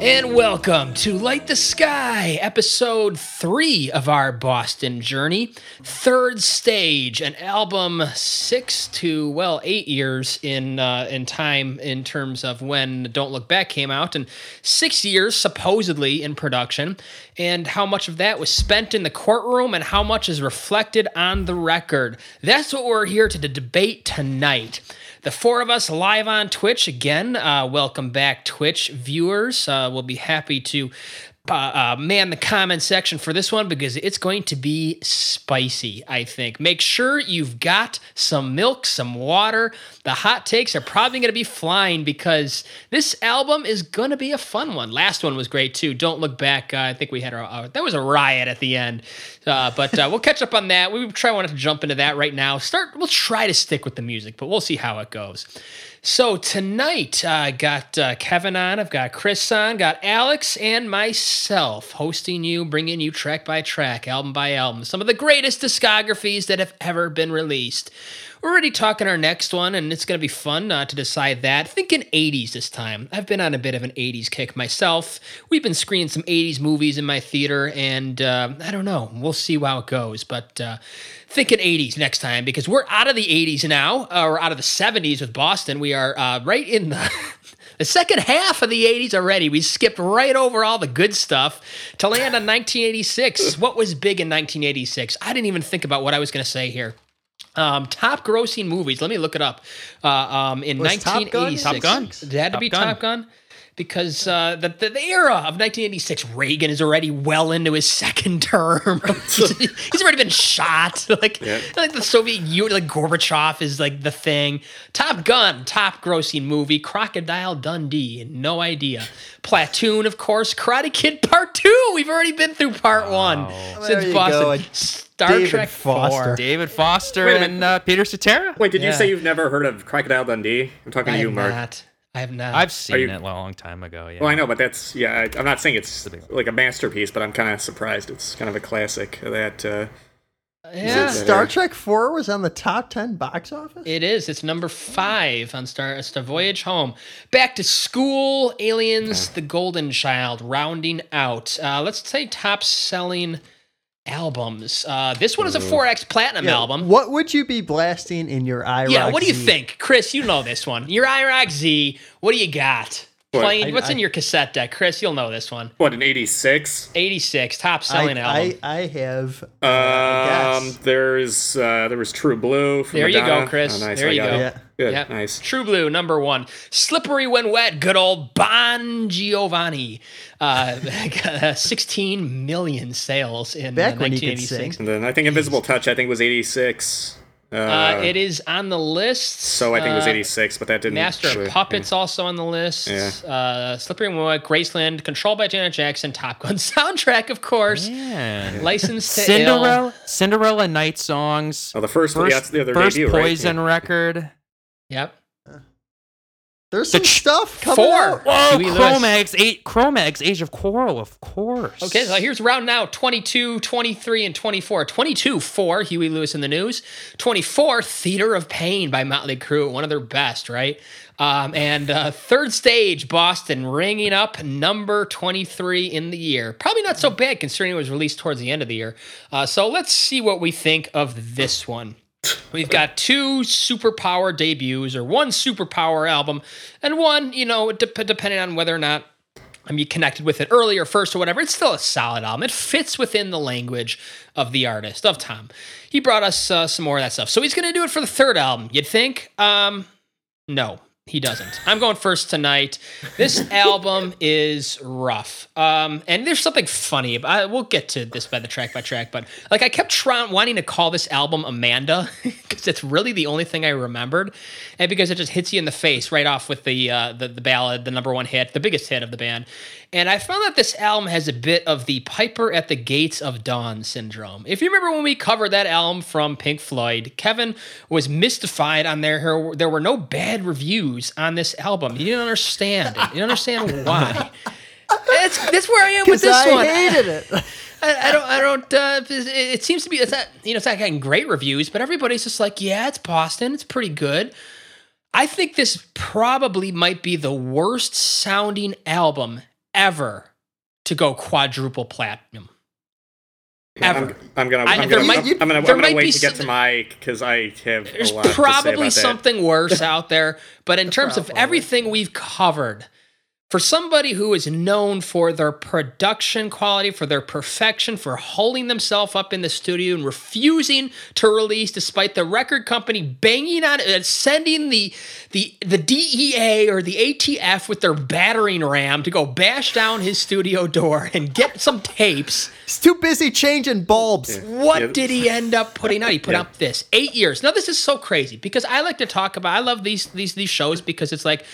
And welcome to Light the Sky, episode 3 of our Boston journey, Third Stage, an album 8 years in time in terms of when Don't Look Back came out, and 6 years supposedly in production, and how much of that was spent in the courtroom and how much is reflected on the record. That's what we're here to debate tonight. The four of us live on Twitch again. Welcome back, Twitch viewers. We'll be happy to man the comment section for this one because it's going to be spicy, I think. Make sure you've got some milk, some water. The hot takes are probably going to be flying because this album is going to be a fun one. Last one was great, too. Don't Look Back. I think we had that was a riot at the end. But we'll catch up on that. We want to jump into that right now. We'll try to stick with the music, but we'll see how it goes. So tonight, I got Kevin on, I've got Chris on, got Alex and myself hosting you, bringing you track by track, album by album, some of the greatest discographies that have ever been released. We're already talking our next one, and it's going to be fun to decide that. Thinking 80s this time. I've been on a bit of an 80s kick myself. We've been screening some 80s movies in my theater, and I don't know. We'll see how it goes, but thinking 80s next time, because we're out of the 80s now, or out of the 70s with Boston. We are right in the... The second half of the 80s already. We skipped right over all the good stuff to land on 1986. What was big in 1986? I didn't even think about what I was going to say here. Top grossing movies. Let me look it up. In 1986. Top Gun? It had to be Top Gun. Because the era of 1986, Reagan is already well into his second term. He's already been shot. Like the Soviet Union, like Gorbachev is like the thing. Top Gun, top grossing movie. Crocodile Dundee, no idea. Platoon, of course. Karate Kid Part 2. We've already been through Part 1 since Boston. Star Trek 4. David Foster and Peter Cetera. Wait, did you say you've never heard of Crocodile Dundee? I'm talking to you, Mark. I have not. I've seen it a long time ago. Yeah. Well, I know, but that's I'm not saying it's like a masterpiece, but I'm kind of surprised. It's kind of a classic. Star Trek 4 was on the top 10 box office? It is. It's number 5 on Star Voyage Home. Back to School, Aliens, The Golden Child, rounding out. Let's say top selling albums. This one is a 4X Platinum album. What would you be blasting in your IROC-Z? Yeah, what do you think? Chris, you know this one. Your IROC-Z, what do you got? What's in your cassette deck? Chris, you'll know this one. What, an 86? 86, top-selling album. I have there was True Blue from Madonna. There you go, Chris. Oh, nice. There you go. Yeah. Good, nice. True Blue, number 1. Slippery When Wet, good old Bon Jovi. 16 million sales in 1986. And then I think Invisible Touch, was 86. It is on the list. So I think it was 86, but that didn't... Master of Puppets also on the list. Yeah. Slippery When Wet, Graceland, Controlled by Janet Jackson, Top Gun soundtrack, of course. Yeah. Licensed to Ill. Cinderella Night Songs. Oh, the first one. Yeah, the first debut, Poison record. Yep. There's some stuff coming out. Whoa, Chromags, Age of Coral, of course. Okay, so here's round now, 22, 23, and 24. 22, 4, Huey Lewis in the News. 24, Theater of Pain by Motley Crue, one of their best, right? And Third Stage, Boston, ringing up number 23 in the year. Probably not so bad considering it was released towards the end of the year. So let's see what we think of this one. We've got two superpower debuts, or one superpower album, and one, depending on whether or not you connected with it earlier, first, or whatever, it's still a solid album. It fits within the language of the artist, of Tom. He brought us some more of that stuff. So he's going to do it for the third album, you'd think? No, he doesn't. I'm going first tonight. This album is rough. And there's something funny about it. We'll get to this by track, but I kept wanting to call this album Amanda because it's really the only thing I remembered, and because it just hits you in the face right off with the ballad, the number one hit, the biggest hit of the band. And I found that this album has a bit of the Piper at the Gates of Dawn syndrome. If you remember when we covered that album from Pink Floyd, Kevin was mystified on there were no bad reviews on this album. He didn't understand it. He didn't understand why. That's where I am with this one. I hated it. It seems to be, it's not getting great reviews, but everybody's just like, yeah, it's Boston. It's pretty good. I think this probably might be the worst sounding album ever to go quadruple platinum. Ever. I'm gonna wait to get to my, because I have a lot to say about that. There's probably something worse out there, but in terms of everything we've covered, for somebody who is known for their production quality, for their perfection, for holding themselves up in the studio and refusing to release despite the record company banging on it, sending the DEA or the ATF with their battering ram to go bash down his studio door and get some tapes. He's too busy changing bulbs. Yeah. What did he end up putting out? He put out this 8 years. Now, this is so crazy because I like to talk about, I love these shows because it's like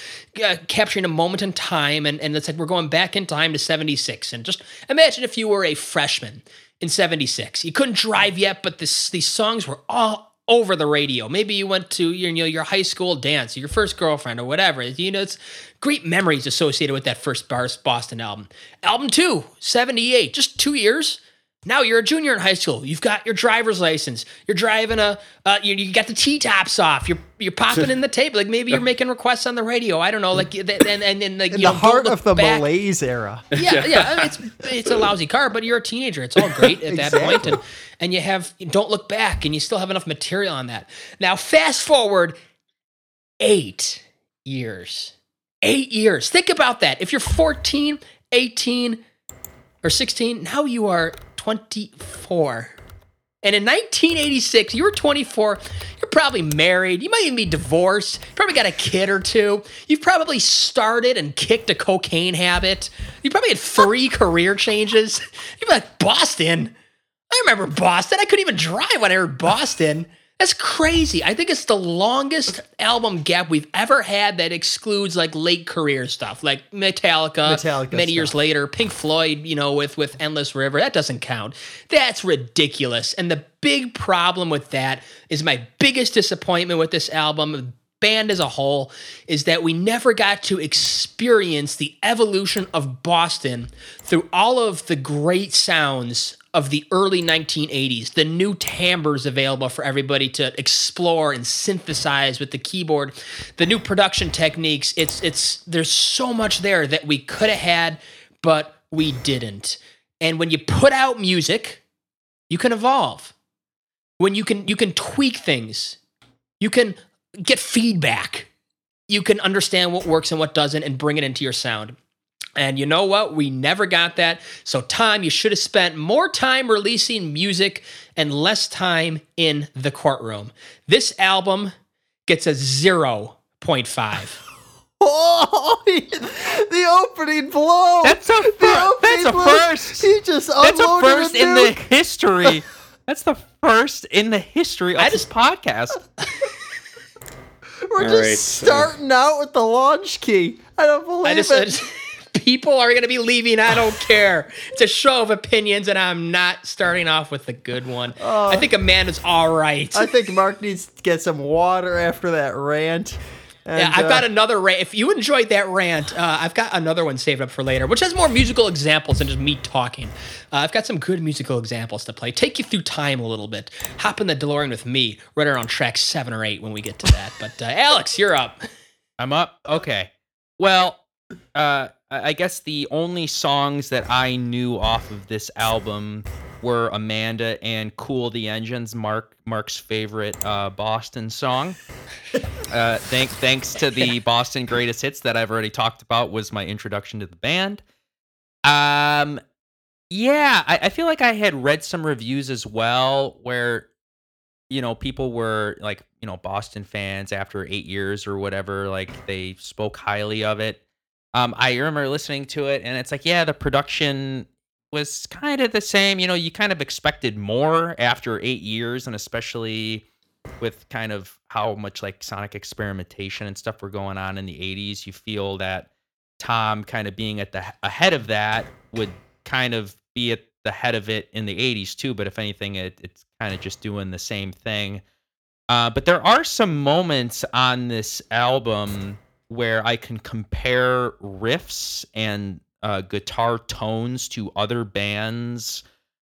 capturing a moment in time. And it's like we're going back in time to 76. And just imagine if you were a freshman in 76. You couldn't drive yet, but these songs were all over the radio. Maybe you went to your high school dance, or your first girlfriend, or whatever. It's great memories associated with that first Boston album. Album 2, 78, just 2 years. Now you're a junior in high school. You've got your driver's license. You're driving you got the T-tops off. You're popping in the tape. Like maybe you're making requests on the radio. I don't know. Like and like in the heart of the malaise era. Yeah. I mean, it's a lousy car, but you're a teenager. It's all great at that point. And you have Don't Look Back, and you still have enough material on that. Now fast forward 8 years. 8 years. Think about that. If you're 14, 18, or 16, now you are 24. And in 1986, you were 24. You're probably married. You might even be divorced. You probably got a kid or two. You've probably started and kicked a cocaine habit. You probably had 3 career changes. You're like, Boston. I remember Boston. I couldn't even drive when I heard Boston. That's crazy. I think it's the longest album gap we've ever had that excludes like late career stuff, like Metallica many years later, Pink Floyd, with Endless River. That doesn't count. That's ridiculous. And the big problem with that is my biggest disappointment with this album, band as a whole, is that we never got to experience the evolution of Boston through all of the great sounds of the early 1980s, the new timbres available for everybody to explore and synthesize with the keyboard, the new production techniques. There's so much there that we could have had, but we didn't. And when you put out music, you can evolve. When you can tweak things, you can get feedback. You can understand what works and what doesn't and bring it into your sound. And you know what? We never got that. So Tom, you should have spent more time releasing music and less time in the courtroom. This album gets a 0.5. Oh, the opening blow. That's a first. He just unloaded. That's a first in the history. That's the first in the history of this podcast. We're starting out with the launch key. I don't believe it. People are going to be leaving. I don't care. It's a show of opinions, and I'm not starting off with a good one. I think Amanda's all right. I think Mark needs to get some water after that rant. And, yeah, I've got another rant. If you enjoyed that rant, I've got another one saved up for later, which has more musical examples than just me talking. I've got some good musical examples to play. Take you through time a little bit. Hop in the DeLorean with me right around track 7 or 8 when we get to that. But Alex, you're up. I'm up? Okay. Well, I guess the only songs that I knew off of this album were Amanda and Cool the Engines, Mark's favorite Boston song. Thanks to the Boston Greatest Hits that I've already talked about was my introduction to the band. I feel like I had read some reviews as well where, people were like, Boston fans after 8 years or whatever, like they spoke highly of it. I remember listening to it, and it's like, yeah, the production was kind of the same. You kind of expected more after 8 years, and especially with kind of how much like sonic experimentation and stuff were going on in the 80s, you feel that Tom kind of being at the ahead of that would kind of be at the head of it in the 80s too. But if anything, it's kind of just doing the same thing. But there are some moments on this album where I can compare riffs and guitar tones to other bands.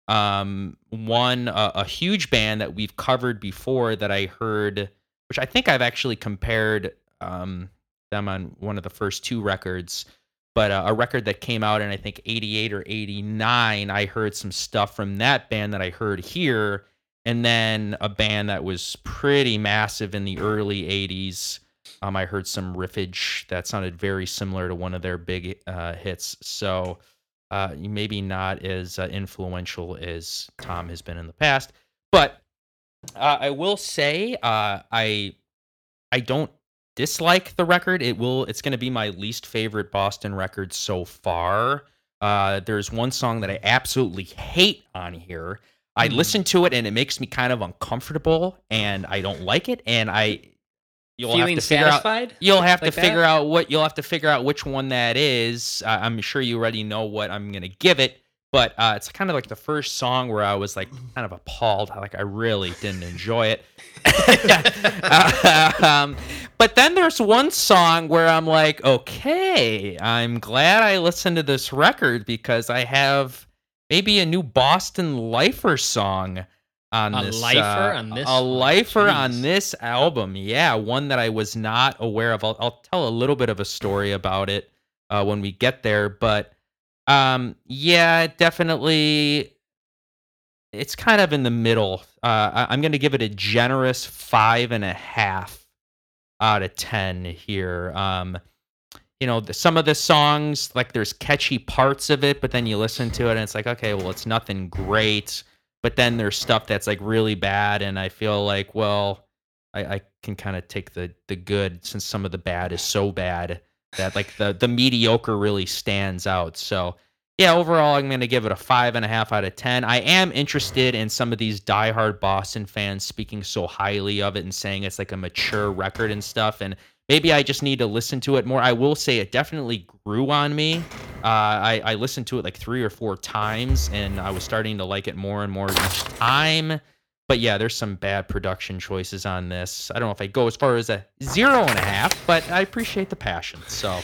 A huge band that we've covered before that I heard, which I think I've actually compared them on one of the first 2 records, But a record that came out in, I think, 88 or 89, I heard some stuff from that band that I heard here. And then a band that was pretty massive in the early 80s. I heard some riffage that sounded very similar to one of their big hits. So maybe not as influential as Tom has been in the past. But I will say I don't dislike the record. It's going to be my least favorite Boston record so far. There's one song that I absolutely hate on here. I listen to it and it makes me kind of uncomfortable and I don't like it. And you'll have to figure out which one that is. I'm sure you already know what I'm going to give it, but it's kind of like the first song where I was like kind of appalled. Like I really didn't enjoy it. But then there's one song where I'm like, okay, I'm glad I listened to this record because I have maybe a new Boston lifer song on this album. Yeah, one that I was not aware of. I'll tell a little bit of a story about it when we get there. But yeah, definitely, it's kind of in the middle. I'm going to give it a generous 5.5 out of 10 here. You know, some of the songs, like there's catchy parts of it, but then you listen to it and it's like, okay, well, it's nothing great. But then there's stuff that's like really bad. And I feel like, well, I can kind of take the good, since some of the bad is so bad that like the mediocre really stands out. So yeah, overall, I'm going to give it a 5.5 out of 10. I am interested in some of these diehard Boston fans speaking so highly of it and saying it's like a mature record and stuff. And maybe I just need to listen to it more. I will say it definitely grew on me. I listened to it like 3 or 4 times, and I was starting to like it more and more each time. But yeah, there's some bad production choices on this. I don't know if I go as far as a 0.5, but I appreciate the passion. So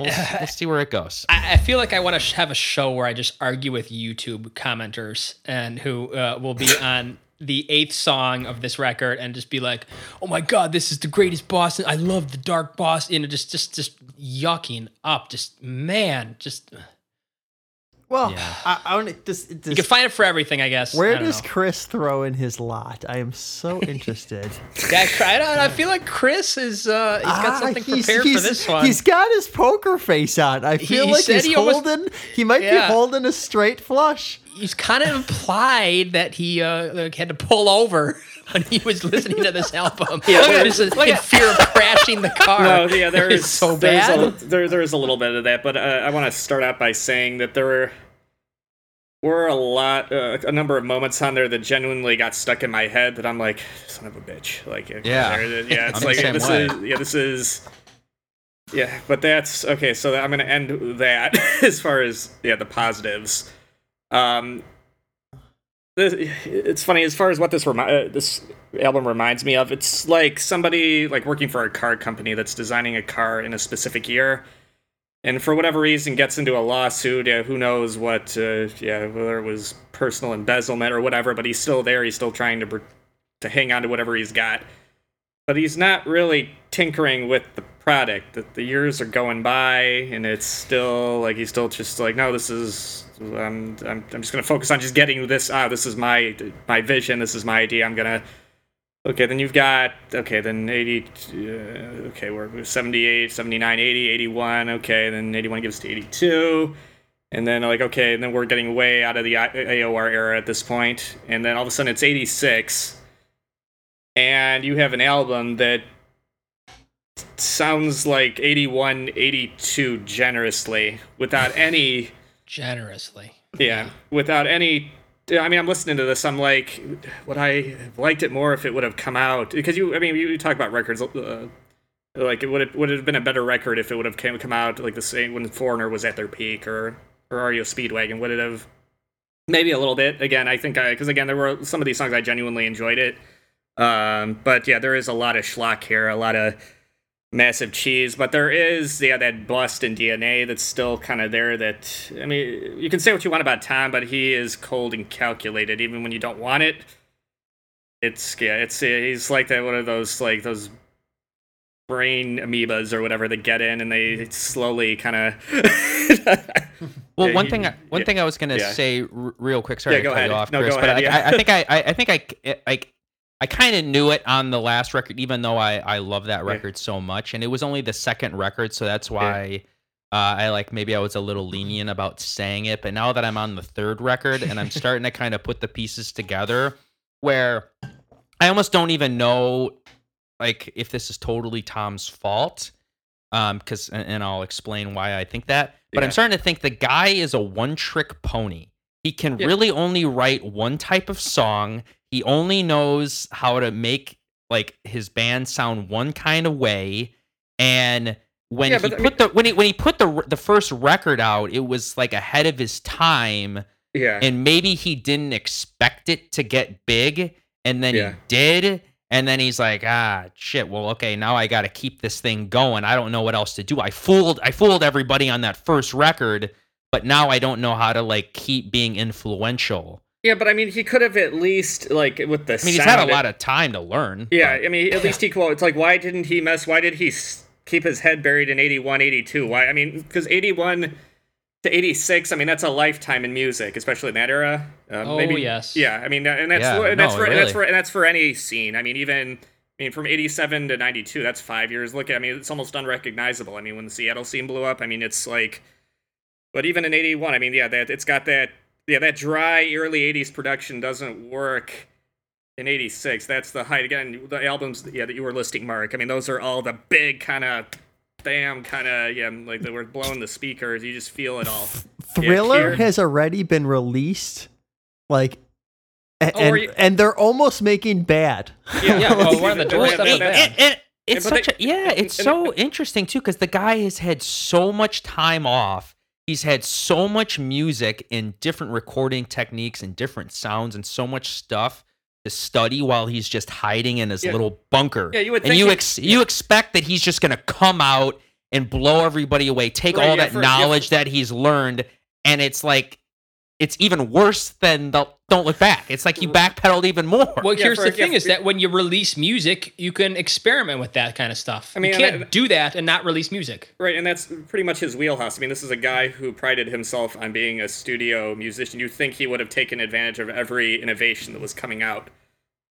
we'll see where it goes. I feel like I want to have a show where I just argue with YouTube commenters and who will be on the 8th song of this record and just be like, oh my God, this is the greatest Boston. I love the dark Boston. You know, just yucking up. Just, man, just. Well, yeah. I don't, this, you can find it for everything, I guess. Where does Chris throw in his lot? I am so interested. Yeah, I feel like Chris is he's got something prepared for this one. He's got his poker face on. I feel like he might be holding a straight flush. He's kind of implied that he had to pull over when he was listening to this album. Yeah, in fear of crashing the car. No, yeah, there is a little bit of that, but I want to start out by saying that there were a number of moments on there that genuinely got stuck in my head that I'm like, son of a bitch. Like, yeah, it's like this is, but that's okay. So I'm going to end that as far as the positives. It's funny as far as what this album reminds me of. It's like somebody like working for a car company that's designing a car in a specific year, and for whatever reason gets into a lawsuit. Yeah, who knows what? Whether it was personal embezzlement or whatever, but he's still there. He's still trying to hang on to whatever he's got, but he's not really tinkering with the product. That the years are going by, and it's still like he's still just like, no, this is. I'm just gonna focus on just getting this. This is my vision. This is my idea. I'm gonna. Okay, then you've got. Okay, then 80. Okay, we're 78, 79, 80, 81. Okay, then 81 gives to 82, and then like okay, and then we're getting way out of the AOR era at this point, and then all of a sudden it's 86, and you have an album that sounds like 81, 82 generously without any. Generously. Yeah, without any... I mean, I'm listening to this, I'm like, would I have liked it more if it would have come out? Because you talk about records, like, would it have been a better record if it would have come out like the same when Foreigner was at their peak, or REO Speedwagon? Would it have... Maybe a little bit. Again, I think... Because, again, there were some of these songs I genuinely enjoyed it. But, yeah, there is a lot of schlock here, a lot of... massive cheese, but there is that Boston DNA that's still kind of there. That, I mean, you can say what you want about Tom, but he is cold and calculated, even when you don't want it. It's he's like that, one of those brain amoebas or whatever that get in, and they slowly kind of. Well, one thing I was gonna say real quick. Sorry, to cut you off, Chris, but I think I kind of knew it on the last record, even though I love that record so much, and it was only the second record, so that's why. I like maybe I was a little lenient about saying it, but now that I'm on the third record and I'm starting to kind of put the pieces together, where I almost don't even know like if this is totally Tom's fault, because and I'll explain why I think that. But I'm starting to think the guy is a one-trick pony. He can really only write one type of song. He only knows how to make like his band sound one kind of way, and when he put the first record out, it was like ahead of his time, and maybe he didn't expect it to get big, and then he did, and then he's like, ah, shit, well, okay, now I got to keep this thing going. I don't know what else to do. I fooled everybody on that first record, but now I don't know how to like keep being influential. Yeah, but I mean, he could have at least, like, with the sound. I mean, he's had a lot of time to learn. Yeah, but, I mean, at least he, quote, it's like, why did he keep his head buried in 81, 82. Why? I mean, because 81 to 86, I mean, that's a lifetime in music, especially in that era. Yes. Yeah, I mean, and that's for any scene. I mean, from 87 to 92, that's 5 years. It's almost unrecognizable. I mean, when the Seattle scene blew up, I mean, it's like, but even in 81, I mean, that dry early 80s production doesn't work. In 86, that's the height. Again, the albums that you were listing, Mark, I mean, those are all the big kind of, like they were blowing the speakers. You just feel it all. Thriller has already been released, like, and they're almost making bad. Yeah, well, we're on the doorstep of that. It's so interesting, too, because the guy has had so much time off. He's had so much music and different recording techniques and different sounds and so much stuff to study while he's just hiding in his little bunker. Yeah, you would think you expect that he's just going to come out and blow everybody away, take all that knowledge that he's learned, and it's like it's even worse than the Don't Look Back. It's like you backpedaled even more. Well, here's the thing is that when you release music, you can experiment with that kind of stuff. I mean, you can't do that and not release music. Right, and that's pretty much his wheelhouse. I mean, this is a guy who prided himself on being a studio musician. You'd think he would have taken advantage of every innovation that was coming out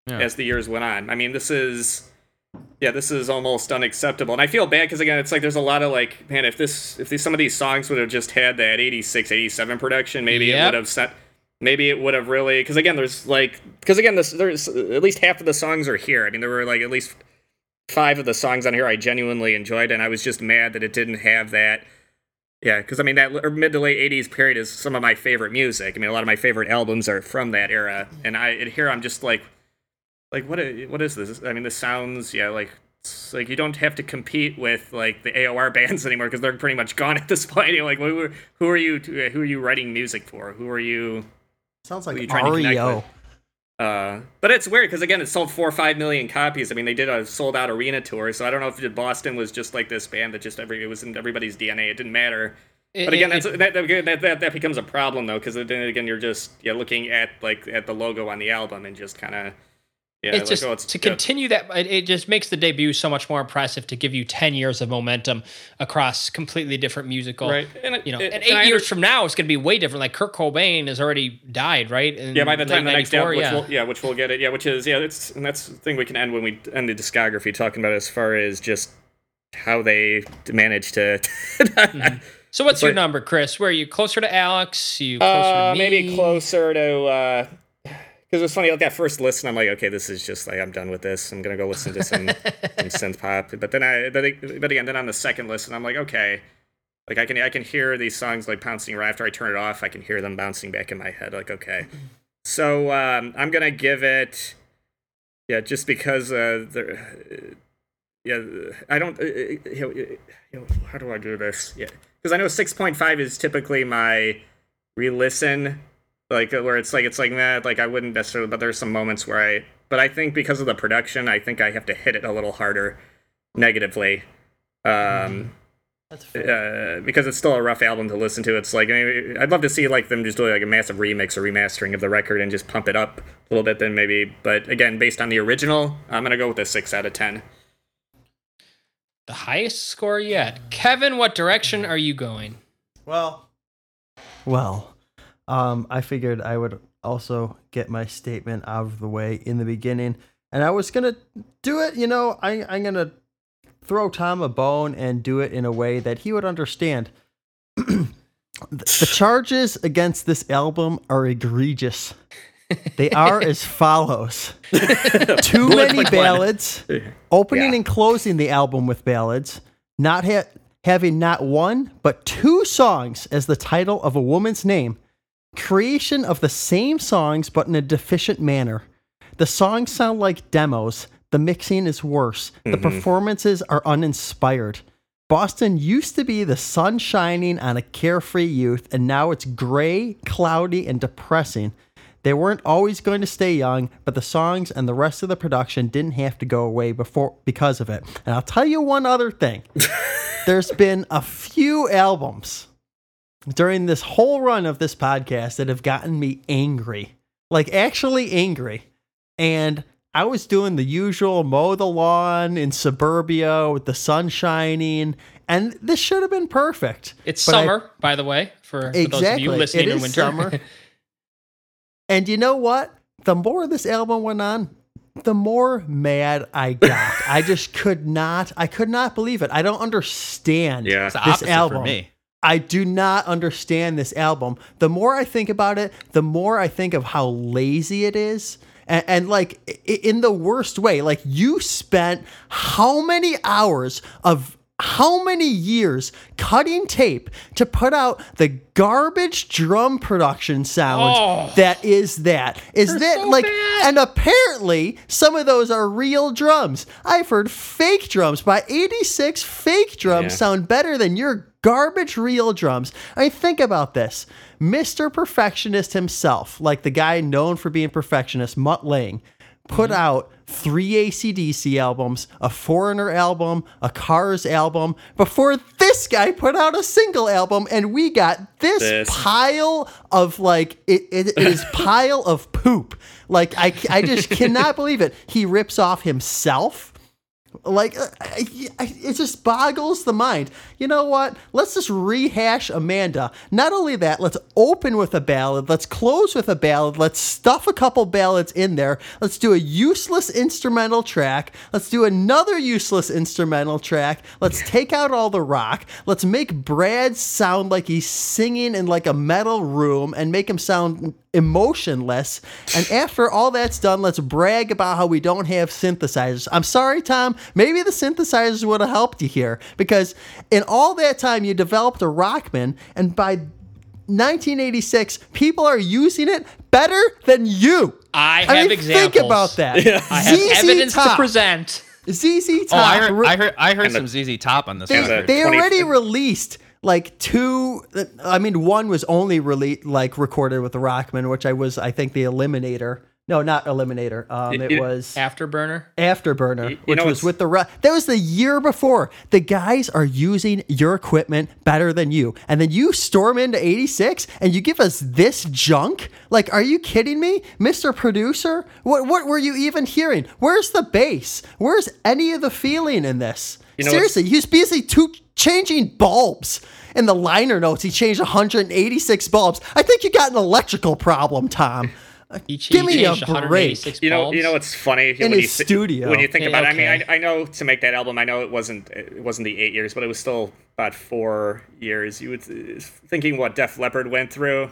as the years went on. I mean, this is almost unacceptable. And I feel bad because, again, it's like there's a lot of, like, man, if some of these songs would have just had that 86, 87 production, maybe it would have set... Maybe it would have really... Because, again, there's at least half of the songs are here. I mean, there were, like, at least 5 of the songs on here I genuinely enjoyed, and I was just mad that it didn't have that. Yeah, because, I mean, that mid to late 80s period is some of my favorite music. I mean, a lot of my favorite albums are from that era, and here I'm just like... Like, what is this? I mean, this sounds, like you don't have to compete with, like, the AOR bands anymore because they're pretty much gone at this point. You're like, who are you writing music for? Who are you... Sounds like REO. But it's weird because, again, it sold 4 or 5 million copies. I mean, they did a sold-out arena tour, so I don't know if Boston was just like this band that just it was in everybody's DNA. It didn't matter. That becomes a problem, though, because then again, you're just looking at at the logo on the album and just kind of... Yeah, it's continue that. It just makes the debut so much more impressive to give you 10 years of momentum across completely different musical. Right. And 8 years from now, it's going to be way different. Like Kurt Cobain has already died, right? Yeah, by the time the next album, which we'll get it. Yeah, which is, and that's the thing we can end when we end the discography talking about as far as just how they managed to. Mm-hmm. So what's your number, Chris? Were you closer to Alex? You closer to me? Maybe closer to. Because it was funny, like that first listen, I'm like, okay, this is just like I'm done with this. I'm gonna go listen to some, some synth pop. But then then on the second listen, I'm like, okay, like I can hear these songs like bouncing right after I turn it off. I can hear them bouncing back in my head. Like, okay, so I'm gonna give it, just because I don't, how do I do this? Yeah, because I know 6.5 is typically my re-listen. Like where it's like that, like I wouldn't necessarily, but there's some moments where I think because of the production, I think I have to hit it a little harder negatively. That's fair. Because it's still a rough album to listen to. It's like, I mean, I'd love to see like them just do like a massive remix or remastering of the record and just pump it up a little bit then maybe, but again, based on the original, I'm going to go with a 6 out of 10. The highest score yet. Kevin, what direction are you going? Well, I figured I would also get my statement out of the way in the beginning. And I was going to do it, you know, I'm going to throw Tom a bone and do it in a way that he would understand. The charges against this album are egregious. They are as follows. Too many ballads, opening and closing the album with ballads, having not one, but two songs as the title of a woman's name, creation of the same songs, but in a deficient manner. The songs sound like demos. The mixing is worse. The performances are uninspired. Boston used to be the sun shining on a carefree youth, and now it's gray, cloudy, and depressing. They weren't always going to stay young, but the songs and the rest of the production didn't have to go away because of it. And I'll tell you one other thing. There's been a few albums during this whole run of this podcast that have gotten me angry. Like, actually angry. And I was doing the usual mow the lawn in suburbia with the sun shining. And this should have been perfect. It's summer, by the way, for those of you listening in winter. Summer. And you know what? The more this album went on, the more mad I got. I just could not believe it. I don't understand this album. For me. I do not understand this album. The more I think about it, the more I think of how lazy it is. And like, in the worst way, like, you spent how many hours of how many years cutting tape to put out the garbage drum production sound that is so bad. And apparently some of those are real drums. I've heard fake drums by 86. Fake drums sound better than your garbage real drums. I mean, think about this. Mr. Perfectionist himself, like the guy known for being perfectionist, Mutt Lange, put out 3 AC/DC albums, a Foreigner album, a Cars album, before this guy put out a single album, and we got this. Pile of, like, it is pile of poop. Like, I just cannot believe it. He rips off himself. Like, it just boggles the mind. You know what? Let's just rehash Amanda. Not only that, let's open with a ballad. Let's close with a ballad. Let's stuff a couple ballads in there. Let's do a useless instrumental track. Let's do another useless instrumental track. Let's take out all the rock. Let's make Brad sound like he's singing in, like, a metal room and make him sound emotionless. And after all that's done, let's brag about how we don't have synthesizers. I'm sorry, Tom. Maybe the synthesizers would have helped you here, because in all that time you developed a Rockman, and by 1986 people are using it better than you. I mean, examples. Think about that. I have evidence to present. ZZ Top. Oh, I heard some ZZ Top on this. They already released. Like one was only really, like, recorded with the Rockman, which I think the Eliminator. No, not Eliminator. It was Afterburner. Which was with the Rock. That was the year before. The guys are using your equipment better than you, and then you storm into '86 and you give us this junk. Like, are you kidding me, Mr. Producer? What were you even hearing? Where's the bass? Where's any of the feeling in this? Seriously, he's busy changing bulbs. In the liner notes, he changed 186 bulbs. I think you got an electrical problem, Tom. Give me a break. You know what's funny? Studio. When you think about it, I mean, I know to make that album, I know it wasn't the 8 years, but it was still about 4 years. You would thinking what Def Leppard went through.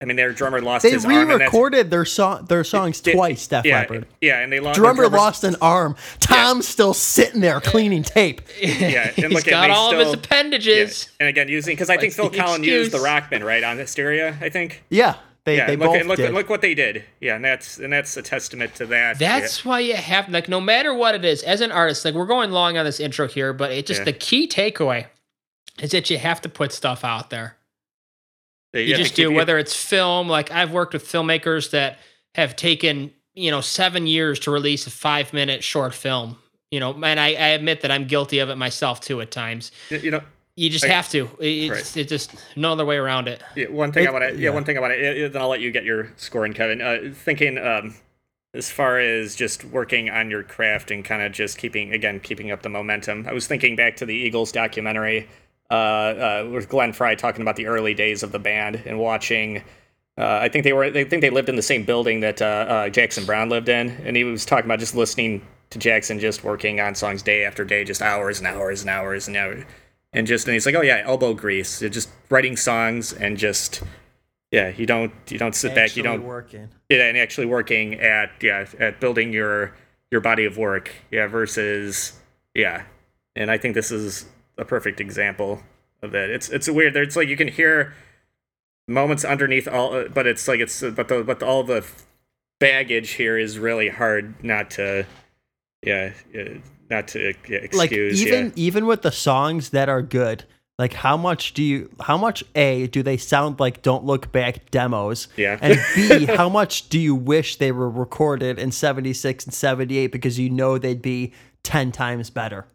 I mean, their drummer lost his arm. They re-recorded their songs twice, Def Leppard. Yeah, and they lost... Drummer lost an arm. Tom's still sitting there cleaning tape. Yeah, and he's got all of his appendages. Yeah. And again, because I think Phil Collins used the Rockman, right, on Hysteria, I think? Yeah, they both did. Look what they did. Yeah, and that's a testament to that. That's why you have... Like, no matter what it is, as an artist, like, we're going long on this intro here, but it just the key takeaway is that you have to put stuff out there. You just do, whether it's film. Like, I've worked with filmmakers that have taken, 7 years to release a 5-minute short film, and I admit that I'm guilty of it myself too at times. You just have to. It's just no other way around it. One thing I want to, then I'll let you get your score in, Kevin. Thinking as far as just working on your craft and kind of just keeping up the momentum. I was thinking back to the Eagles documentary with Glenn Frey talking about the early days of the band and watching. I think they lived in the same building that Jackson Browne lived in, and he was talking about just listening to Jackson, just working on songs day after day, just hours and hours and hours and hours, and he's like, oh yeah, elbow grease, you're just writing songs and just. Yeah, you don't sit back. You don't working. Yeah, and actually working at building your body of work. Yeah, versus yeah, and I think this is a perfect example of that. It's weird. It's like you can hear moments underneath all, but it's like but all the baggage here is really hard not to excuse. Like even with the songs that are good. Like how much do they sound like Don't Look Back demos? Yeah. And B, how much do you wish they were recorded in 76 and 78 because you know they'd be 10 times better?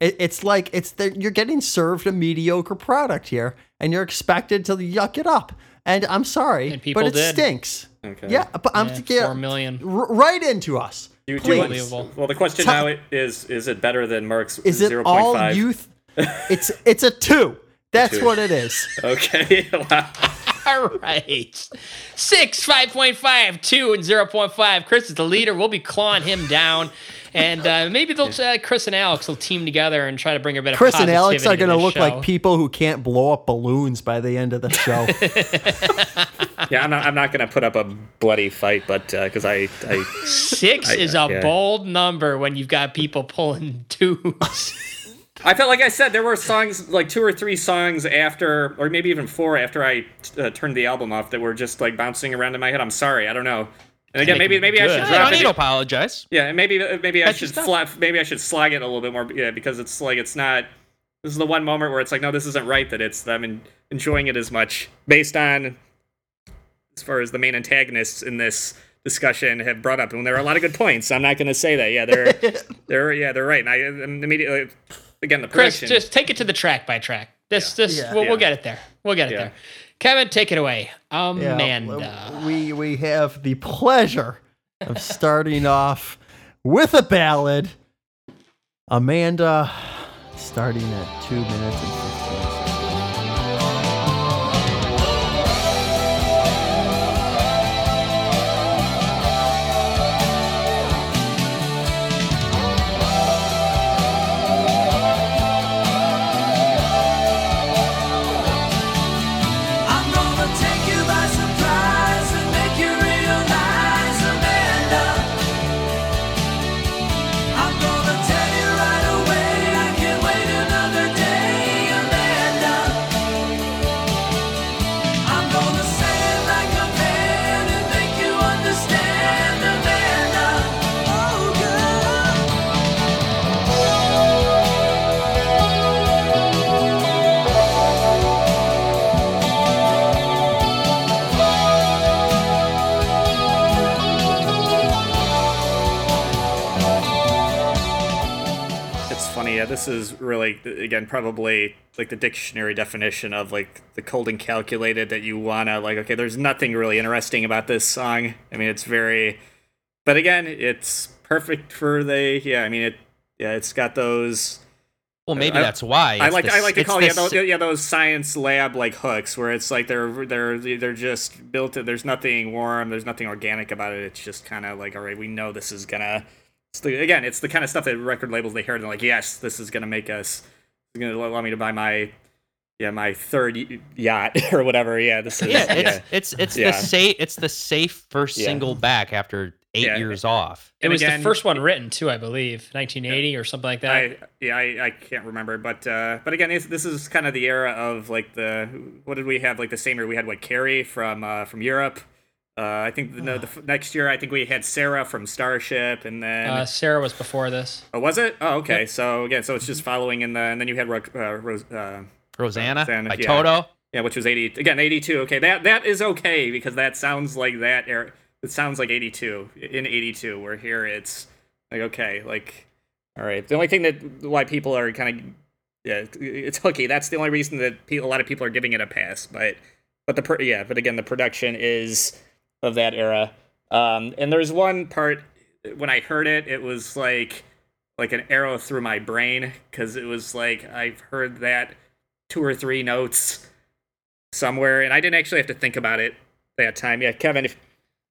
You're getting served a mediocre product here and you're expected to yuck it up. And I'm sorry, but it stinks. Okay. Yeah, but I'm 4 million right into us. Please. Well, the question now is it better than Mark's 0.5? Is it 0. All 5? Youth? It's a 2. That's a 2. What it is. Okay. Wow. All right. 6, 5.5, 2, and 0.5. Chris is the leader. We'll be clawing him down. And maybe Chris and Alex will team together and try to bring a bit of positivity. Chris and Alex are going to look like people who can't blow up balloons by the end of the show. Yeah, I'm not going to put up a bloody fight, but because I... 6 is a bold number when you've got people pulling 2s. I felt like I said there were songs, like 2 or 3 songs after, or maybe even 4 after I turned the album off that were just like bouncing around in my head. I'm sorry, I don't know. And again, maybe I should drop it. I don't need to apologize. Yeah, and maybe I should slag it a little bit more. Yeah, because it's like it's not. This is the one moment where it's like, no, this isn't right. That it's them enjoying it as much based on as far as the main antagonists in this discussion have brought up, and there are a lot of good points. I'm not going to say that. Yeah, they're right, and I immediately. Again, the Chris, just take it to the track by track. We'll get it there. We'll get it there. Kevin, take it away. Amanda. We have the pleasure of starting off with a ballad. Amanda, starting at 2 minutes and 15 seconds. This is really, again, probably like the dictionary definition of like the cold and calculated that you want to like, okay, there's nothing really interesting about this song. I mean, it's very, but again, it's perfect for it's got those. Well, maybe that's why. I like to call those science lab like hooks where it's like they're just built in. There's nothing warm. There's nothing organic about it. It's just kind of like, all right, we know this is going to. It's the kind of stuff that record labels they hear and they're like, yes, this is gonna make us, it's gonna allow me to buy my third yacht or whatever. Yeah, this is the safe first single back after 8 years off. It was the first one written too, I believe, 1980 or something like that. I can't remember, but again, this is kind of the era of like what did we have like the same year we had what Carrie from Europe. I think the next year, I think we had Sarah from Starship, and then Sarah was before this. Oh, was it? Oh, okay. Yep. So again, it's just following in and then you had Rosanna by Toto. Yeah, which was 82. Okay, that is okay because that sounds like that era. It sounds like 82 in 82. Where here it's like okay, like all right. The only thing why people are kind of it's hooky. That's the only reason that a lot of people are giving it a pass. But again, the production is. Of that era And there's one part when I heard it, it was like an arrow through my brain, because it was like I've heard that two or three notes somewhere, and I didn't actually have to think about it that time. Yeah, Kevin,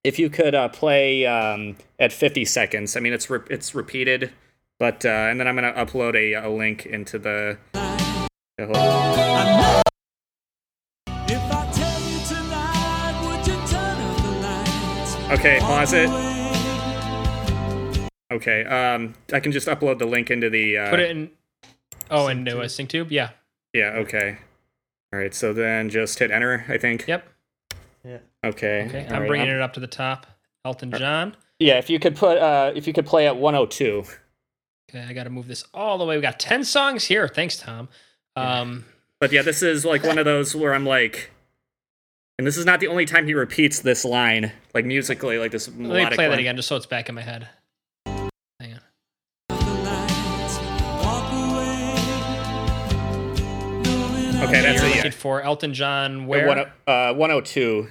if you could play at 50 seconds. I mean, it's repeated, but and then I'm gonna upload a link into the. Okay, pause it. Okay, I can just upload the link into the. Put it in. Oh, and no, SyncTube. Yeah. Yeah. Okay. All right. So then just hit enter. I think. Yep. Yeah. Okay. I'm bringing it up to the top. Elton John. Yeah, if you could put play at 102. Okay, I got to move this all the way. We got 10 songs here. Thanks, Tom. But yeah, this is like one of those where I'm like, and this is not the only time he repeats this line, like musically, like this melodic. Let me play that again, just so it's back in my head. Hang on. Okay, that's it. Yeah. For Elton John, where 102.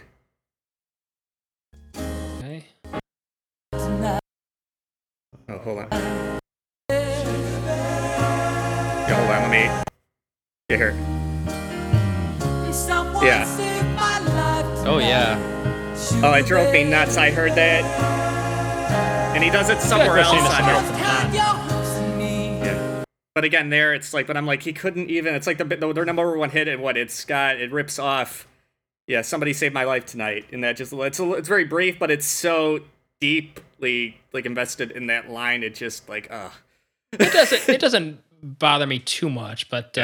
Okay. Oh, hold on. Yeah, hold on. Let me get here. Yeah. Oh, yeah. Oh, it drove me nuts. I heard that. And he does it somewhere else. Yeah. But again, there, it's like, but I'm like, he couldn't even, it's like their number one hit, and it rips off. Yeah, Somebody Saved My Life Tonight. And that just, it's very brief, but it's so deeply, like, invested in that line. It just, like, It doesn't bother me too much, but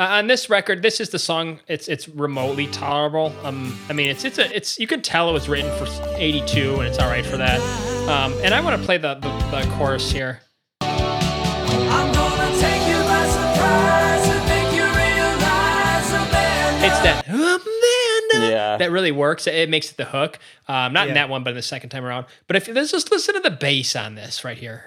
on this record, this is the song. It's remotely tolerable. I mean, it's you can tell it was written for 82, and it's all right for that. And I want to play the chorus here. I'm gonna take you by surprise and make you realize Amanda. It's that Amanda that really works. It makes it the hook. Not in that one, but in the second time around. But if let's just listen to the bass on this right here.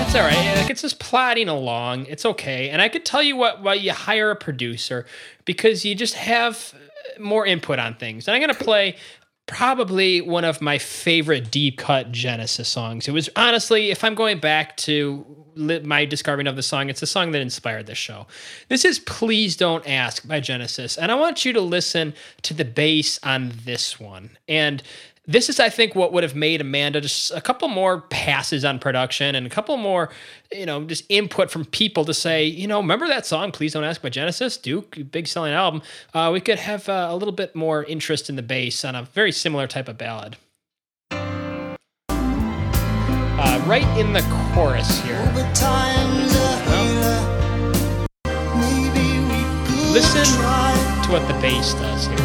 It's all right. Like, it's just plodding along. It's okay. And I could tell you why you hire a producer, because you just have more input on things. And I'm going to play probably one of my favorite deep cut Genesis songs. It was honestly, if I'm going back to my discovering of the song, it's the song that inspired this show. This is Please Don't Ask by Genesis. And I want you to listen to the bass on this one. And this is, I think, what would have made Amanda just a couple more passes on production and a couple more, just input from people to say, remember that song, Please Don't Ask by Genesis? Duke, big selling album. We could have a little bit more interest in the bass on a very similar type of ballad. Right in the chorus here. Listen to what the bass does here.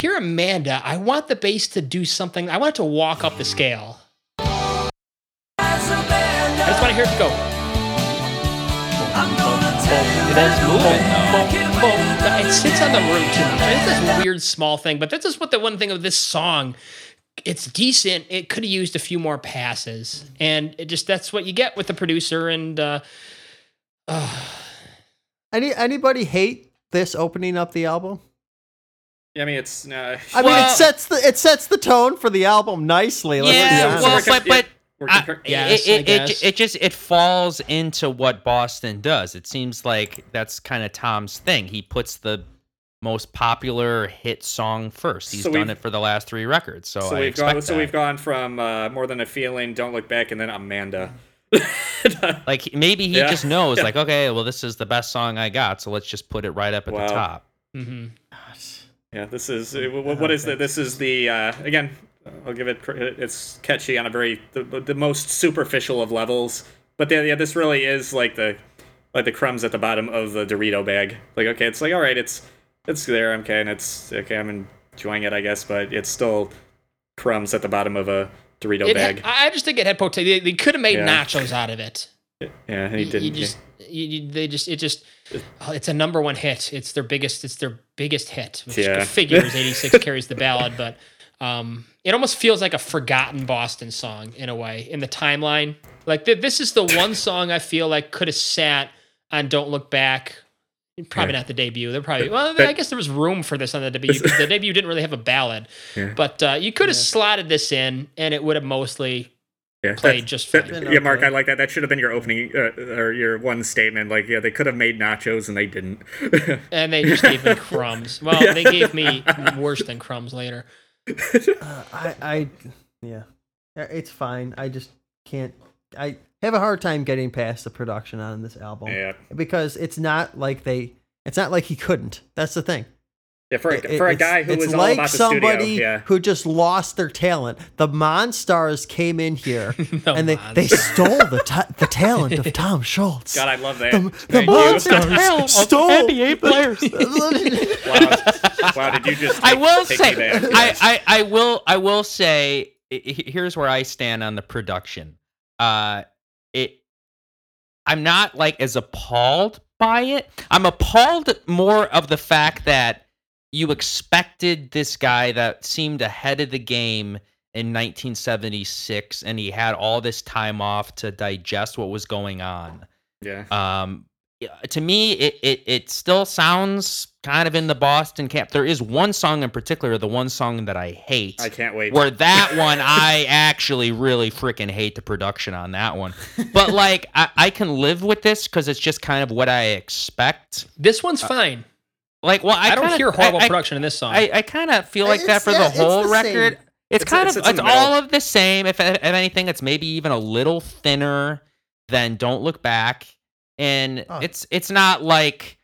Hear Amanda, I want the bass to do something. I want it to walk up the scale. I just want to hear it go. It is moving, though. It sits on the root too much. It's this weird small thing, but that's just what the one thing of this song. It's decent. It could have used a few more passes, and it just that's what you get with the producer. And anybody hate this opening up the album? Yeah, I mean, it's. It sets the tone for the album nicely. It falls into what Boston does. It seems like that's kind of Tom's thing. He puts the most popular hit song first. He's done it for the last three records. We've gone from More Than a Feeling, Don't Look Back, and then Amanda. Like maybe he just knows. Like, okay, well, this is the best song I got, so let's just put it right up at the top. Mm-hmm. Gosh. Yeah, this is what is that? This is the again. I'll give it. It's catchy on a very the most superficial of levels. But this really is like the crumbs at the bottom of the Dorito bag. Like okay, it's like all right, it's there. Okay, and it's okay. I'm enjoying it, I guess. But it's still crumbs at the bottom of a Dorito bag. I just think it had potential. They could have made nachos out of it. Yeah, and he didn't. It's a number one hit. It's their biggest hit. Which figures 86 carries the ballad, but it almost feels like a forgotten Boston song in a way in the timeline. Like this is the one song I feel like could have sat on Don't Look Back. Probably not the debut. I guess there was room for this on the debut. The debut didn't really have a ballad, but you could have slotted this in, and it would have mostly played just fine. Mark, I like that. That should have been your opening or your one statement. Like, they could have made nachos, and they didn't. And they just gave me crumbs. Well, they gave me worse than crumbs later. It's fine. I just can't. I have a hard time getting past the production on this album because it's not like he couldn't. That's the thing. Yeah, for a guy who was all about the studio. It's like somebody who just lost their talent. The Monstars came in here and they stole the talent of Tom Scholz. God, I love that. The Monstars stole NBA players. Wow, did you just? I will say. Here's where I stand on the production. I'm not like as appalled by it. I'm appalled more of the fact that you expected this guy that seemed ahead of the game in 1976, and he had all this time off to digest what was going on. Yeah. To me, it still sounds kind of in the Boston camp. There is one song in particular, the one song that I hate. I can't wait. Where that one, I actually really freaking hate the production on that one. But like, I can live with this because it's just kind of what I expect. This one's fine. Like, well, I don't hear horrible production in this song. I kind of feel like that for the whole record. It's all of the same. If anything, it's maybe even a little thinner than Don't Look Back. And it's not like,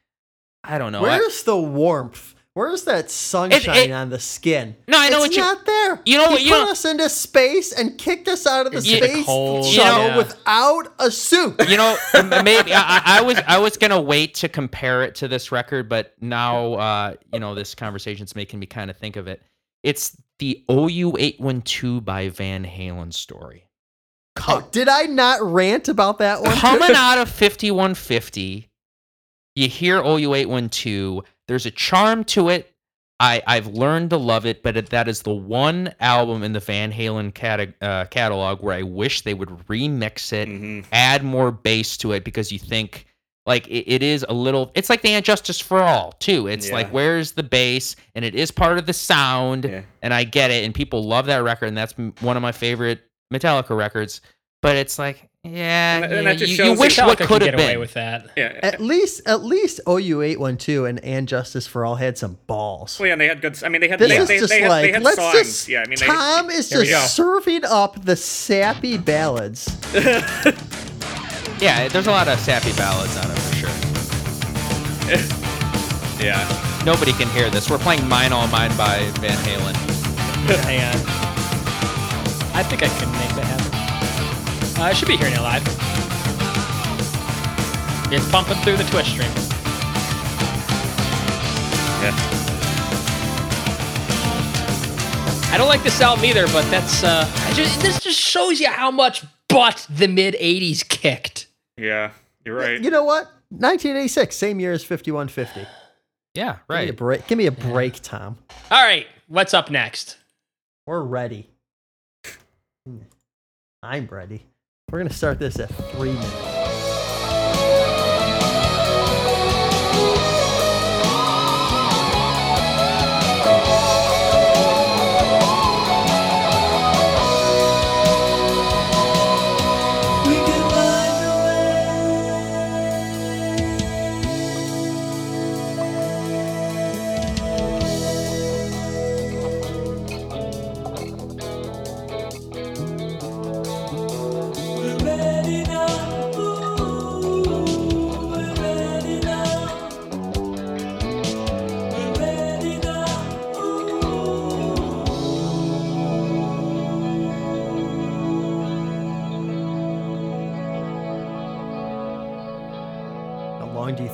I don't know. Where's the warmth? Where's that sunshine on the skin? No, I know it's not there. You know what? You put us into space and kicked us out of the space shuttle without a suit. You know, maybe I was gonna wait to compare it to this record, but now this conversation's making me kind of think of it. It's the OU812 by Van Halen story. Did I not rant about that one? Coming out of 5150, you hear OU812. There's a charm to it. I've learned to love it, but that is the one album in the Van Halen catalog where I wish they would remix it, add more bass to it, because you think like it is a little. It's like the Justice for All too. It's like, where's the bass? And it is part of the sound, and I get it, and people love that record, and that's one of my favorite Metallica records, but it's like, you wish what could have been. Away with that. Yeah. At least OU812 and Justice for All had some balls. Well, yeah, and they had good. I mean, they had. They had songs. Tom is just serving up the sappy ballads. Yeah, there's a lot of sappy ballads on it for sure. Yeah, nobody can hear this. We're playing "Mine All Mine" by Van Halen. Hang on. I think I can make that happen. I should be hearing it live. It's pumping through the Twitch stream. Yeah. I don't like this album either, but that's this just shows you how much butt the mid '80s kicked. Yeah, you're right. You know what? 1986, same year as 5150. Yeah, right. Give me a break, Tom. All right, what's up next? We're ready. I'm ready. We're going to start this at 3 minutes. Ready now.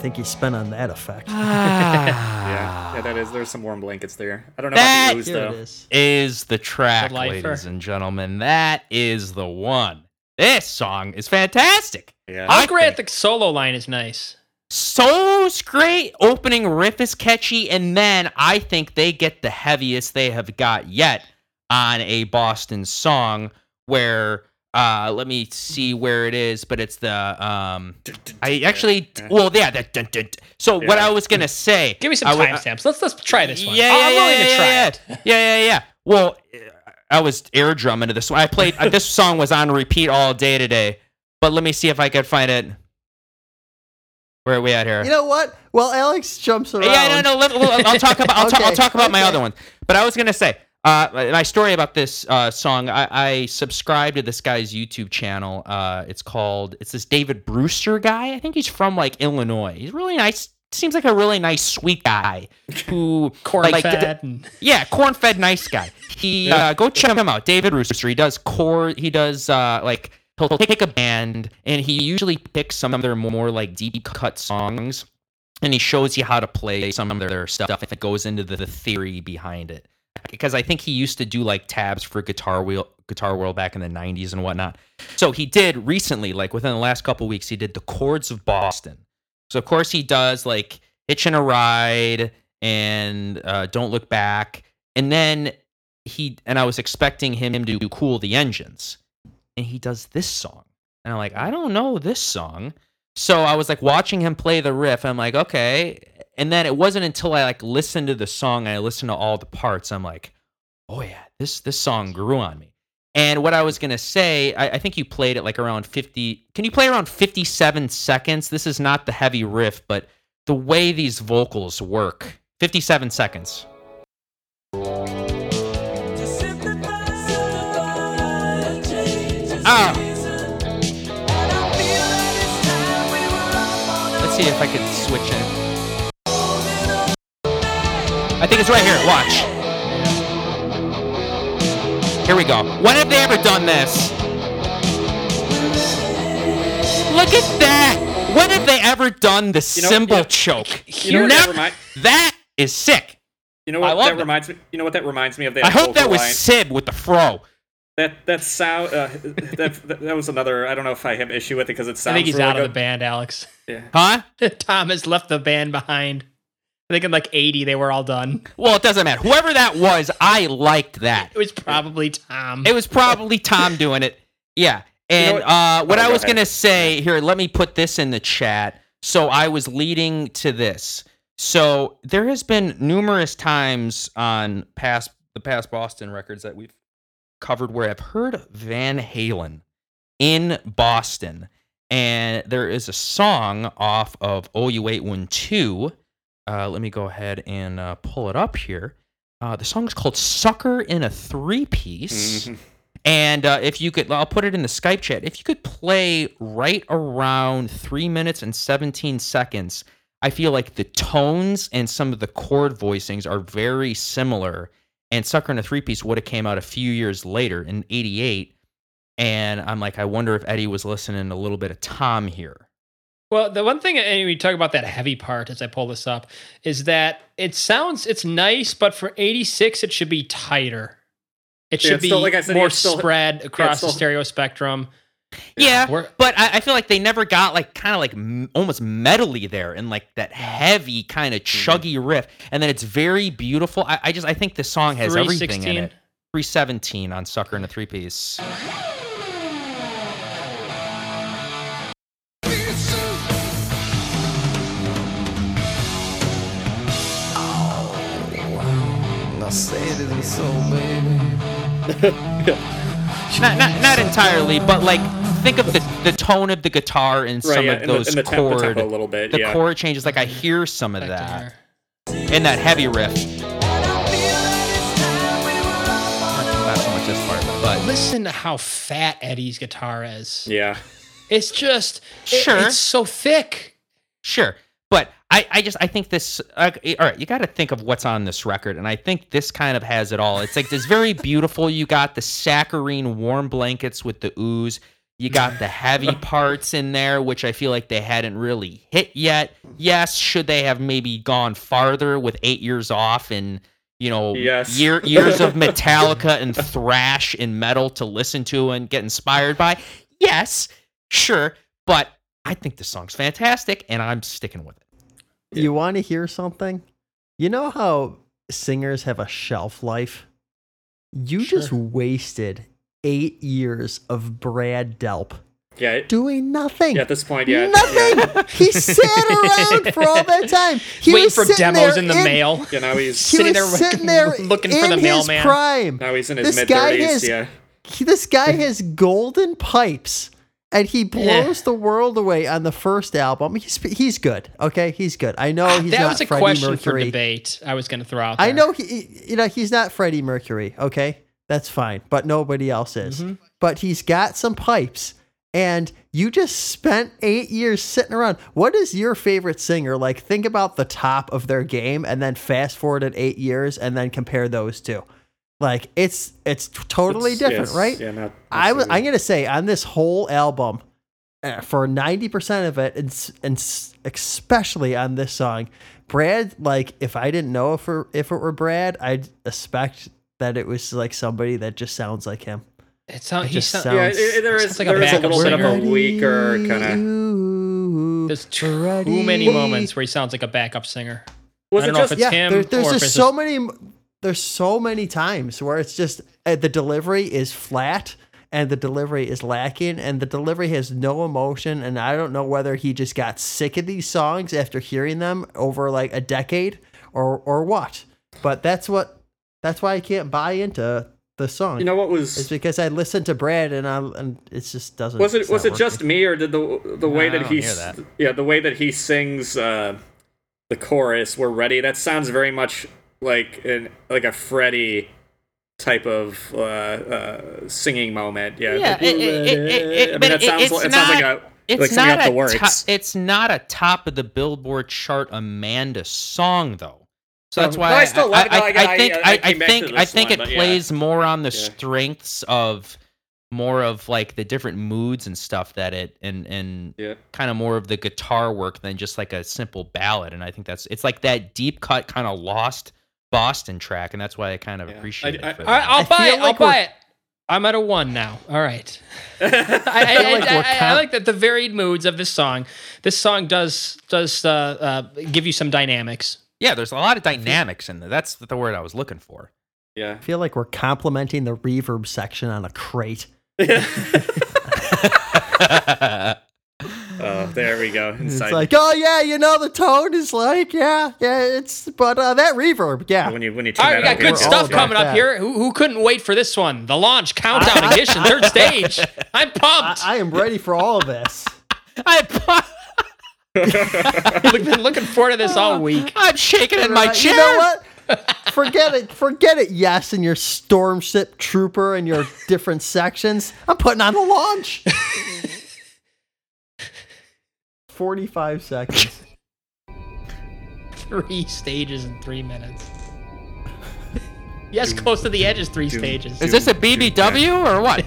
think he spent on that effect. Yeah, that is. There's some warm blankets there. I don't know that about the ooze, though. Is the track, ladies and gentlemen. That is the one. This song is fantastic. Yeah, I think the solo line is nice. So's great. Opening riff is catchy, and then I think they get the heaviest they have got yet on a Boston song, where let me see where it is, but it's the what I was gonna say. Give me some timestamps. Let's try this one. I'm willing to try it. Yeah. Well, I was air drumming to this one. I played this song was on repeat all day today. But let me see if I could find it. Where are we at here? You know what? Well, Alex jumps around. Yeah, no. I'll talk about. I'll talk about my other one. But I was gonna say my story about this song. I subscribe to this guy's YouTube channel. It's this David Brewster guy. I think he's from like Illinois. He's really nice. Seems like a really nice, sweet guy who corn fed nice guy. He go check him out, David Brewster. He does he'll take a band, and he usually picks some of their more like deep cut songs, and he shows you how to play some of their stuff if it goes into the theory behind it. Because I think he used to do like tabs for Guitar World back in the 90s and whatnot. So he did recently, like within the last couple weeks, he did the Chords of Boston. So of course he does like Hitchin' a Ride and Don't Look Back, and then I was expecting him to do Cool the Engines. And he does this song. And I'm like, I don't know this song. So I was like watching him play the riff. And I'm like, okay. And then it wasn't until I like listened to the song and I listened to all the parts. I'm like, oh yeah, this song grew on me. And what I was going to say, I think you played it like around 50. Can you play around 57 seconds? This is not the heavy riff, but the way these vocals work. 57 seconds. Let's see if I can switch it. I think it's right here. Watch. Here we go. When have they ever done this? Look at that. When have they ever done the cymbal choke? That is sick. You know what that reminds me? You know what that reminds me of? I hope that was Sib with the fro. That sound that was another. I don't know if I have issue with it because it sounds. I think he's really out of the band, Alex. Yeah. Huh? Tom has left the band behind. I think in like 80 they were all done. Well, it doesn't matter. Whoever that was, I liked that. It was probably Tom. Doing it. Yeah. And what I was gonna say here, let me put this in the chat. So I was leading to this. So there has been numerous times on the past Boston records that we've covered where I've heard Van Halen in Boston, and there is a song off of OU812. Let me go ahead and pull it up here. The song is called Sucker in a Three Piece. Mm-hmm. And if you could, I'll put it in the Skype chat. If you could play right around 3 minutes and 17 seconds, I feel like the tones and some of the chord voicings are very similar. And Sucker in a Three Piece would have came out a few years later in 88. And I'm like, I wonder if Eddie was listening to a little bit of Tom here. Well, the one thing, and we talk about that heavy part as I pull this up, is that it's nice, but for 86, it should be tighter. It should be more spread across the stereo spectrum. Yeah, but I feel like they never got like kind of like almost metally there and like that heavy kind of chuggy riff, and then it's very beautiful. I think the song has everything in it. 317 on Sucker in a Three Piece. I said it so, baby. Not entirely, but like. Think of the tone of the guitar and some of those chord. The chord changes. Like I hear some of that in that heavy riff. Not so much this part, but listen to how fat Eddie's guitar is. Yeah, it's just it's so thick. Sure, but I think this. All right, you got to think of what's on this record, and I think this kind of has it all. It's like this very beautiful. You got the saccharine warm blankets with the ooze. You got the heavy parts in there, which I feel like they hadn't really hit yet. Yes, should they have maybe gone farther with 8 years off and, you know, yes. years of Metallica and thrash and metal to listen to and get inspired by? Yes, sure. But I think the song's fantastic, and I'm sticking with it. You want to hear something? You know how singers have a shelf life? You sure. just wasted 8 years of Brad Delp doing nothing. Yeah, at this point, nothing. Yeah. He sat around for all that time. Waiting for demos in the mail. Yeah, now he's sitting there looking for the mailman. Prime. Now he's in his mid-30s. Yeah. This guy has golden pipes, and he blows the world away on the first album. He's good. Okay, he's good. I know he's not Freddie Mercury. That was a question for debate I was going to throw out there. I know he's not Freddie Mercury, okay? That's fine, but nobody else is. Mm-hmm. But he's got some pipes, and you just spent 8 years sitting around. What is your favorite singer? Like, think about the top of their game, and then fast forward at 8 years, and then compare those two. Like, it's totally different, yes, right? Yeah, I'm going to say on this whole album, for 90% of it, and especially on this song, Brad, like, if I didn't know if it were Brad, I'd expect that it was like somebody that just sounds like him. There is a little bit of a weaker kind of. There's too many moments where he sounds like a backup singer. I don't know if it's him. There's so many times where it's just the delivery is flat and the delivery is lacking and the delivery has no emotion. And I don't know whether he just got sick of these songs after hearing them over like a decade or what. But that's why I can't buy into the song. You know what was? It's because I listened to Brad and it just doesn't. Was it just me, or did the way that he the way that he sings the chorus "We're ready"? That sounds very much like a Freddie type of singing moment. Yeah. It's not a top of the Billboard chart Amanda song though. So that's why I think it plays more on the strengths of more of like the different moods and stuff that and kind of more of the guitar work than just like a simple ballad. And I think it's like that deep cut kind of lost Boston track, and that's why I kind of appreciate it. I'll buy it. I'm at a 1 now. All right. I like that the varied moods of this song. This song does give you some dynamics. Yeah, there's a lot of dynamics in there. That's the word I was looking for. Yeah. I feel like we're complimenting the reverb section on a crate. Oh, there we go. Inside. It's like, the tone is like, that reverb, yeah. When you turn all right, we got good stuff coming up here. Who couldn't wait for this one? The launch, countdown edition, third stage. I'm pumped. I am ready for all of this. I'm pumped. We've been looking forward to this all week. I'm shaking in my chair. You know what? Forget it. Yes, and your Stormship Trooper and your different sections. I'm putting on the launch. 45 seconds. 3 stages in 3 minutes. Yes, close to the edge is 3 stages. Is this a BBW or what?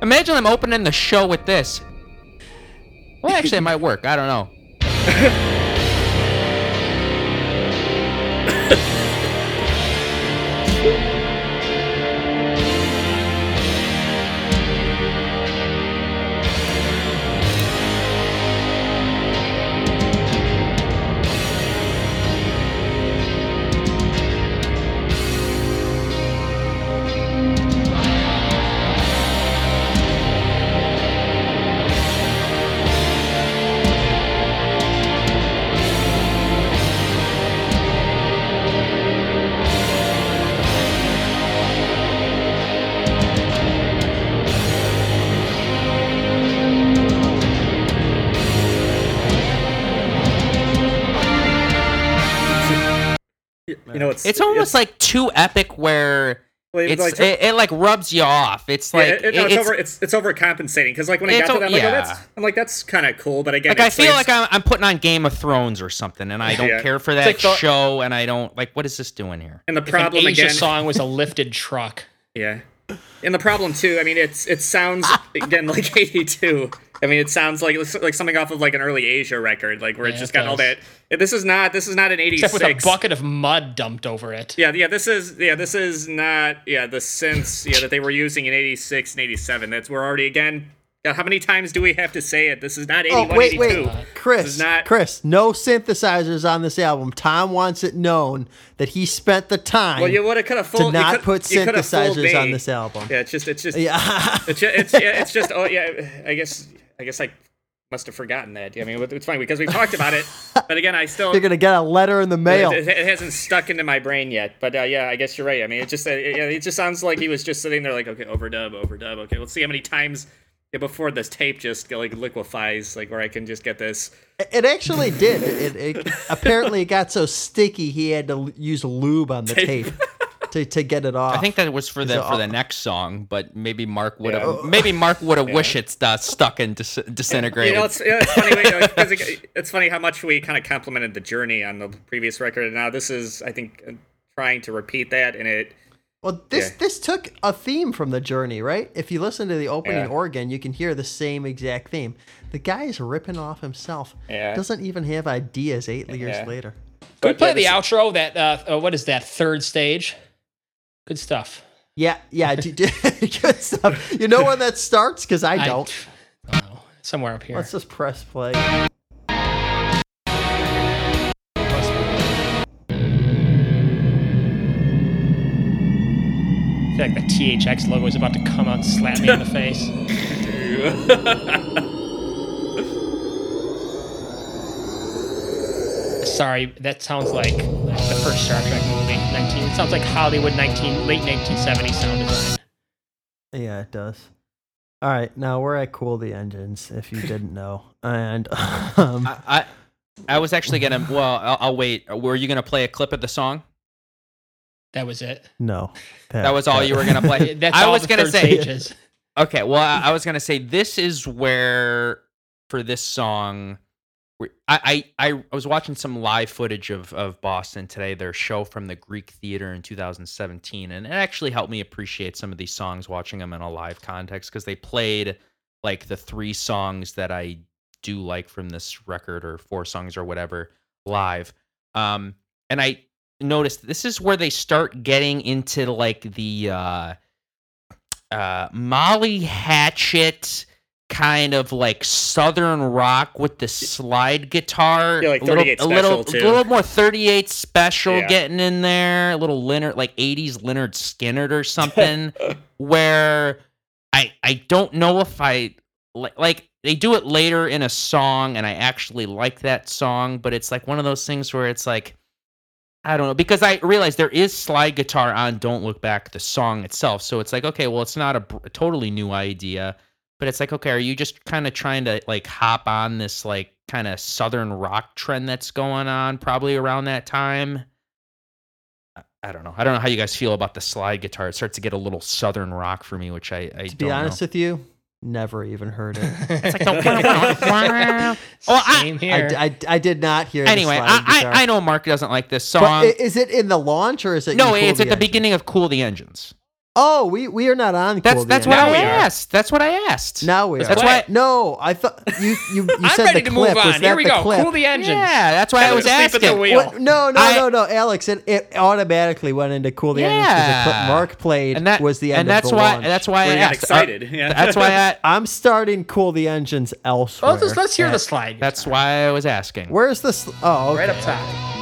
Imagine them opening the show with this. Well, actually, it might work. I don't know. You know, it's almost like too epic where it like rubs you off. It's like it's overcompensating because like when I got to that, that's kind of cool. But again, like, I feel like I'm putting on Game of Thrones or something, and I don't care for that show, and I don't like what is this doing here? And the problem again, Asia's song was a lifted truck. Yeah, And the problem too, I mean, it sounds again like '82. I mean, it sounds like something off of like an early Asia record, like where it's just got all that. This is not an '86. Except with a bucket of mud dumped over it. This is not the synths that they were using in '86 and '87. That's we're already again. How many times do we have to say it? This is not 81, 82. Chris, no synthesizers on this album. Tom wants it known that he spent the time put synthesizers on this album. Yeah, I guess I must have forgotten that. I mean, it's funny because we talked about it, but again, I still... You're going to get a letter in the mail. It hasn't stuck into my brain yet, but I guess you're right. I mean, it just sounds like he was just sitting there like, okay, overdub. Okay, let's see how many times... before this tape just like liquefies, like where I can just get this. It actually did. It apparently got so sticky he had to use lube on the tape to get it off. I think that was for the next song, but maybe Mark would have wished it's stuck and disintegrated. It's funny. It's funny how much we kind of complimented the Journey on the previous record, and now this is I think trying to repeat that, and it. Well, this took a theme from the Journey, right? If you listen to the opening organ, you can hear the same exact theme. The guy is ripping off himself. Yeah. Doesn't even have ideas 8 years later. Can we play the outro? That what is that? Third Stage. Good stuff. Yeah, good stuff. You know when that starts? Because I don't. Oh, somewhere up here. Let's just press play. I feel like the THX logo is about to come out and slap me in the face. Sorry, that sounds like the first Star Trek movie. It sounds like Hollywood late 1970s sound design. Yeah, it does. All right, now we're at Cool the Engines, if you didn't know. And I was actually going to... Well, I'll wait. Were you going to play a clip of the song? That was it. No, that was all you were gonna play. That's all I was gonna say. Stages. Okay, well, I was gonna say this is where for this song, I was watching some live footage of Boston today, their show from the Greek Theater in 2017, and it actually helped me appreciate some of these songs watching them in a live context because they played like the three songs that I do like from this record or four songs or whatever live, and I. Notice this is where they start getting into like the Molly Hatchet kind of like southern rock with the slide guitar, like a little more 38 Special getting in there, a little Leonard like 80s Leonard Skinner or something. Where I don't know if I like they do it later in a song, and I actually like that song, but it's like one of those things where it's like. I don't know, because I realized there is slide guitar on Don't Look Back, the song itself. So it's like, okay, well, it's not a totally new idea, but it's like, okay, are you just kind of trying to like hop on this like kind of southern rock trend that's going on probably around that time? I don't know. I don't know how you guys feel about the slide guitar. It starts to get a little southern rock for me, which I don't know. To be honest with you, never even heard it. It's like, oh, I did not hear it. Anyway, I know Mark doesn't like this song. But is it in the launch or is it? No, it's at the beginning of Cool the Engines. Oh, we are not on. That's what I asked. That's what I asked. Now we are. That's why. No, I thought you said the clip. I'm ready to move on. Here we go. Cool the Engines. Yeah, that's why I was asking. No, Alex. It automatically went into Cool the Engines because the clip Mark played was the end. And that's why. That's why I asked. Excited. That's why I'm starting Cool the Engines elsewhere. Oh, let's hear the slide. That's why I was asking. Where's the? Oh, okay. Right up top.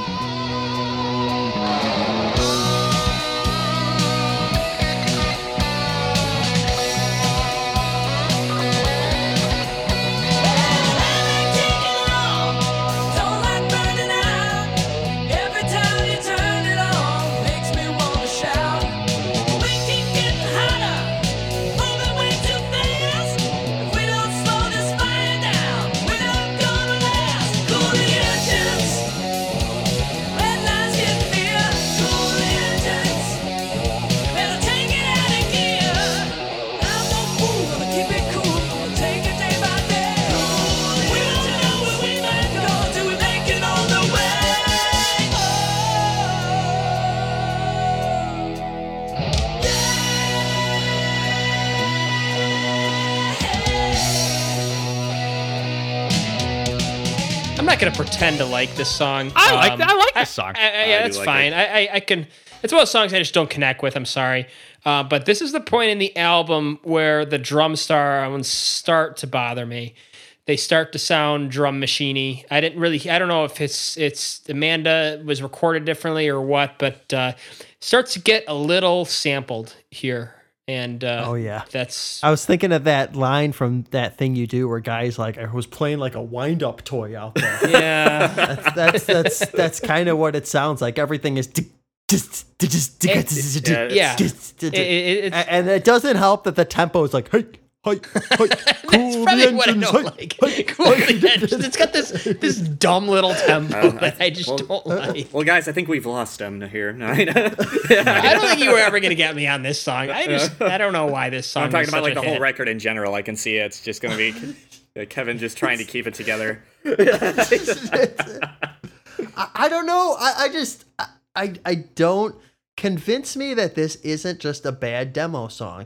not gonna pretend to like this song. I like this song. Yeah, that's fine. Like I can. It's one of those songs I just don't connect with. I'm sorry, but this is the point in the album where the drum sounds start to bother me. They start to sound drum machiney. I didn't really. I don't know if it's Amanda was recorded differently or what, but starts to get a little sampled here. And oh yeah, that's. I was thinking of that line from that thing you do, where guys like I was playing like a wind-up toy out there. Yeah, that's kind of what it sounds like. Everything is. Yeah, and it doesn't help that the tempo is like hey. Cool. That's probably what I don't like. Cool. It's got this dumb little tempo that I just don't like. Well, guys, I think we've lost stamina here. No, I don't think you were ever gonna get me on this song. I don't know why this song. I'm talking about like the whole record in general. I can see it's just gonna be Kevin just trying to keep it together. I don't know. I just don't convince me that this isn't just a bad demo song.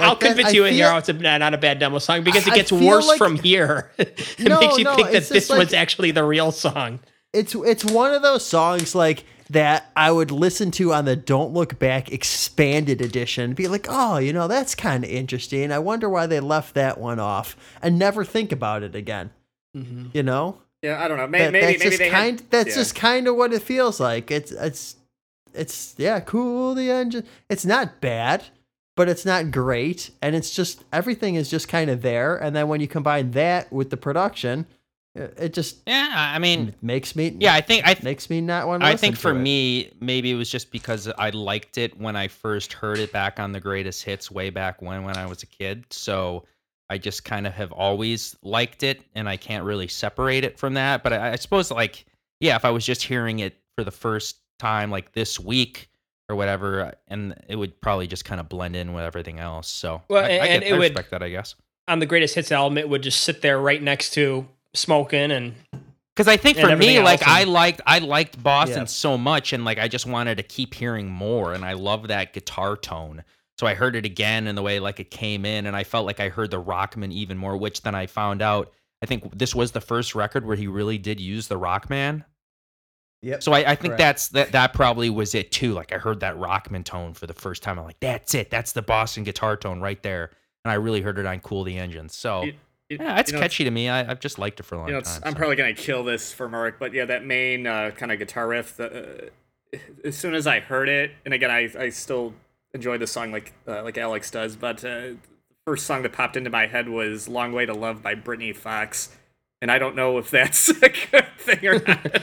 I'll convince you in here it's not a bad demo song because it gets worse from here. It makes you think that this one's actually the real song. It's one of those songs like that I would listen to on the Don't Look Back expanded edition. Be like, oh, that's kind of interesting. I wonder why they left that one off and never think about it again. Mm-hmm. Yeah, I don't know. That's just kind of what it feels like. It's yeah, cool the engine. It's not bad. But it's not great, and it's just everything is just kind of there. And then when you combine that with the production, it just makes me makes me not want to listen to it. I think for me, maybe it was just because I liked it when I first heard it back on the Greatest Hits way back when I was a kid. So I just kind of have always liked it, and I can't really separate it from that. But I suppose if I was just hearing it for the first time like this week. Or whatever, and it would probably just kind of blend in with everything else. So I respect that, I guess. On the Greatest Hits album, it would just sit there right next to Smokin', and because I think for me, I liked Boston so much, and I just wanted to keep hearing more, and I love that guitar tone. So I heard it again, and the way it came in, and I felt like I heard the Rockman even more. Which then I found out, I think this was the first record where he really did use the Rockman. Yep, so I think that probably was it too. I heard that Rockman tone for the first time. I'm like, that's it. That's the Boston guitar tone right there. And I really heard it on Cool the Engine. So that's catchy to me. I've just liked it for a long time. I'm probably going to kill this for Mark. But yeah, that main kind of guitar riff, as soon as I heard it, and again, I still enjoy the song like Alex does. But the first song that popped into my head was Long Way to Love by Britney Fox. And I don't know if that's a good thing or not.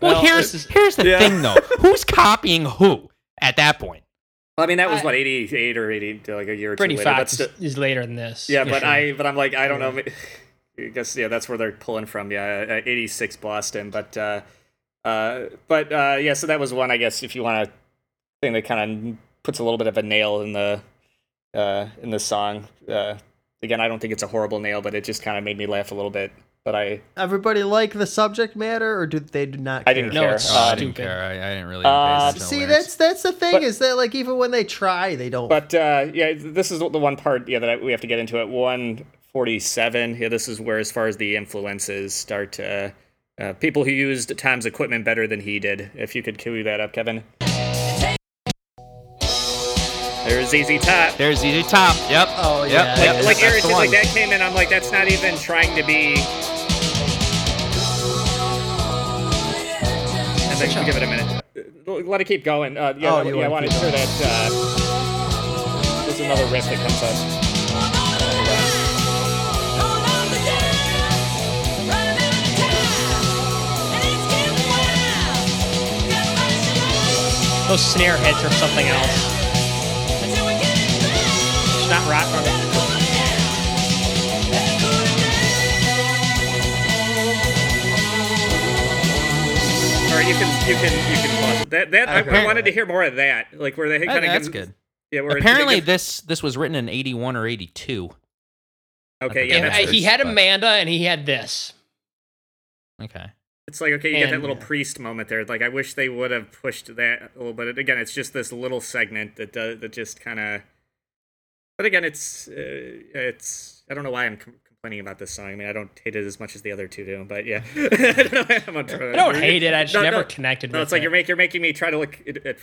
Well, here's the thing, though. Who's copying who at that point? Well, I mean, that was, 88 or 80, like a year or two later. Britney Fox is later than this. Yeah, but sure. I don't know. I guess, that's where they're pulling from. Yeah, 86 Boston. But so that was one, I guess, if you want a thing that kind of puts a little bit of a nail in the song. Again, I don't think it's a horrible nail, but it just kind of made me laugh a little bit. But everybody like the subject matter, or do they not? Care? I didn't care. No, it's stupid. I didn't care. I didn't really. That's the thing is that even when they try, they don't. But this is the one part that we have to get into at 147. Yeah, this is where as far as the influences start. People who used Tom's equipment better than he did. If you could cue that up, Kevin. There's ZZ Top. Yep. Oh, yeah. Yep. Like Eric said, that came in. I'm like, that's not even trying to be. And then give it a minute. Let it keep going. I wanted to hear that. There's another riff that comes up. Those snare hits or something else. Not rock on it. All right, you can. I wanted to hear more of that. Like where they kind of. That's good. Yeah. Apparently this was written in 81 or 82. Okay. Yeah. He had Amanda and he had this. Okay. It's like okay, you get that little priest moment there. Like I wish they would have pushed that a little bit. Again, it's just this little segment that just kind of. But again, it's I don't know why I'm complaining about this song. I mean, I don't hate it as much as the other two do, but yeah. I don't hate it. I just never connected with it. No, it's like you're making me try to look at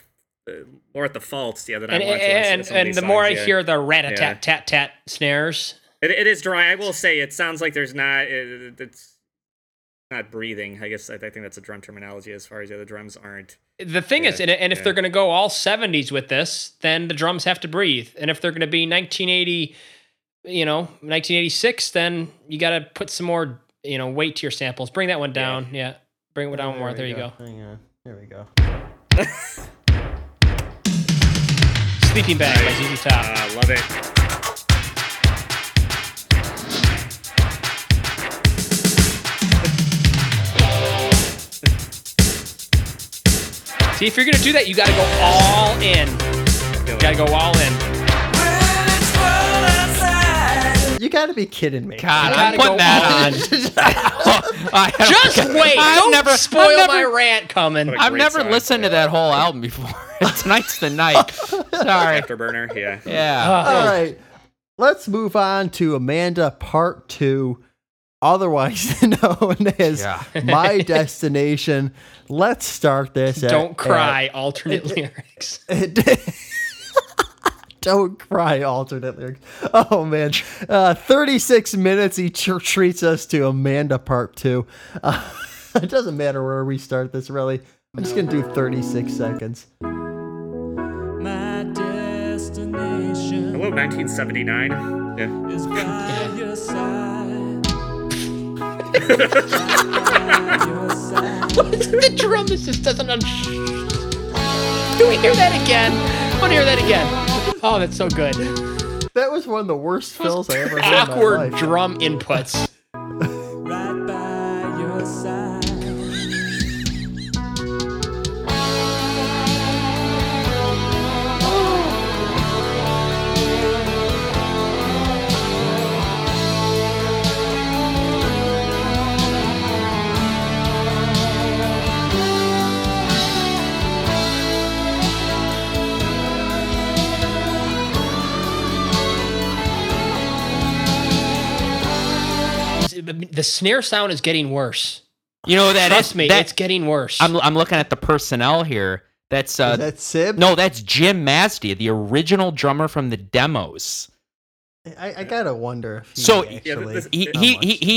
more at the faults the other night. And the more I hear the rat-a-tat-tat-tat snares. It is dry. I will say it sounds like there's not... It's not breathing. I guess I think that's a drum terminology as far as the other drums aren't. The thing is, and if they're going to go all 70s with this, then the drums have to breathe. And if they're going to be 1986, then you got to put some more, weight to your samples. Bring that one down. Yeah. Bring it down more. There you go. Hang on. Here we go. Sleeping Bag by ZZ Top. I love it. See, if you're going to do that, you got to go all in. You got to be kidding me. God, I'm putting that on. Just wait. Don't spoil my rant coming. I've never listened to that whole album before. Tonight's the night. Sorry. Afterburner, yeah. All right. Let's move on to Amanda Part 2. Otherwise known as My Destination. Let's start this. Don't cry, alternate lyrics. Don't cry, alternate lyrics. Oh, man. 36 minutes, he treats us to Amanda Part 2. It doesn't matter where we start this, really. I'm just going to do 36 seconds. My destination. Hello, 1979. Yeah. Is by your side. The drum just doesn't. Do we hear that again? I want to hear that again. Oh, that's so good. That was one of the worst fills I ever heard. Awkward drum inputs. Right by your side. The snare sound is getting worse. Trust me, it's getting worse. I'm looking at the personnel here. That's is that Sib? No, that's Jim Mastia, the original drummer from the Demos. I gotta wonder. If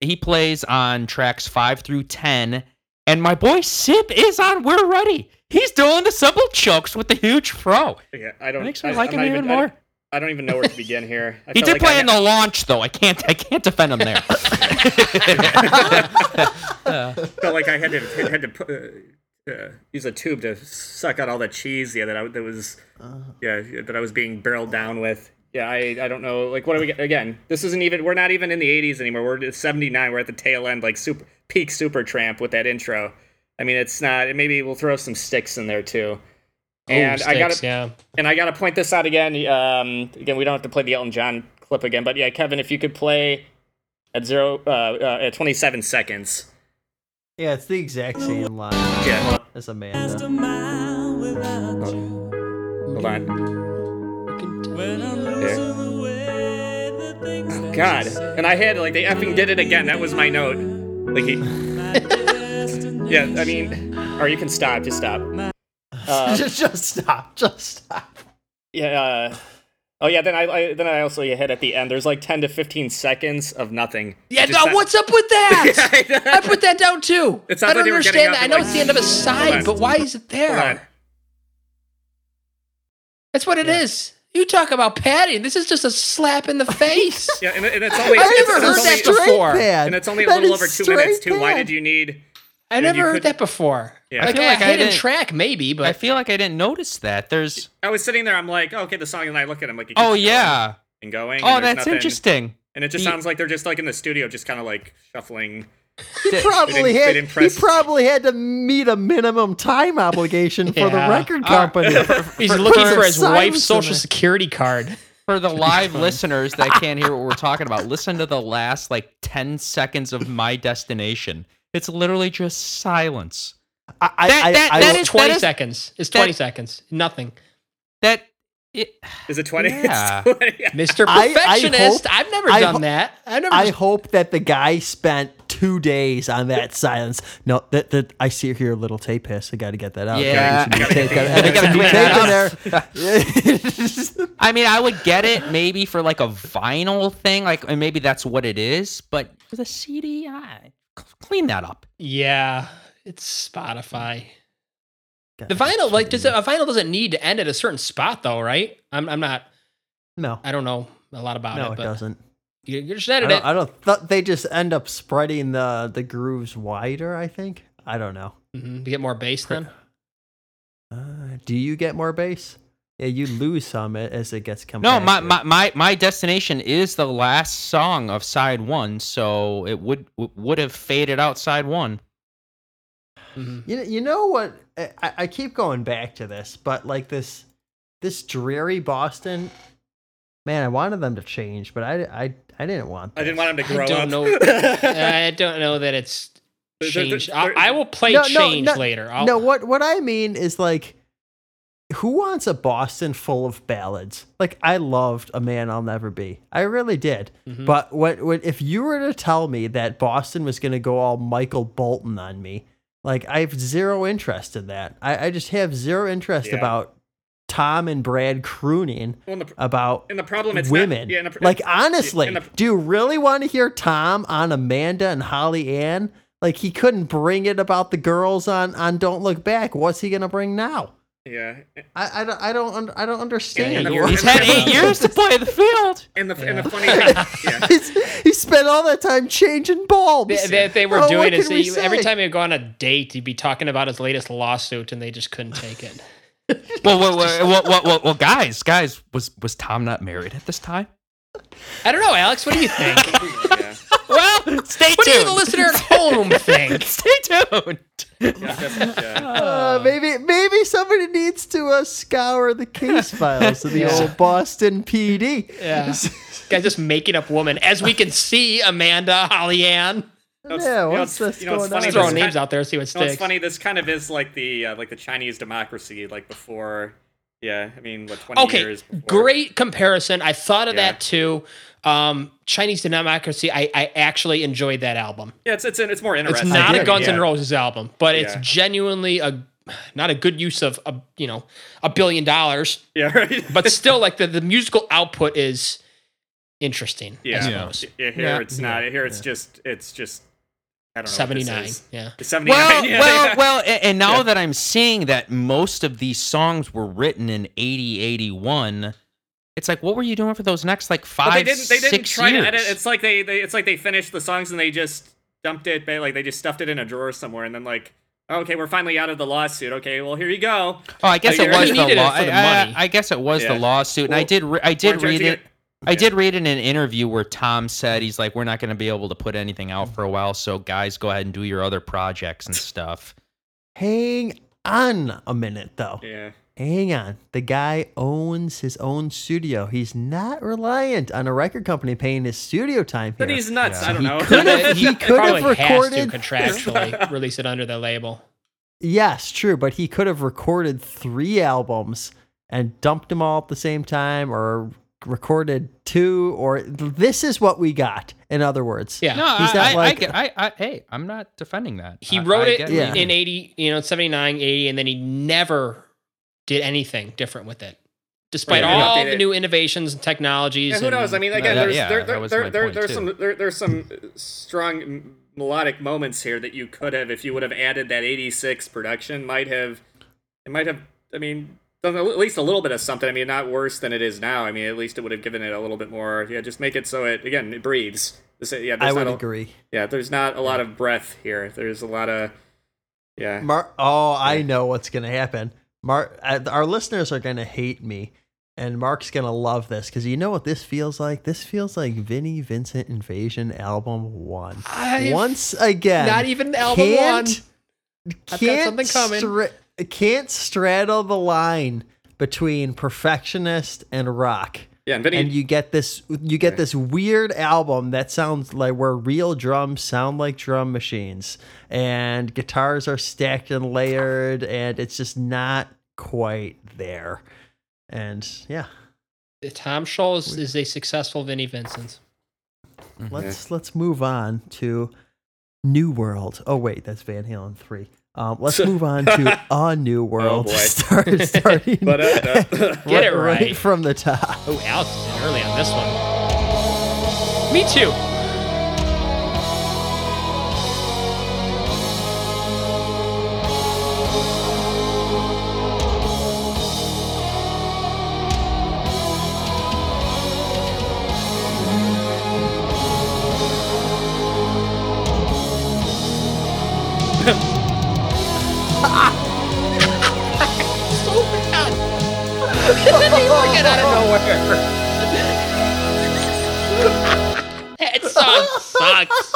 he plays on tracks 5 through 10, and my boy Sib is on We're Ready. He's doing the simple chokes with the huge fro. Yeah, I don't. It makes me like him even more. I don't even know where to begin here. He did play in the launch, though. I can't defend him there. Felt like I had to use a tube to suck out all the cheese. Yeah, that I was being barreled down with. Yeah, I don't know. Like, what do we get again? This isn't even. We're not even in the '80s anymore. We're 79. We're at the tail end, like peak Supertramp with that intro. I mean, it's not. And maybe we'll throw some Sticks in there too. And I gotta point this out again. Again, we don't have to play the Elton John clip again, but yeah, Kevin, if you could play at 27 seconds. Yeah, it's the exact same line. Yeah, as Amanda. Hold on. Oh God! And I had like they effing did it again. That was my note. Like he. Yeah, I mean, or you can stop. Just stop. Just stop. Yeah. Then I also hit at the end. There's like 10 to 15 seconds of nothing. Yeah. What's up with that? Yeah, I put that down too. I don't understand that. I know it's the end of a side, but why is it there? That's what it is. You talk about padding. This is just a slap in the face. Yeah, and it's only. I've never heard that before. And it's only a little over 2 minutes too. Why did you need? I never heard that before. Yeah. Like, I feel like I didn't track maybe, but I feel like I didn't notice that. I was sitting there. I'm like, oh, okay, the song, and I look at him like, going and going. Oh, and that's nothing. Interesting. And it just sounds like they're just like in the studio, just kind of like shuffling. He probably had to meet a minimum time obligation for the record company. He's looking for his wife's social security card. For the live listeners that can't hear what we're talking about, listen to the last like 10 seconds of My Destination. It's literally just silence. That is 20 seconds. It's 20 seconds. Nothing. That Is it 20? Yeah. It's 20. Mr. Perfectionist. I've never done that. I hope that the guy spent 2 days on that silence. No, that I see here a little tape hiss. I got to get that out. Yeah. I got to put tape in there. I mean, I would get it maybe for like a vinyl thing, like, and maybe that's what it is, but for the CD, clean that up. Yeah. It's Spotify. The vinyl, like, does a vinyl doesn't need to end at a certain spot, though, right? I'm not. No, I don't know a lot about it. No, it doesn't. You're just at it. I don't. They just end up spreading the grooves wider. I think. I don't know. Mm-hmm. You get more bass then. Do you get more bass? Yeah, you lose some as it gets compacted. No, my destination is the last song of side one, so it would have faded out side one. Mm-hmm. You know what? I keep going back to this, but like this dreary Boston, man, I wanted them to change, but I didn't want them. I didn't want them to grow up. I don't know that it's changed. I will play change later. No, what I mean is like, who wants a Boston full of ballads? Like, I loved A Man I'll Never Be. I really did. Mm-hmm. But what if you were to tell me that Boston was going to go all Michael Bolton on me, like, I have zero interest in that. I just have zero interest about Tom and Brad crooning about women. Do you really want to hear Tom on Amanda and Holly Ann? Like, he couldn't bring it about the girls on Don't Look Back. What's he going to bring now? Yeah, I don't understand. He's had 8 years to play the field. And the funny thing, he spent all that time changing bulbs. They were doing it. Every time he'd go on a date, he'd be talking about his latest lawsuit, and they just couldn't take it. Well, guys, was Tom not married at this time? I don't know, Alex. What do you think? Well, stay tuned. What do you, the listener at home, think? Stay tuned. Maybe somebody needs to scour the case files of the old Boston PD. Yeah. Guys, just making up women, as we can see, Amanda, Holly Ann. Just throwing names out there, see what sticks. It's funny. This kind of is like the Chinese democracy, like before. Yeah, I mean, what, 20 years before. Great comparison. I thought of that too. Chinese Democracy, I actually enjoyed that album. Yeah, it's more interesting. It's not a Guns N' Roses album, but it's genuinely not a good use of $1 billion. Yeah, right. But still, like the musical output is interesting. Yeah, Here it's just I don't know. 79. Yeah. 79. Well, and now that I'm seeing that most of these songs were written in 80, 81, it's like, what were you doing for those next like 5 years? They didn't try to edit. It's like they finished the songs and they just dumped it, like they just stuffed it in a drawer somewhere, and then like, okay, we're finally out of the lawsuit. Okay, well, here you go. Oh, I guess it was the lawsuit. I guess it was the lawsuit, and I did read it. I did read in an interview where Tom said, he's like, we're not going to be able to put anything out for a while, so guys, go ahead and do your other projects and stuff. Hang on a minute, though. Yeah. Hang on. The guy owns his own studio. He's not reliant on a record company paying his studio time here. But he's nuts. Yeah. I don't know. He could have recorded. Has to contractually release it under the label. Yes, true, but he could have recorded 3 albums and dumped them all at the same time, or recorded 2, or this is what we got, in other words. Yeah, no, I'm not defending that. He wrote it in 80, 79, 80, and then he never did anything different with it, despite all the new innovations and technologies. Yeah, who knows? I mean, again, there's some strong melodic moments here that you could have, if you would have added that 86 production, might have at least a little bit of something. I mean, not worse than it is now. I mean, at least it would have given it a little bit more. Yeah, just make it so it breathes. Yeah, I would agree. Yeah, there's not a lot of breath here. There's a lot of, I know what's going to happen. Our listeners are going to hate me, and Mark's going to love this, because you know what this feels like? This feels like Vinnie Vincent Invasion album 1. Once again. Not even album 1. I've got something coming. Can't straddle the line between perfectionist and rock. Yeah, and you get this weird album that sounds like, where real drums sound like drum machines and guitars are stacked and layered, and it's just not quite there. And yeah, Tom Scholz is a successful Vinnie Vincent. Mm-hmm. Let's move on to New World. Oh wait, that's Van Halen 3. Let's move on to A New World. Oh boy. Starting but, get it right from the top. Oh, Alex is early on this one. Me too. That song sucks.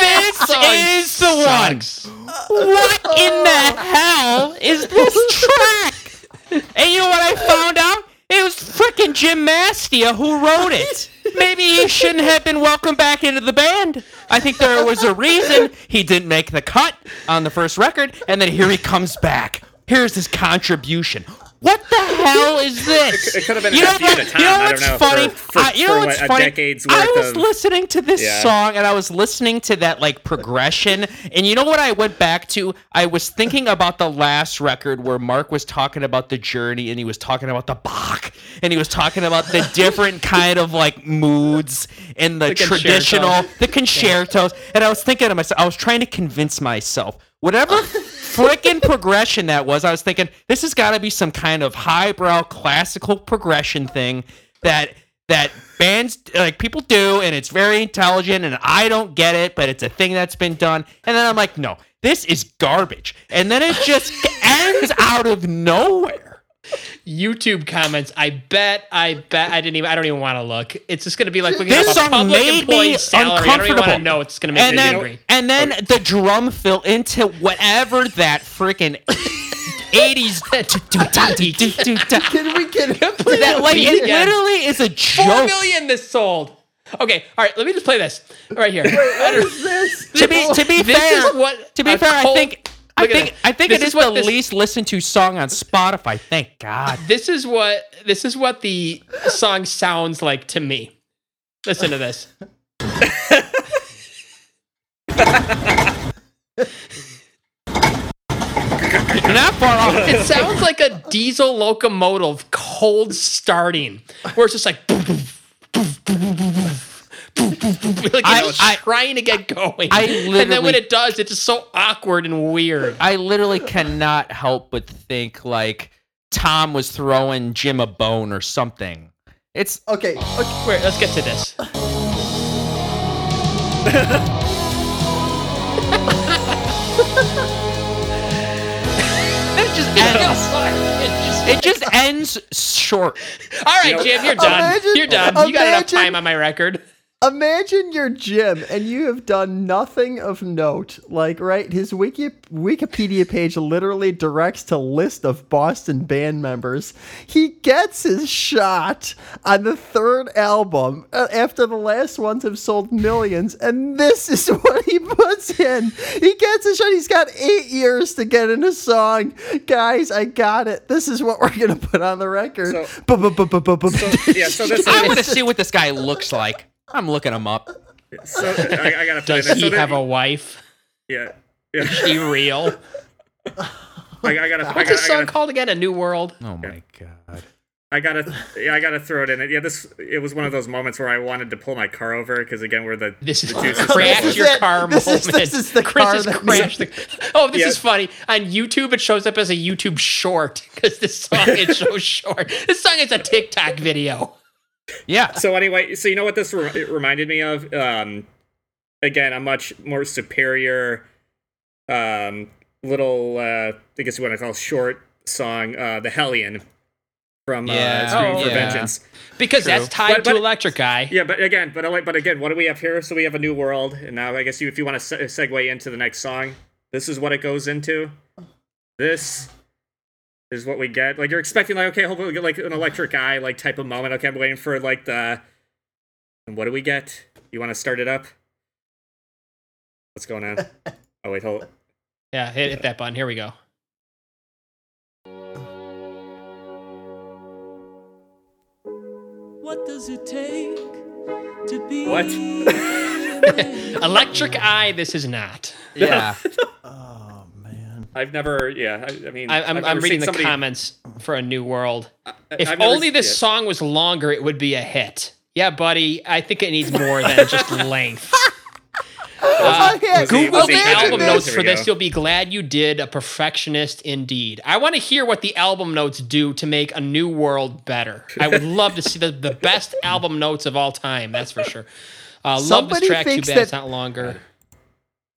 This song is the one. What in the hell is this track? And you know what I found out? It was frickin' Jim Mastia who wrote it. Maybe he shouldn't have been welcomed back into the band. I think there was a reason he didn't make the cut on the first record, and then here he comes back. Here's his contribution. What the hell is this? It could have been a few at a time. I don't know. For, you know what's funny? I was listening to this song, and I was listening to that like progression. And you know what I went back to? I was thinking about the last record where Mark was talking about the journey, and he was talking about the Bach, and he was talking about the different kind of like moods and the traditional, the concertos. And I was thinking to myself, I was trying to convince myself, whatever frickin' progression that was, I was thinking, this has got to be some kind of highbrow classical progression thing that bands, like, people do, and it's very intelligent, and I don't get it, but it's a thing that's been done. And then I'm like, no, this is garbage. And then it just ends out of nowhere. YouTube comments, I bet, I don't even want to look. It's just going to be like looking at a public employee's salary. I don't even want to know. It's going to make me angry. And then the drum fill into whatever that freaking 80s. Can we get it? That, like, it literally is a joke. 4 million this sold. Okay, all right. Let me just play this right here. Wait, what is this? To be fair, I think it is the least listened to song on Spotify. Thank God. This is what the song sounds like to me. Listen to this. You're not far off. It sounds like a diesel locomotive cold starting, where it's just like. Like, trying to get going. And then when it does, it's just so awkward and weird. I literally cannot help but think, like, Tom was throwing Jim a bone or something. It's... Okay. Wait, let's get to this. It just ends short. All right, Jim, you're done. You got enough time on my record. Imagine you're Jim and you have done nothing of note. Like, right, his Wikipedia page literally directs to list of Boston band members. He gets his shot on the third album after the last ones have sold millions, and this is what he puts in. He gets his shot. He's got 8 years to get in a song. Guys, I got it. This is what we're going to put on the record. I want to see what this guy looks like. I'm looking him up. So, I gotta play. Does this. He have a wife? Yeah. Is she real? What's this song called again? A New World. Oh my God. I gotta throw it in. It was one of those moments where I wanted to pull my car over because again, this is funny. On YouTube, it shows up as a YouTube short because this song is so short. This song is a TikTok video. Yeah. So anyway, so you know what this reminded me of? Again, a much more superior little, I guess you want to call it short song, The Hellion from Screaming for Vengeance. Because that's tied to Electric Eye. Yeah, but again, what do we have here? So we have A New World, and now I guess if you want to segue into the next song, this is what it goes into. This is what we get. Like, you're expecting, like, okay, hopefully we'll get, like, an Electric Eye, like, type of moment. Okay, I'm waiting for, like, the... And what do we get? You want to start it up? What's going on? Oh, wait, hold it. Yeah, hit that button. Here we go. What does it take to be? What? Electric Eye. This is not. Yeah. Oh man. I've never. Yeah. I mean, I'm reading the comments for A New World. If only this song was longer, it would be a hit. Yeah, buddy. I think it needs more than just length. Google the album notes for this. You'll be glad you did. A perfectionist indeed. I want to hear what the album notes do to make A New World better. I would love to see the best album notes of all time. That's for sure. Love this track. Too bad it's not longer.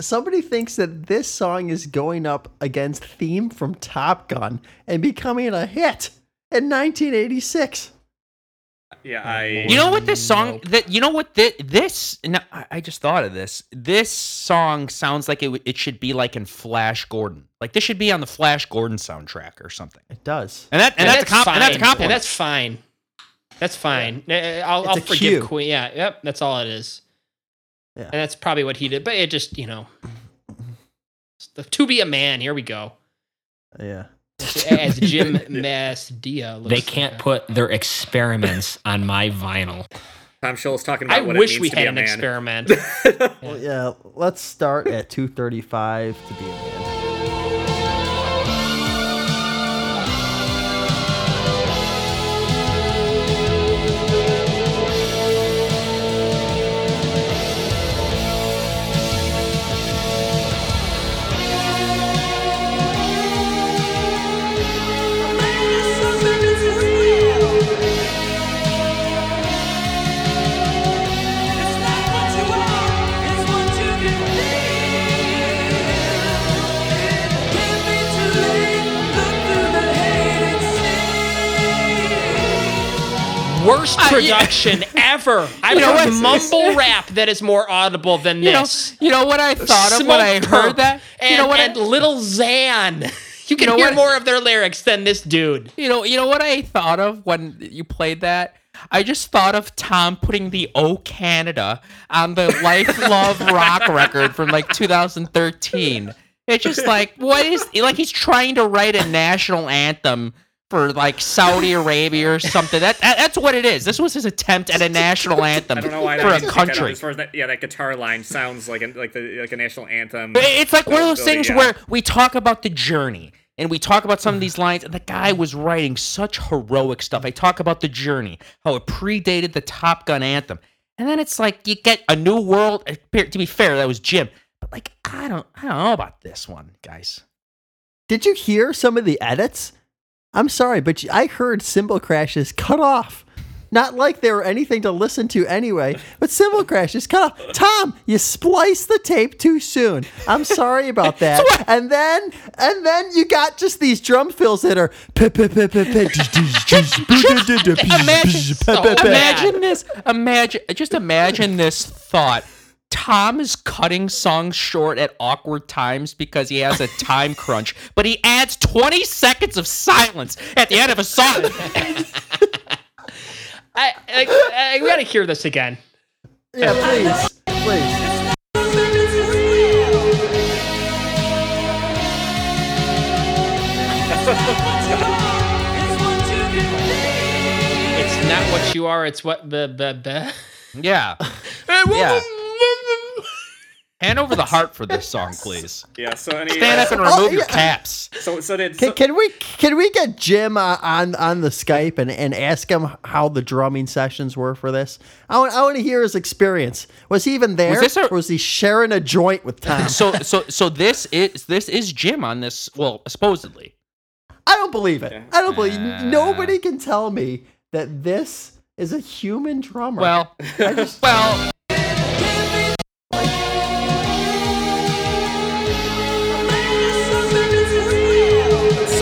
Somebody thinks that this song is going up against Theme from Top Gun and becoming a hit in 1986. Yeah, I just thought of this. This song sounds like it should be like in Flash Gordon. Like this should be on the Flash Gordon soundtrack or something. It does. And that's a compliment. And that's fine. That's fine. Yeah. I'll forgive Queen. Yeah, yep, that's all it is. Yeah. And that's probably what he did, but it just, To Be a Man, here we go. Yeah. As Jim Masdia looks. They can't put their experiments on my vinyl. Tom Scholz talking about what it means to be a man. I wish we had an experiment. Yeah. Well, yeah, let's start at 2:35 to be a man. Worst production ever. I've heard mumble rap that is more audible than this. You know what I thought of when I heard that? And Little Xan. You can hear more of their lyrics than this dude. You know what I thought of when you played that? I just thought of Tom putting the "Oh Canada" on the Life Love Rock record from like 2013. It's just like, what is... Like he's trying to write a national anthem for like Saudi Arabia or something. That's what it is. This was his attempt at a national anthem for a country. That guitar line sounds like a national anthem. But it's like one of those things where we talk about the journey and we talk about some of these lines, and the guy was writing such heroic stuff. I talk about the journey, how it predated the Top Gun anthem. And then it's like you get A New World. To be fair, that was Jim. But like I don't know about this one, guys. Did you hear some of the edits? I'm sorry, but I heard cymbal crashes cut off. Not like there were anything to listen to anyway, but cymbal crashes cut off. Tom, you spliced the tape too soon. I'm sorry about that. And then you got just these drum fills that are... Imagine this thought. Tom is cutting songs short at awkward times because he has a time crunch, but he adds 20 seconds of silence at the end of a song. I gotta hear this again. Yeah, please. It's not what you are, it's what... Yeah. Yeah. Hand over the heart for this song, please. Yeah. So stand up and remove your caps. Can we get Jim on the Skype and ask him how the drumming sessions were for this? I want to hear his experience. Was he even there? Or was he sharing a joint with Tom? So this is Jim on this. Well, supposedly. I don't believe it. I don't believe. Nobody can tell me that this is a human drummer. Well,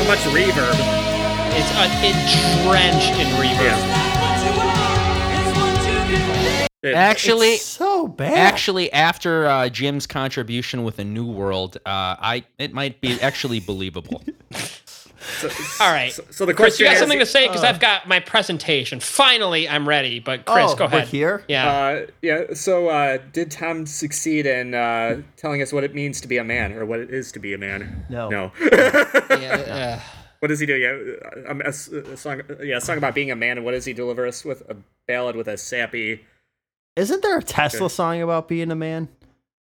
much reverb. It's entrenched in reverb. Yeah. Actually, it's so bad. Actually, after Jim's contribution with A New World, it might be actually believable. All right. So the Chris, you got something to say? Because I've got my presentation. Finally, I'm ready. But Chris, go ahead. We're here? Yeah. So did Tom succeed in telling us what it means to be a man or what it is to be a man? No. No. Yeah, What does he do? Yeah, a song about being a man. And what does he deliver us with? A ballad with a sappy. Isn't there a Tesla song about being a man?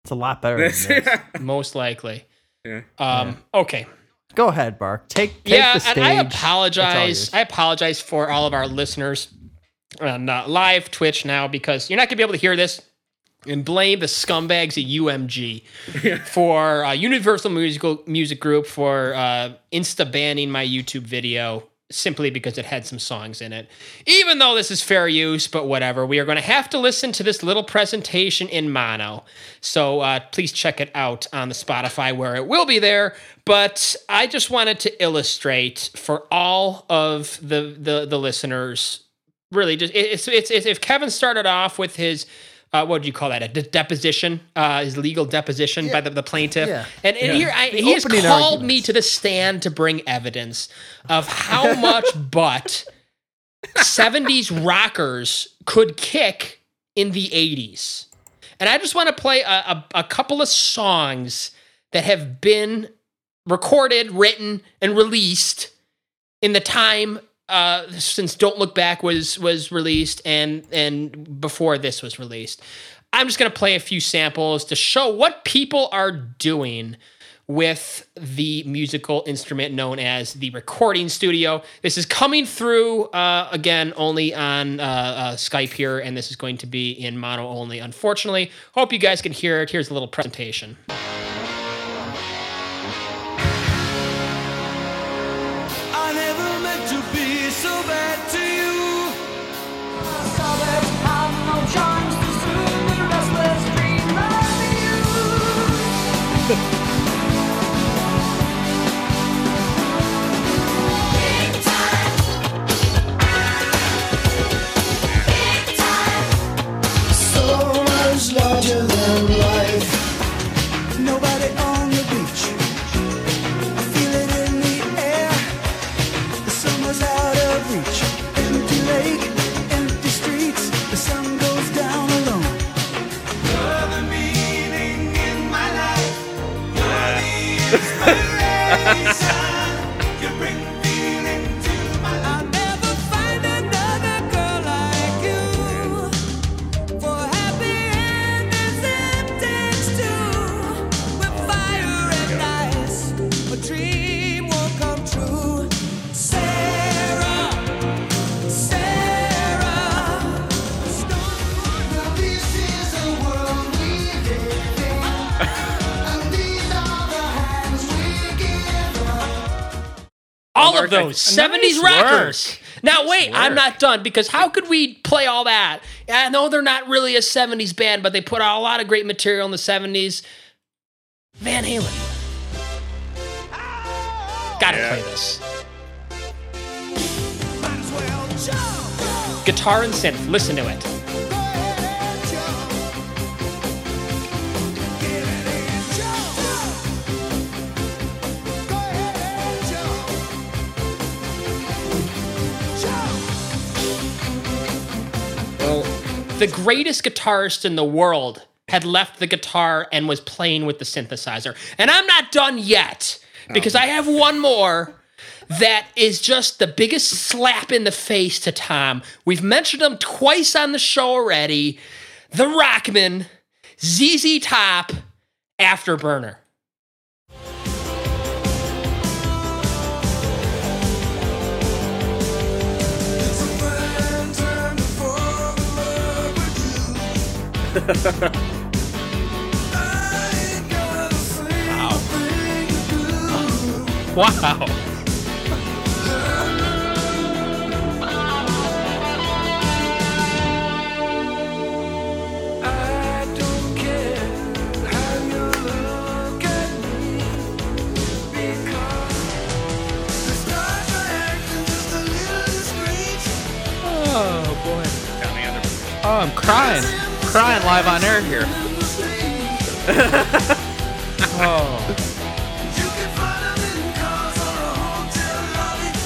It's a lot better than this. Most likely. Yeah. Okay. Go ahead, Bark. Take the stage. And I apologize. I apologize for all of our listeners on live Twitch now, because you're not going to be able to hear this, and blame the scumbags at UMG for Universal Music Group for insta-banning my YouTube video simply because it had some songs in it. Even though this is fair use, but whatever. We are going to have to listen to this little presentation in mono. So please check it out on the Spotify where it will be there. But I just wanted to illustrate for all of the listeners, really, just it's if Kevin started off with his... what do you call that? A deposition, his legal deposition by the plaintiff. Yeah. And here he has called me to the stand to bring evidence of how much butt 70s rockers could kick in the 80s. And I just want to play a couple of songs that have been recorded, written, and released in the time since Don't Look Back was released and before this was released. I'm just going to play a few samples to show what people are doing with the musical instrument known as the recording studio. This is coming through, again, only on Skype here, and this is going to be in mono only, unfortunately. Hope you guys can hear it. Here's a little presentation. All of those 70s rockers. Now, wait, I'm not done, because how could we play all that? I know they're not really a 70s band, but they put out a lot of great material in the 70s. Van Halen. Gotta play this. Guitar and synth. Listen to it. The greatest guitarist in the world had left the guitar and was playing with the synthesizer. And I'm not done yet, because I have one more that is just the biggest slap in the face to Tom. We've mentioned him twice on the show already. The Rockman, ZZ Top, Afterburner. Wow. Wow. Oh boy. Oh, I'm crying live on air here. Oh.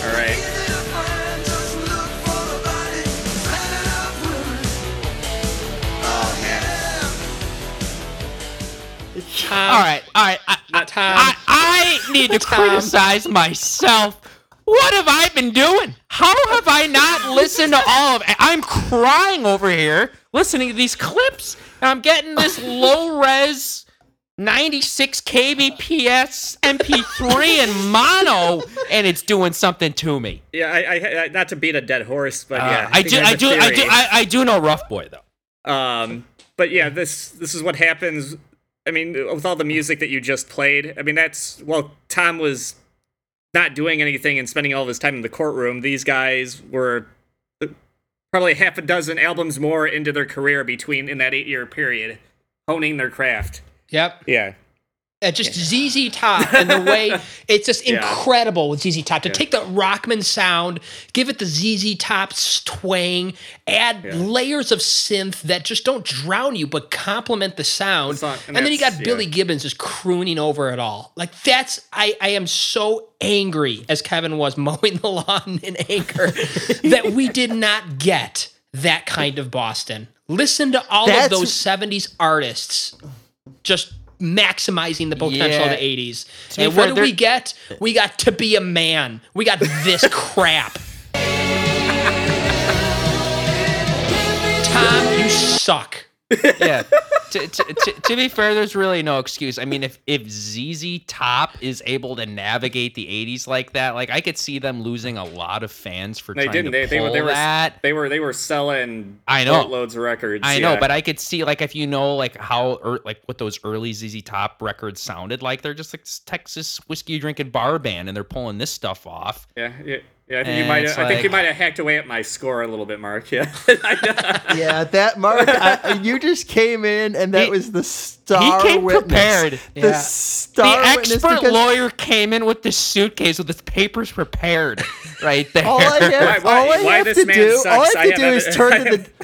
All right. All right. I need to criticize myself What have I been doing? How have I not listened to all of it? I'm crying over here listening to these clips, and I'm getting this low-res 96 kbps mp3 in mono, and it's doing something to me. Yeah, I not to beat a dead horse, but yeah, I do know Rough Boy though. But yeah, this is what happens. I mean, with all the music that you just played, I mean, that's while Tom was not doing anything and spending all of his time in the courtroom, these guys were probably half a dozen albums more into their career between in that 8-year period, honing their craft. Yep. Yeah. Just ZZ Top and the way it's just incredible with ZZ Top to take the Rockman sound, give it the ZZ Top's twang, add layers of synth that just don't drown you but complement the sound. And then you got Billy Gibbons just crooning over it all. Like that's I am so angry as Kevin was mowing the lawn in anger that we did not get that kind of Boston. Listen to all of those 70s artists just maximizing the potential of the 80s. And what do we get? We got To Be a Man. We got this crap. Tom, you suck. Yeah. To be fair, there's really no excuse. I mean, if ZZ Top is able to navigate the 80s like that, like I could see them losing a lot of fans for they were selling boatloads of records. I know, but I could see like if you know like how like what those early ZZ Top records sounded like, they're just like this Texas whiskey drinking bar band, and they're pulling this stuff off. Yeah, I think you might have hacked away at my score a little bit, Mark. Yeah, Mark, you just came in, and that was the star witness. He came prepared. The expert lawyer came in with this suitcase with his papers prepared, right there. I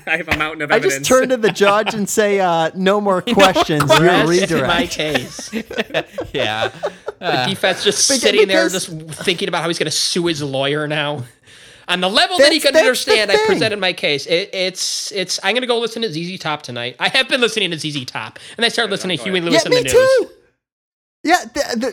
have a mountain of evidence. I just turn to the judge and say, "No more questions. You're redirect." In my case, yeah. The defense just sitting there, just thinking about how he's going to sue his lawyer. Now, on the level that he could understand, I presented my case. It's. I'm gonna go listen to ZZ Top tonight. I have been listening to ZZ Top, and I started listening to Huey Lewis in the News. Too. Yeah,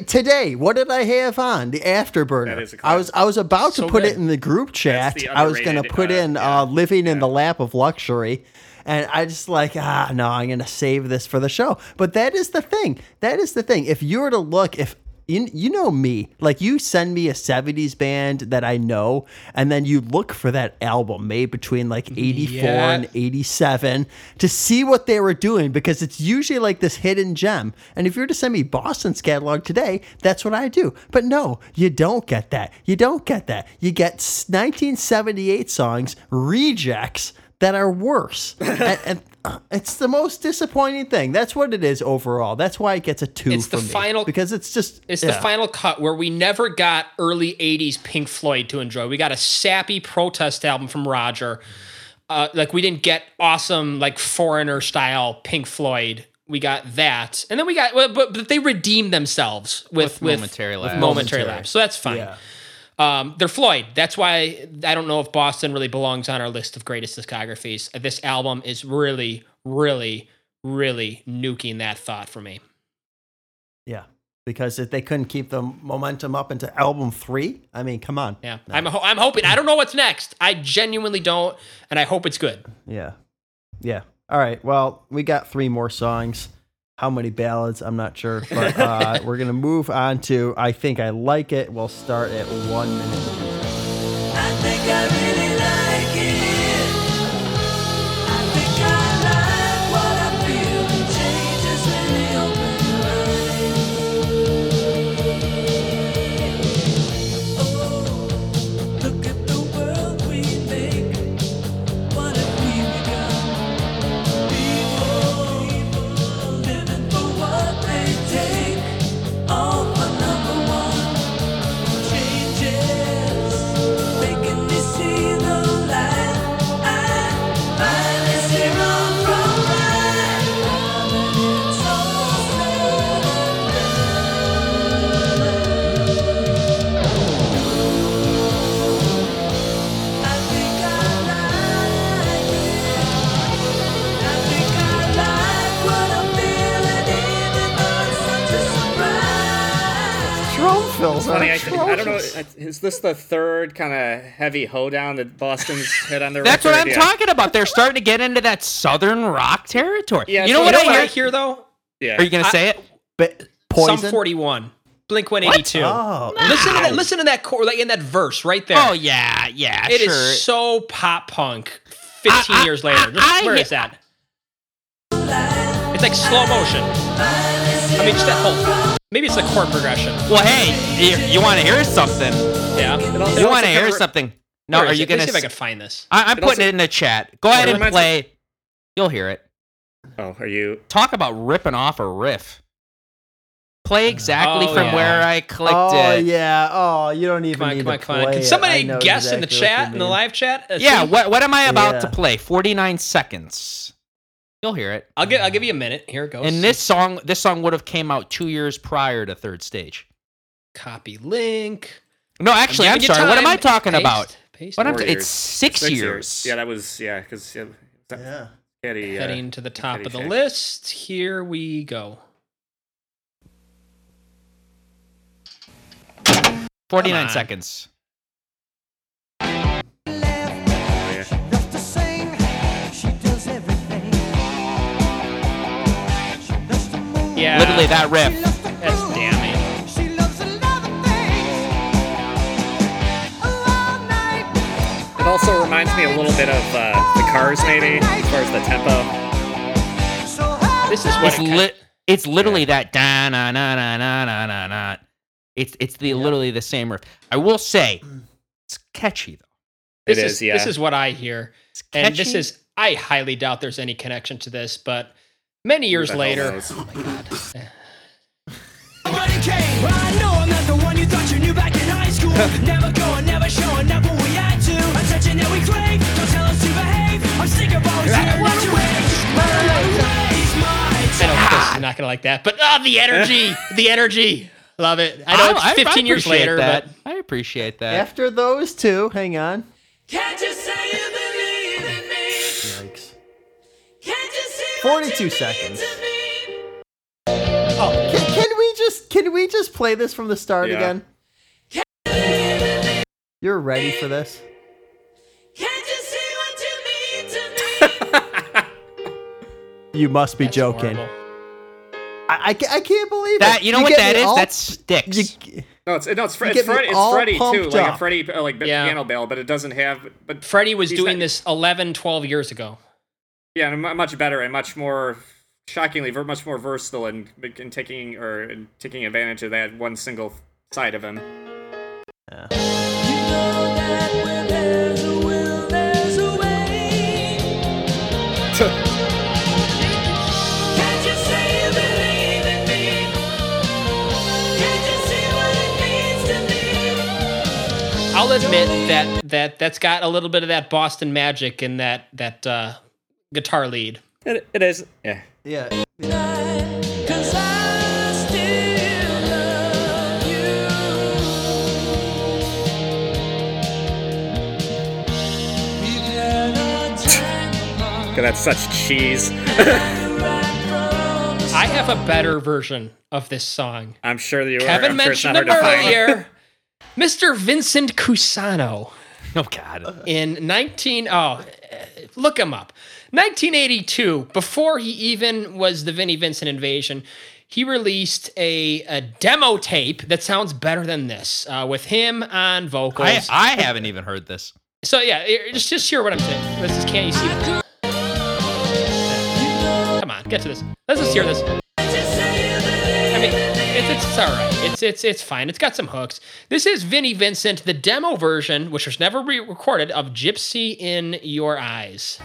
today. What did I have on the Afterburner? I was about to put it in the group chat. I was gonna put in "Living in the Lap of Luxury," and I just like no, I'm gonna save this for the show. But that is the thing. If you were to look, you know me, like you send me a 70s band that I know, and then you look for that album made between like 84 and 87 to see what they were doing, because it's usually like this hidden gem. And if you were to send me Boston's catalog today, that's what I do. But no, you don't get that. You get 1978 songs, rejects that are worse. and it's the most disappointing thing. That's what it is overall. That's why it gets a 2 from me. It's the final cut where we never got early 80s Pink Floyd to enjoy. We got a sappy protest album from Roger. Like we didn't get awesome like Foreigner style Pink Floyd. We got that. And then we got but they redeemed themselves with Momentary Lapse. So that's fine. Yeah. They're Floyd. That's why I don't know if Boston really belongs on our list of greatest discographies. This album is really, really, really nuking that thought for me. Yeah, because if they couldn't keep the momentum up into album 3, I mean, come on. Yeah, no. I'm hoping. I don't know what's next. I genuinely don't, and I hope it's good. Yeah. All right, well, we got 3 more songs. How many ballads? I'm not sure, but we're going to move on to I Think I Like It. We'll start at 1 minute. I think I really like it. I think I like what I feel. Changes really open. Oh, look at the world we make. What have we become? Changes, making me see the light. Is this the third kind of heavy hoedown that Boston's hit on their That's record? What I'm talking about. They're starting to get into that southern rock territory. Yeah, you know what I hear, though? Yeah. Are you going to say it? But Poison? Sum 41. Blink 182. Oh, listen to that core, like in that verse right there. Oh, yeah. It is so pop punk 15 years later. Where is that? It's like slow motion. I mean, just that whole. Maybe it's a chord progression. Well, hey, you want to hear something? Yeah. You want to hear something? No, are you going to see if I can find this? I'm putting it in the chat. Go ahead and play. You'll hear it. Oh, are you? Talk about ripping off a riff. Play exactly from where I clicked it. Oh, yeah. Oh, you don't even need to play it. Can somebody guess in the chat, in the live chat? Yeah, what am I about to play? 49 seconds. You'll hear it. I'll give you a minute. Here it goes. And this song would have came out 2 years prior to Third Stage. Copy link. No, actually, I'm sorry. What am I talking about? Paste. It's 6 years. Yeah, that was because heading to the top of the list. Here we go. 49 seconds. Yeah. Literally that riff. That's damning. She loves another thing. It also reminds me a little bit of the Cars, maybe, as far as the tempo. This is what it's literally that da na na na na na na na. It's literally the same riff. I will say, it's catchy though. This is what I hear, and this is I highly doubt there's any connection to this, but. Many years later. Oh my God. I know you're not gonna like that, but the energy, love it. I know it's 15 years later, but I appreciate that. After those two, hang on. Can't you say you believe in me? Yikes. 42 seconds. Oh, can we just play this from the start again? You're ready for this? Can't you see what you mean to me? You must be joking. I can't believe that. It. You know what that is? That sticks. It's Freddie too, like a Freddie piano bell, but it doesn't have. But Freddie was doing this 11, 12 years ago. Yeah, and much better and much more, shockingly, much more versatile in taking advantage of that one single side of him. Yeah. You know that when there's a will, there's a way. Can't you say you believe in me? Can't you see what it means to me? I'll admit that's got a little bit of that Boston magic in that guitar lead. It is. Yeah. Yeah. Cause I still love you. God, that's such cheese. I have a better version of this song. I'm sure that you Kevin mentioned him earlier. Mr. Vincent Cusano. Oh, God. Look him up. 1982, before he even was the Vinnie Vincent Invasion, he released a demo tape that sounds better than this, with him on vocals. I haven't even heard this. So, yeah, just hear what I'm saying. This is Can't You See What? Come on, get to this. Let's just hear this. I mean, it's all right. It's fine. It's got some hooks. This is Vinnie Vincent, the demo version, which was never re-recorded, of Gypsy in Your Eyes.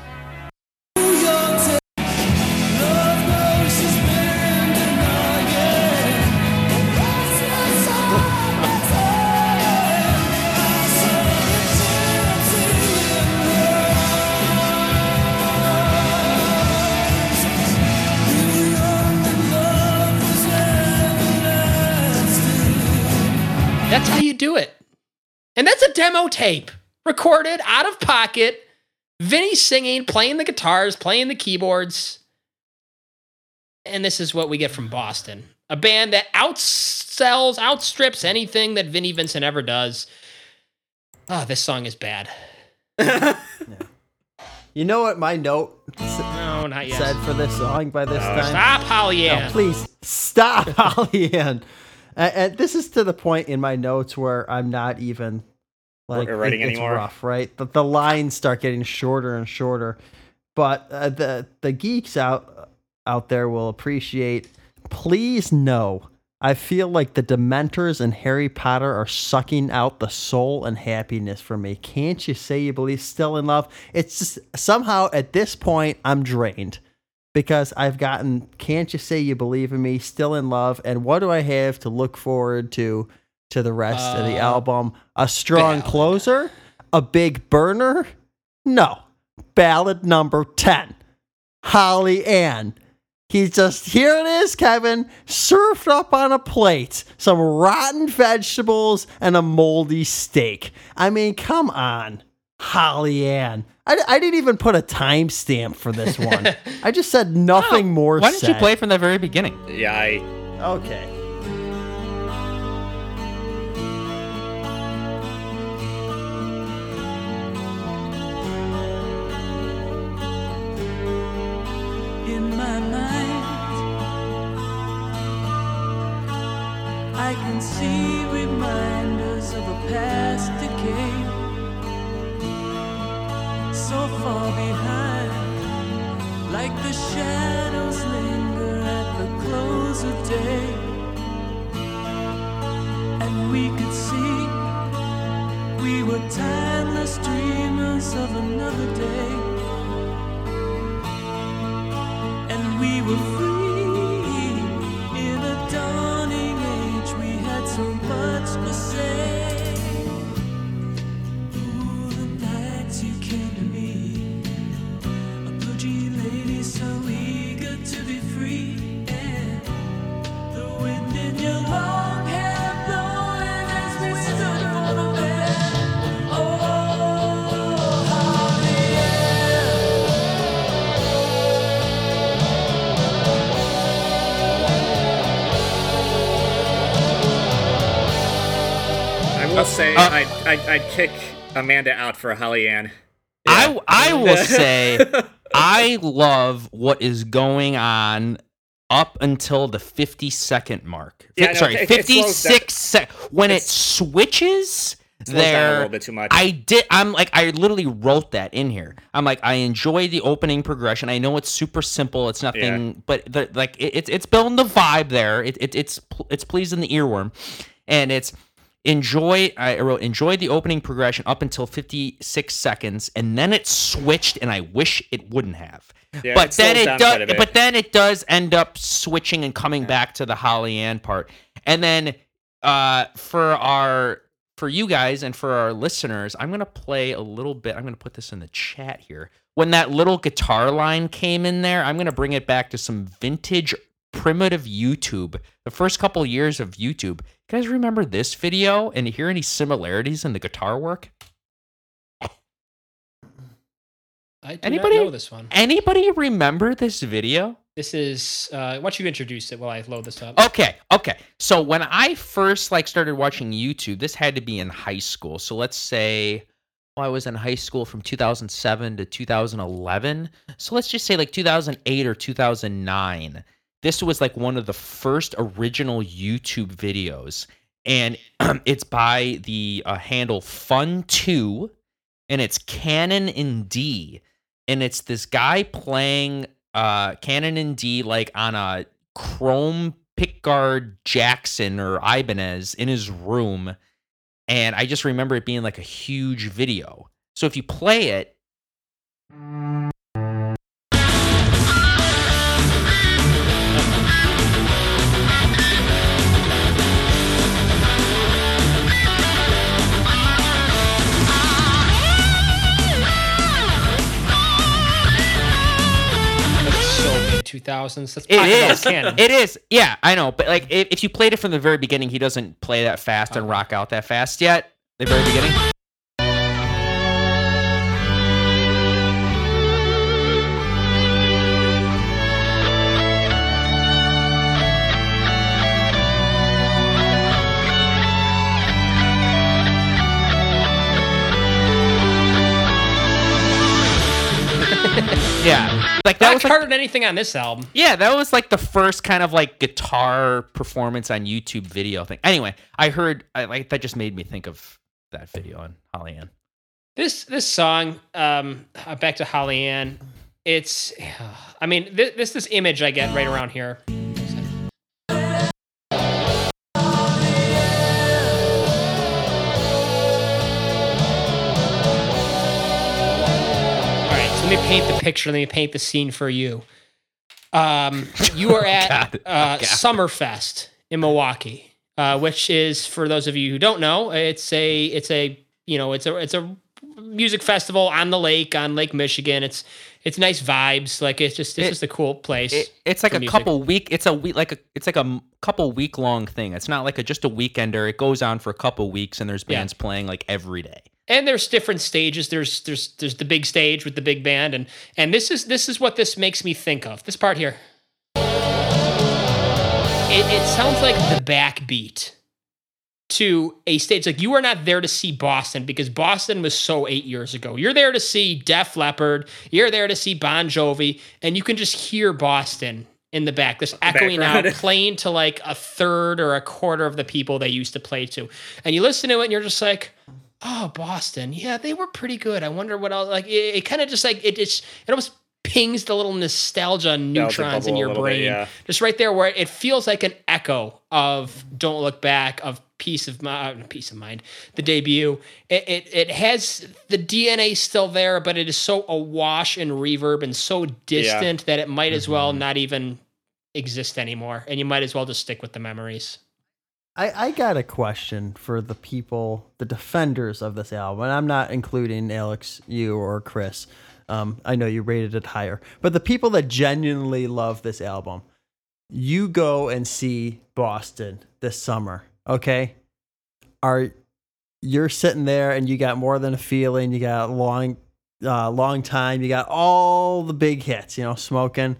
That's how you do it. And that's a demo tape recorded out of pocket. Vinny singing, playing the guitars, playing the keyboards. And this is what we get from Boston. A band that outstrips anything that Vinnie Vincent ever does. Ah, oh, this song is bad. Yeah. You know what my note said for this song by this time? Stop, Holly Ann. No, please, stop, Holly Ann. And this is to the point in my notes where I'm not even, like, writing anymore. It's rough, right? The lines start getting shorter and shorter. But the geeks out there will appreciate, please know, I feel like the Dementors and Harry Potter are sucking out the soul and happiness from me. Can't you say you believe still in love? It's just somehow at this point I'm drained because I've gotten can't you say you believe in me, still in love, and what do I have to look forward to the rest of the album? A strong closer? A big burner? No. Ballad number 10. Holly Ann. He's just, here it is, Kevin, served up on a plate. Some rotten vegetables and a moldy steak. I mean, come on, Holly Ann. I didn't even put a timestamp for this one. I just said nothing more. Why didn't you play from the very beginning? Yeah, Okay. In my mind, I can see reminders of a past decade, so far behind, like the shadows linger at the close of day, and we could see we were timeless dreamers of another day, and we were free in a dawn. So much to say. Ooh, the nights you came to me, a pudgy lady so eager to be free, and the wind in your long hair blowing as we stood for the bed. Oh, Holly I'll say I'd kick Amanda out for Holly Ann. Yeah. I will say I love what is going on up until the 50-second mark. Yeah, sorry, 56 seconds. When it switches there, a little bit too much. I literally wrote that in here. I'm like, I enjoy the opening progression. I know it's super simple. It's nothing, but it's building the vibe there. It's pleasing the earworm, and it's. I wrote enjoy the opening progression up until 56 seconds, and then it switched, and I wish it wouldn't have. Yeah, but then it does. But then it does end up switching and coming back to the Holly Ann part. And then for you guys and for our listeners, I'm gonna play a little bit. I'm gonna put this in the chat here. When that little guitar line came in there, I'm gonna bring it back to some vintage. Primitive YouTube, the first couple years of YouTube. You guys remember this video and hear any similarities in the guitar work? I do not know this one. Anybody remember this video? This is why don't you introduce it while I load this up? Okay. So when I first started watching YouTube, this had to be in high school. So let's say I was in high school from 2007 to 2011. So let's just say 2008 or 2009. This was one of the first original YouTube videos, and it's by the handle Fun2, and it's Canon in D, and it's this guy playing Canon in D on a Chrome Pickguard Jackson or Ibanez in his room, and I just remember it being a huge video. So if you play it. It is. Yeah, I know. But if you played it from the very beginning, he doesn't play that fast and rock out that fast yet. The very beginning. Like that was harder than anything on this album. Yeah, that was like the first kind of like guitar performance on YouTube video thing. Anyway, I that just made me think of that video on Holly Ann. This song, back to Holly Ann. It's, I mean, this image I get right around here. Let me paint the picture. Let me paint the scene for you. You are at Summerfest in Milwaukee, which is, for those of you who don't know, it's a music festival on the lake, on Lake Michigan. It's nice vibes. Like it's just a cool place. It's like a music. It's like a couple week long thing. It's not like just a weekender. It goes on for a couple weeks, and there's bands playing like every day. And there's different stages. There's the big stage with the big band, and this is what this makes me think of. This part here. It sounds like the backbeat to a stage. Like, you are not there to see Boston, because Boston was so 8 years ago. You're there to see Def Leppard. You're there to see Bon Jovi, and you can just hear Boston in the back, this echoing out, playing to like a third or a quarter of the people they used to play to. And you listen to it, and you're just like, oh, Boston. Yeah, they were pretty good. I wonder what else. Like, it kind of just like it almost pings the little nostalgia neutrons in your brain, just right there where it feels like an echo of "Don't Look Back," of "Peace of Mind," the debut. It has the DNA still there, but it is so awash in reverb and so distant that it might as well not even exist anymore, and you might as well just stick with the memories. I got a question for the people, the defenders of this album, and I'm not including Alex, you, or Chris. I know you rated it higher, but the people that genuinely love this album, you go and see Boston this summer, okay? You're sitting there and you got More Than a Feeling, you got Long Time, you got all the big hits, you know, Smoking.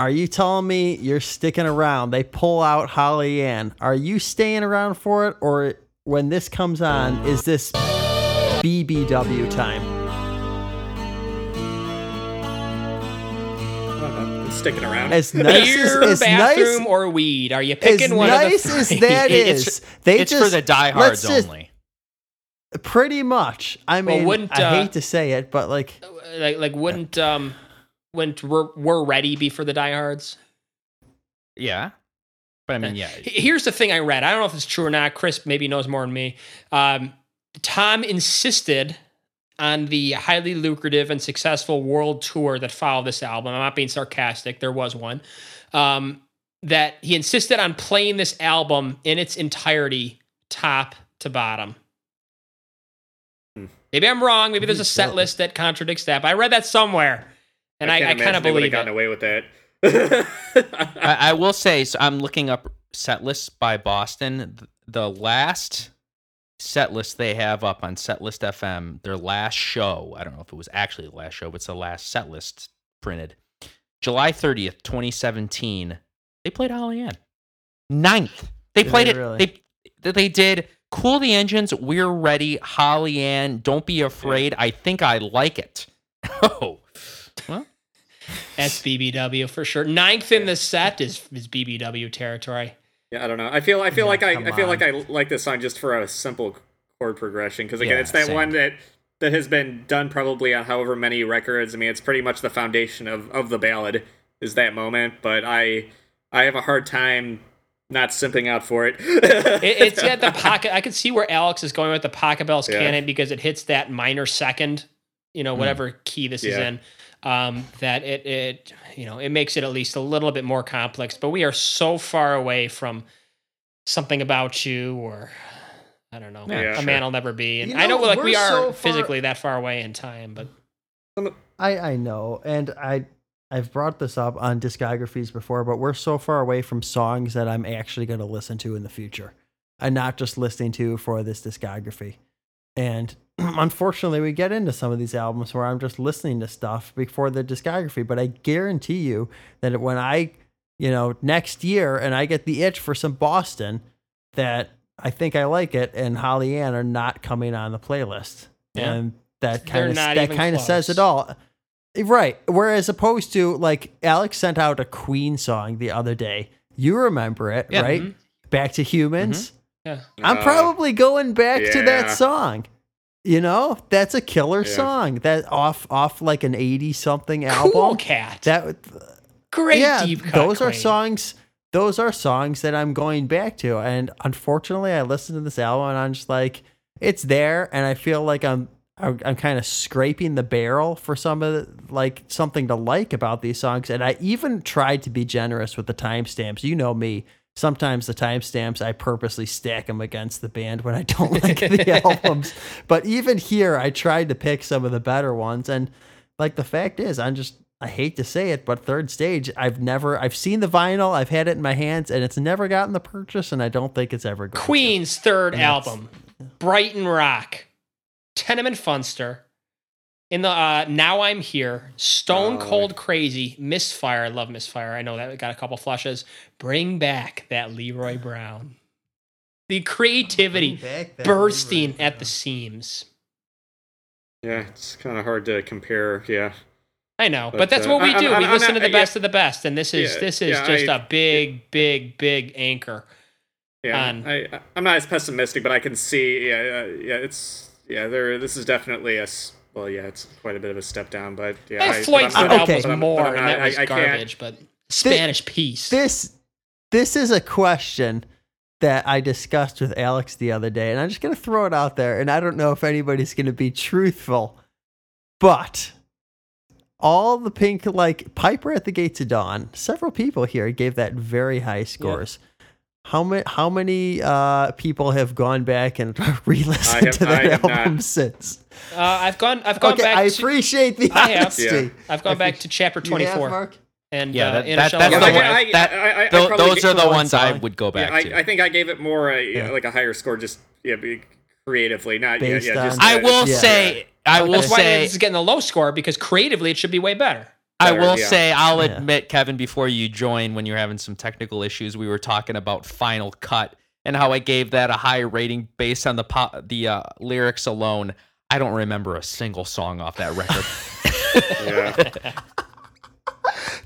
Are you telling me you're sticking around? They pull out Holly Ann. Are you staying around for it? Or when this comes on, is this BBW time? I'm sticking around. As nice beer, as bathroom, nice, or weed? Are you picking one nice of the three? As that is. It's for the diehards only. Pretty much. I mean, I hate to say it, but like wouldn't... We're Ready be for the diehards? Yeah. But I mean, yeah. Here's the thing I read. I don't know if it's true or not. Chris maybe knows more than me. Tom insisted on the highly lucrative and successful world tour that followed this album. I'm not being sarcastic. There was one. That he insisted on playing this album in its entirety, top to bottom. Maybe I'm wrong. Maybe there's a set list that contradicts that. But I read that somewhere. And I kind of believe gotten away with that. I will say, so I'm looking up set lists by Boston. The last set list they have up on Setlist FM, their last show, I don't know if it was actually the last show, but it's the last set list printed. July 30th, 2017, they played Holly Ann. 9th. They did Cool the Engines, We're Ready, Holly Ann, Don't Be Afraid, I Think I Like It. Oh, well, that's BBW for sure. 9th in the set is BBW territory. Yeah, I don't know. I feel like I like this song just for a simple chord progression, because again, it's that same one that has been done probably on however many records. I mean, it's pretty much the foundation of the ballad is that moment. But I have a hard time not simping out for it. It's at the pocket. I can see where Alex is going with the Pocket Bells Canon, because it hits that minor second, you know, whatever key this is in. That it you know, it makes it at least a little bit more complex, but we are so far away from Something About You, or I don't know, A Man I'll Never Be. And you know, I know, like, we are so physically that far away in time, but I know, and I've brought this up on discographies before, but we're so far away from songs that I'm actually going to listen to in the future and not just listening to for this discography. And unfortunately, we get into some of these albums where I'm just listening to stuff before the discography, but I guarantee you that when I, you know, next year and I get the itch for some Boston, that I Think I Like It and Holly Ann are not coming on the playlist. Yeah. And that kind of says it all. Right. Whereas opposed to, like, Alex sent out a Queen song the other day. You remember it, yeah. right? Mm-hmm. Back to Humans. Mm-hmm. Yeah. I'm probably going back to that song. You know, that's a killer song. That off like an 80 something album. Cool Cat. That great deep cut. Those are songs. Those are songs that I'm going back to. And unfortunately, I listened to this album and I'm just like, it's there. And I feel like I'm kind of scraping the barrel for some of the, like, something to like about these songs. And I even tried to be generous with the timestamps. You know me. Sometimes the timestamps, I purposely stack them against the band when I don't like the albums. But even here, I tried to pick some of the better ones. And, like, the fact is, I hate to say it, but Third Stage, I've seen the vinyl, I've had it in my hands, and it's never gotten the purchase, and I don't think it's ever going Queen's to. Third album, Brighton Rock, Tenement Funster, in the Now I'm Here, Stone Cold Crazy, Misfire. I love Misfire. I know that got a couple flushes. Bring back that Leroy Brown. The creativity bursting at the seams. Yeah, it's kind of hard to compare, I know, but that's what we do. We listen to the best of the best, and this is just a big anchor. Yeah, I'm not as pessimistic, but I can see. This is definitely a. Well, yeah, it's quite a bit of a step down, but Floyd's album more, and that was garbage. But Spanish Peace. This is a question that I discussed with Alex the other day, and I'm just gonna throw it out there, and I don't know if anybody's gonna be truthful, but. All the Pink, like Piper at the Gates of Dawn, several people here gave that very high scores. Yep. How many people have gone back and re-listened to that album since? I've gone back. I appreciate the honesty. I've gone back to chapter 24. Mark? And those are the ones I would go back to. I think I gave it more like a higher score, just creatively. Not just. I will say. That's why this is getting a low score, because creatively it should be way better. I will say, I'll admit, Kevin, before you joined, when you were having some technical issues, we were talking about Final Cut and how I gave that a high rating based on the lyrics alone. I don't remember a single song off that record.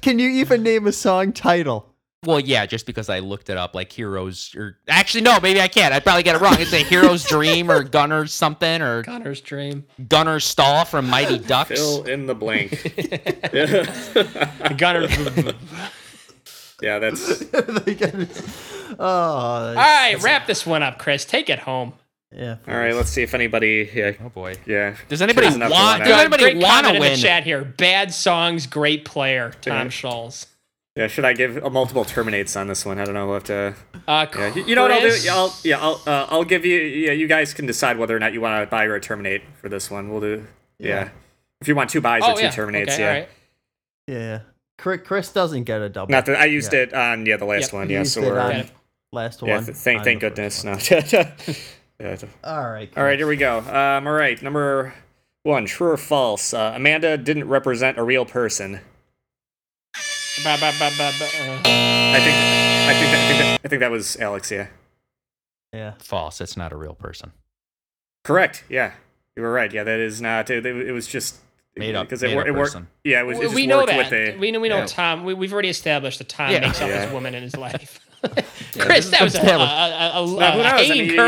Can you even name a song title? Well, yeah, just because I looked it up, like Heroes, or actually, no, maybe I can't. I probably got it wrong. It's a Hero's Dream or Gunner's something or Gunner's Dream. Gunner's Stall from Mighty Ducks. Fill in the blank. Gunner's. Yeah, that's. All right, wrap this one up, Chris. Take it home. Yeah. Please. All right, let's see if anybody. Yeah. Oh boy. Yeah. Does anybody want to win? In the chat here. Bad songs, great player. Tom Scholz. Yeah, should I give multiple terminates on this one? I don't know. We'll have to. You know what I'll do? I'll give you. Yeah, you guys can decide whether or not you want to buy or terminate for this one. We'll do. Yeah, if you want two buys or two terminates, okay, Chris doesn't get a double. Nothing. I used it on the last one. Yeah, so we're on last one. Yeah, thank goodness. No. All right, here we go. All right, number one: true or false? Amanda didn't represent a real person. I think that was Alex. Yeah. False. It's not a real person. Correct. Yeah, you were right. Yeah, that is not. It was just made up because it worked. Yeah, it was. It just we know that. We know Tom. We've already established that Tom makes up his woman in his life. Chris, that was a curve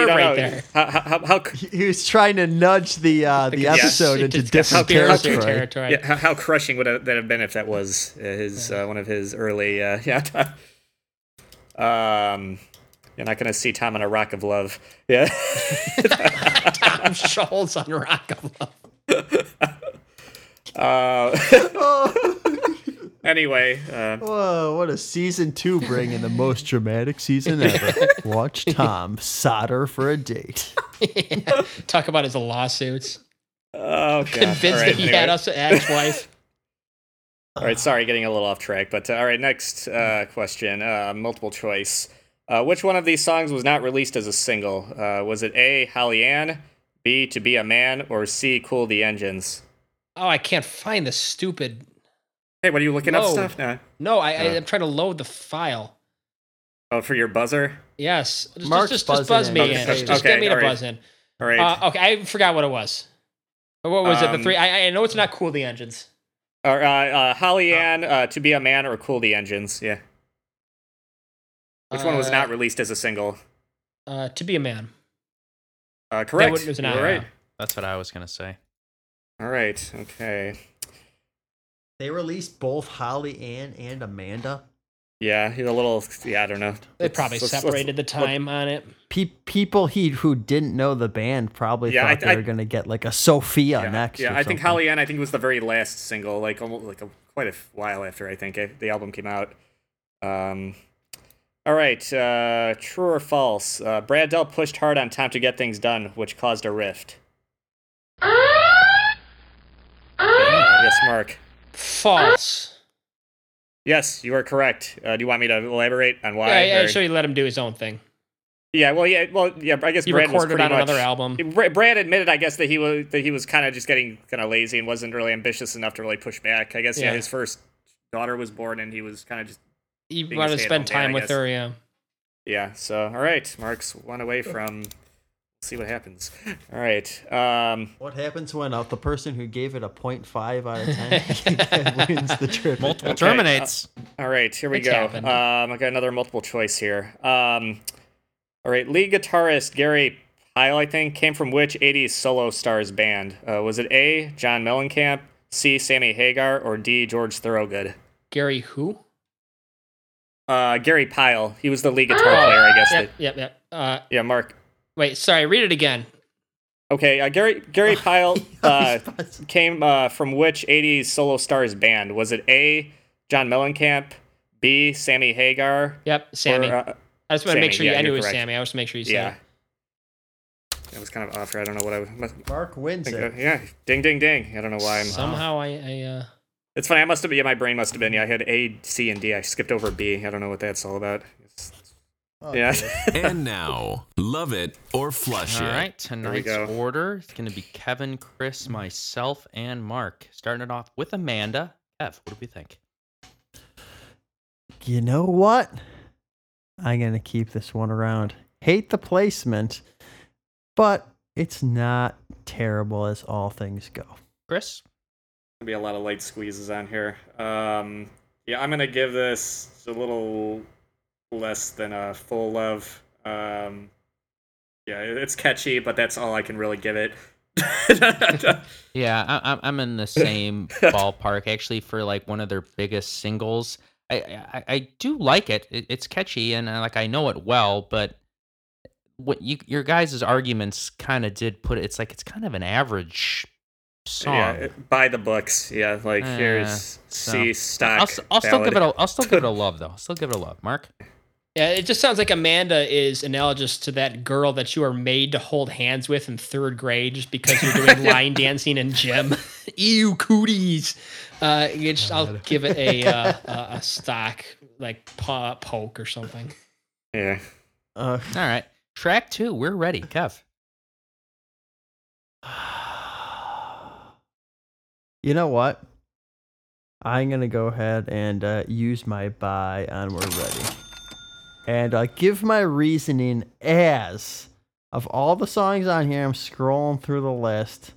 right there. How he was trying to nudge the episode into different territory. Yeah, how crushing would that have been if that was his one of his early You're not going to see Tom on a Rock of Love. Yeah. Tom Scholz on Rock of Love. Anyway, whoa! What a season 2 bringing the most dramatic season ever. Watch Tom solder for a date. Talk about his lawsuits. Oh, God. Convinced that he had us at his wife. All right, sorry, getting a little off track, but all right, next question, multiple choice. Which one of these songs was not released as a single? Was it A, Holly Ann, B, To Be a Man, or C, Cool the Engines? Oh, I can't find the stupid. Hey, what are you looking up stuff? No, I'm trying to load the file. Oh, for your buzzer? Yes. Just buzz me in. Just get me to buzz in. All right. Okay, I forgot what it was. What was it? The three? I know it's not Cool the Engines. Or Holly Ann, To Be a Man, or Cool the Engines. Yeah. Which one was not released as a single? To Be a Man. Correct. That was an hour. Right. That's what I was going to say. All right. Okay. They released both Holly Ann and Amanda. Yeah, he's a little. Yeah, I don't know. They probably separated the time on it. People who didn't know the band probably thought they were gonna get like a Sophia next. Yeah, or I think Holly Ann. I think was the very last single, like almost like quite a while after I think the album came out. All right, true or false? Brad Delp pushed hard on Tom to get things done, which caused a rift. Yes, Mark. False. Yes, you are correct. Do you want me to elaborate on why? Yeah, so you let him do his own thing. Yeah, I guess Brad was pretty much... He recorded on another album. Brad admitted, I guess, that he was kind of just getting kind of lazy and wasn't really ambitious enough to really push back. I guess, yeah, his first daughter was born, and he was kind of just... He wanted to spend time with her, yeah. Yeah, so, all right. Mark's one away from... Let's see what happens. All right. What happens when the person who gave it a 0.5 out of 10 wins the trip? Multiple terminates. All right, here we go. I got another multiple choice here. All right, lead guitarist Gary Pyle, I think, came from which 80s solo stars band? Was it A, John Mellencamp, C, Sammy Hagar, or D, George Thorogood? Gary who? Gary Pyle. He was the lead guitar player, I guess. Yep. Yeah, Mark. Wait, sorry, read it again. Okay, Gary Pyle came from which 80s solo stars band? Was it A, John Mellencamp, B, Sammy Hagar? Yep, Sammy. Or, I just want to make sure you knew it was Sammy. I was to make sure you said it. It was kind of off. I don't know what Mark wins it. Yeah, ding, ding, ding. I don't know why. Somehow I It's funny. My brain must have been. Yeah, I had A, C, and D. I skipped over B. I don't know what that's all about. Yeah. And now, love it or flush it. All right, tonight's order is going to be Kevin, Chris, myself, and Mark. Starting it off with Amanda. Kev, what do we think? You know what? I'm going to keep this one around. Hate the placement, but it's not terrible as all things go. Chris? There'll be a lot of light squeezes on here. I'm going to give this a little less than a full love. It's catchy, but that's all I can really give it. Yeah, I'm in the same ballpark actually for like one of their biggest singles. I do like it. It's catchy and like I know it well, but what your guys' arguments kind of did put it, it's like it's kind of an average song. Yeah, by the books. Yeah, like here's C stock. I'll still give it. I'll still give it a love though. I'll still give it a love, Mark. Yeah, it just sounds like Amanda is analogous to that girl that you are made to hold hands with in third grade just because you're doing line dancing in gym. Ew, cooties. I'll give it a stock, like paw poke or something. Yeah. All right. Track 2. We're ready, Kev. You know what? I'm going to go ahead and use my buy on We're Ready. And give my reasoning as, of all the songs on here, I'm scrolling through the list.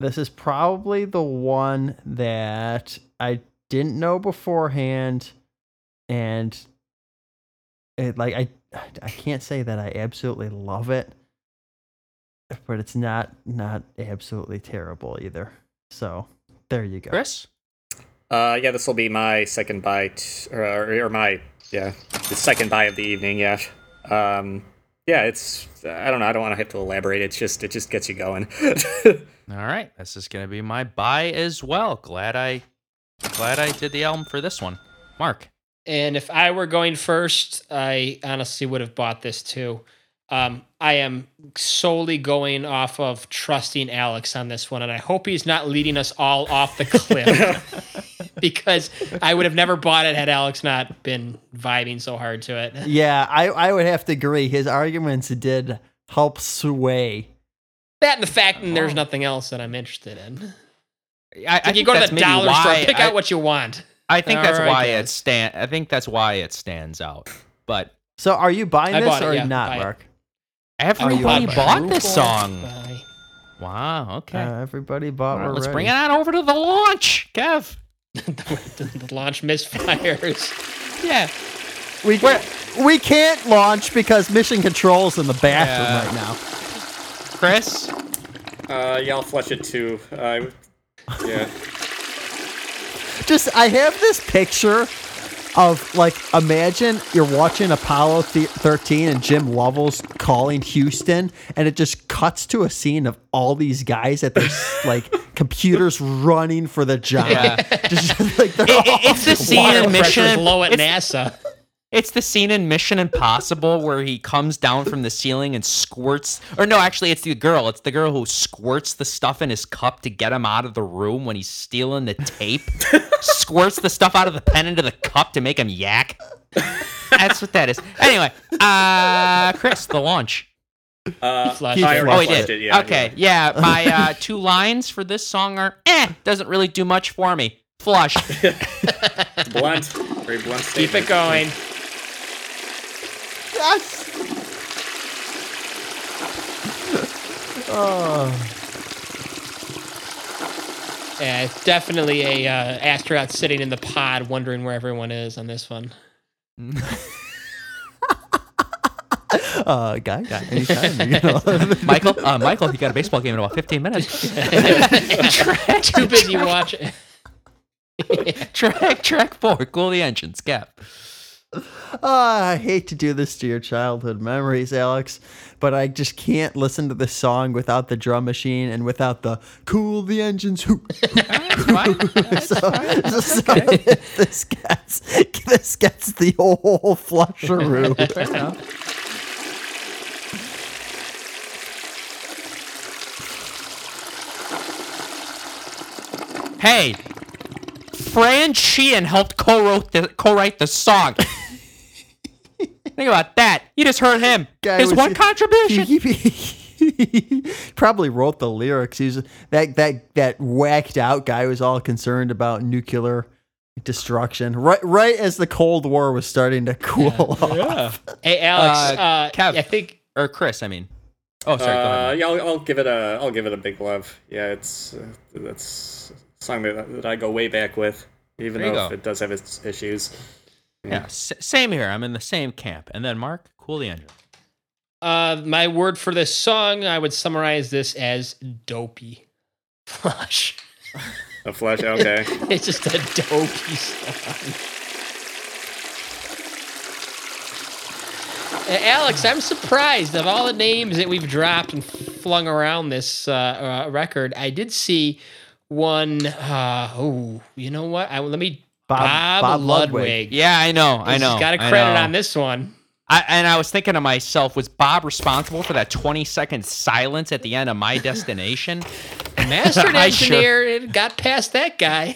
This is probably the one that I didn't know beforehand. And I can't say that I absolutely love it, but it's not absolutely terrible either. So there you go. Chris? This will be my second bite, or my... Yeah, the second buy of the evening. Yeah, it's. I don't know. I don't want to have to elaborate. It's just. It just gets you going. All right, this is gonna be my buy as well. Glad I did the album for this one, Mark. And if I were going first, I honestly would have bought this too. I am solely going off of trusting Alex on this one, and I hope he's not leading us all off the cliff because I would have never bought it had Alex not been vibing so hard to it. Yeah, I would have to agree. His arguments did help sway. That and the fact that there's nothing else that I'm interested in. I you go to the dollar store, pick out what you want. I think that's why it stands out. But so are you buying this or not, Mark? Everybody bought this song. Wow, okay. Everybody bought one. Let's bring it on over to the launch, Kev. The launch misfires. Yeah. We can't launch because Mission Control's in the bathroom right now. Chris? Yeah, I'll flush it too. Yeah. I have this picture of, imagine you're watching Apollo 13 and Jim Lovell's calling Houston, and it just cuts to a scene of all these guys at their, computers running for the job. Yeah. Just, it's the scene in Mission low at NASA. It's the scene in Mission Impossible where he comes down from the ceiling and squirts. Or no, actually, it's the girl. It's the girl who squirts the stuff in his cup to get him out of the room when he's stealing the tape. Squirts the stuff out of the pen into the cup to make him yak. That's what that is. Anyway, Chris, the launch. I did. Yeah, okay, yeah. My two lines for this song are, doesn't really do much for me. Flush. Blunt. Very blunt statement. Keep it going. Yes. Oh. Yeah, it's definitely a astronaut sitting in the pod, wondering where everyone is on this one. Guy, anytime. You know. Michael, he got a baseball game in about 15 minutes. Too busy watching. Track 4, cool the engines, Cap. I hate to do this to your childhood memories, Alex, but I just can't listen to this song without the drum machine and without the cool the engines. This gets the whole flusheroo. Fair enough. Hey, Fran Sheehan helped co-write the song. Think about that. You just heard him. His one contribution. He probably wrote the lyrics. He was, that whacked out guy was all concerned about nuclear destruction. Right as the Cold War was starting to cool off. Yeah. Hey, Alex, Kev, I think, or Chris, I mean. Oh, sorry. Go ahead. Yeah, I'll give it a big love. Yeah, it's that's. Song that I go way back with, even though it does have its issues. Yeah, same here. I'm in the same camp. And then Mark, cool the engine. My word for this song, I would summarize this as dopey. Flush. A flush, okay. It's just a dopey song. Alex, I'm surprised. Of all the names that we've dropped and flung around this record, I did see... one, you know what? Bob Ludwig. Yeah, I know. He's got a credit on this one. I was thinking to myself, was Bob responsible for that 20-second silence at the end of My Destination? Master engineer got past that guy.